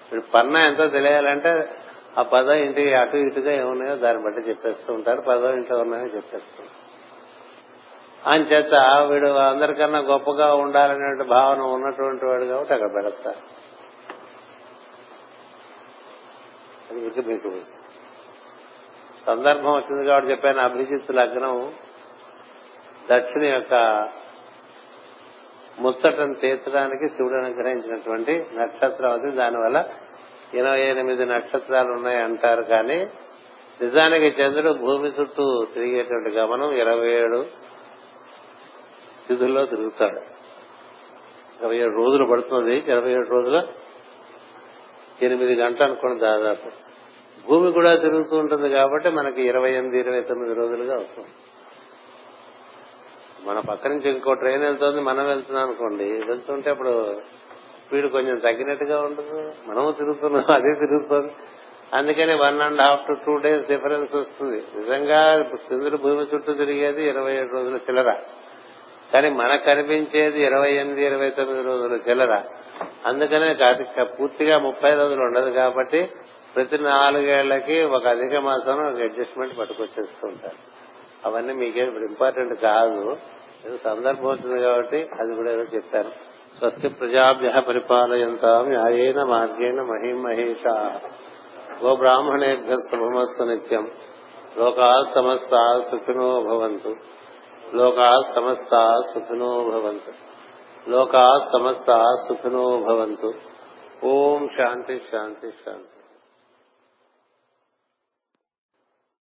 ఇప్పుడు పర్ణ ఎంతో తెలియాలంటే ఆ 10వ ఇంటి అటు ఇటుగా ఏమున్నాయో దాన్ని బట్టి చెప్పేస్తూ ఉంటారు. 10వ ఇంట్లో ఉన్నాయో చెప్పేస్తూ ఉంటారు. ఆయన చేత వీడు అందరికన్నా గొప్పగా ఉండాలనే భావన ఉన్నటువంటి వాడు కాబట్టి అక్కడ పెడతారు. మీకు సందర్భం వచ్చింది కాబట్టి చెప్పాను. అభిజిత్ లగ్నం దక్షిణ యొక్క ముచ్చటను తీర్చడానికి శివుడు అనుగ్రహించినటువంటి నక్షత్రం అది. దానివల్ల 28 నక్షత్రాలు ఉన్నాయంటారు. కానీ నిజానికి చంద్రుడు భూమి చుట్టూ తిరిగేటువంటి గమనం 27 తిథుల్లో తిరుగుతాడు. 27 రోజులు పడుతుంది. 27 రోజుల 8 గంటలు అనుకోండి దాదాపు. భూమి కూడా తిరుగుతూ ఉంటుంది కాబట్టి మనకి 28, 29 రోజులుగా అవుతుంది. మన పక్క నుంచి ఇంకో ట్రైన్ వెళ్తుంది, మనం వెళ్తున్నాం అనుకోండి. వెళ్తుంటే అప్పుడు స్పీడ్ కొంచెం తగ్గినట్టుగా ఉంటుంది. మనము తిరుగుతున్నాం, అదే తిరుగుతుంది. అందుకని 1.5 to 2 days డిఫరెన్స్ వస్తుంది. నిజంగా చంద్రుడు భూమి చుట్టూ తిరిగేది 27 రోజుల చిల్లర, కానీ మనకు కనిపించేది 28, 29 రోజుల చిల్లర. అందుకనే పూర్తిగా 30 రోజులు ఉండదు. కాబట్టి ప్రతి 4 ఏళ్లకి ఒక అధిక మాసం ఒక అడ్జస్ట్మెంట్ పట్టుకొచ్చేస్తూ ఉంటారు. అవన్నీ మీకే ఇంపార్టెంట్ కాదు. సందర్భం వచ్చింది కాబట్టి అది కూడా ఏదో చెప్పారు. స్వస్తి ప్రజాభ్యః పరిపాలయంతాం న్యాయేన మార్గేణ మహీం మహేషా గోబ్రాహ్మణేభ్యో శుభమస్తు నిత్యం. లోకాః సమస్తాః సుఖినో భవంతు. లోకాః సమస్తాః సుఖినో భవంతు. లోకాః సమస్తాః సుఖినో భవంతు. ఓం శాంతి శాంతి శాంతి.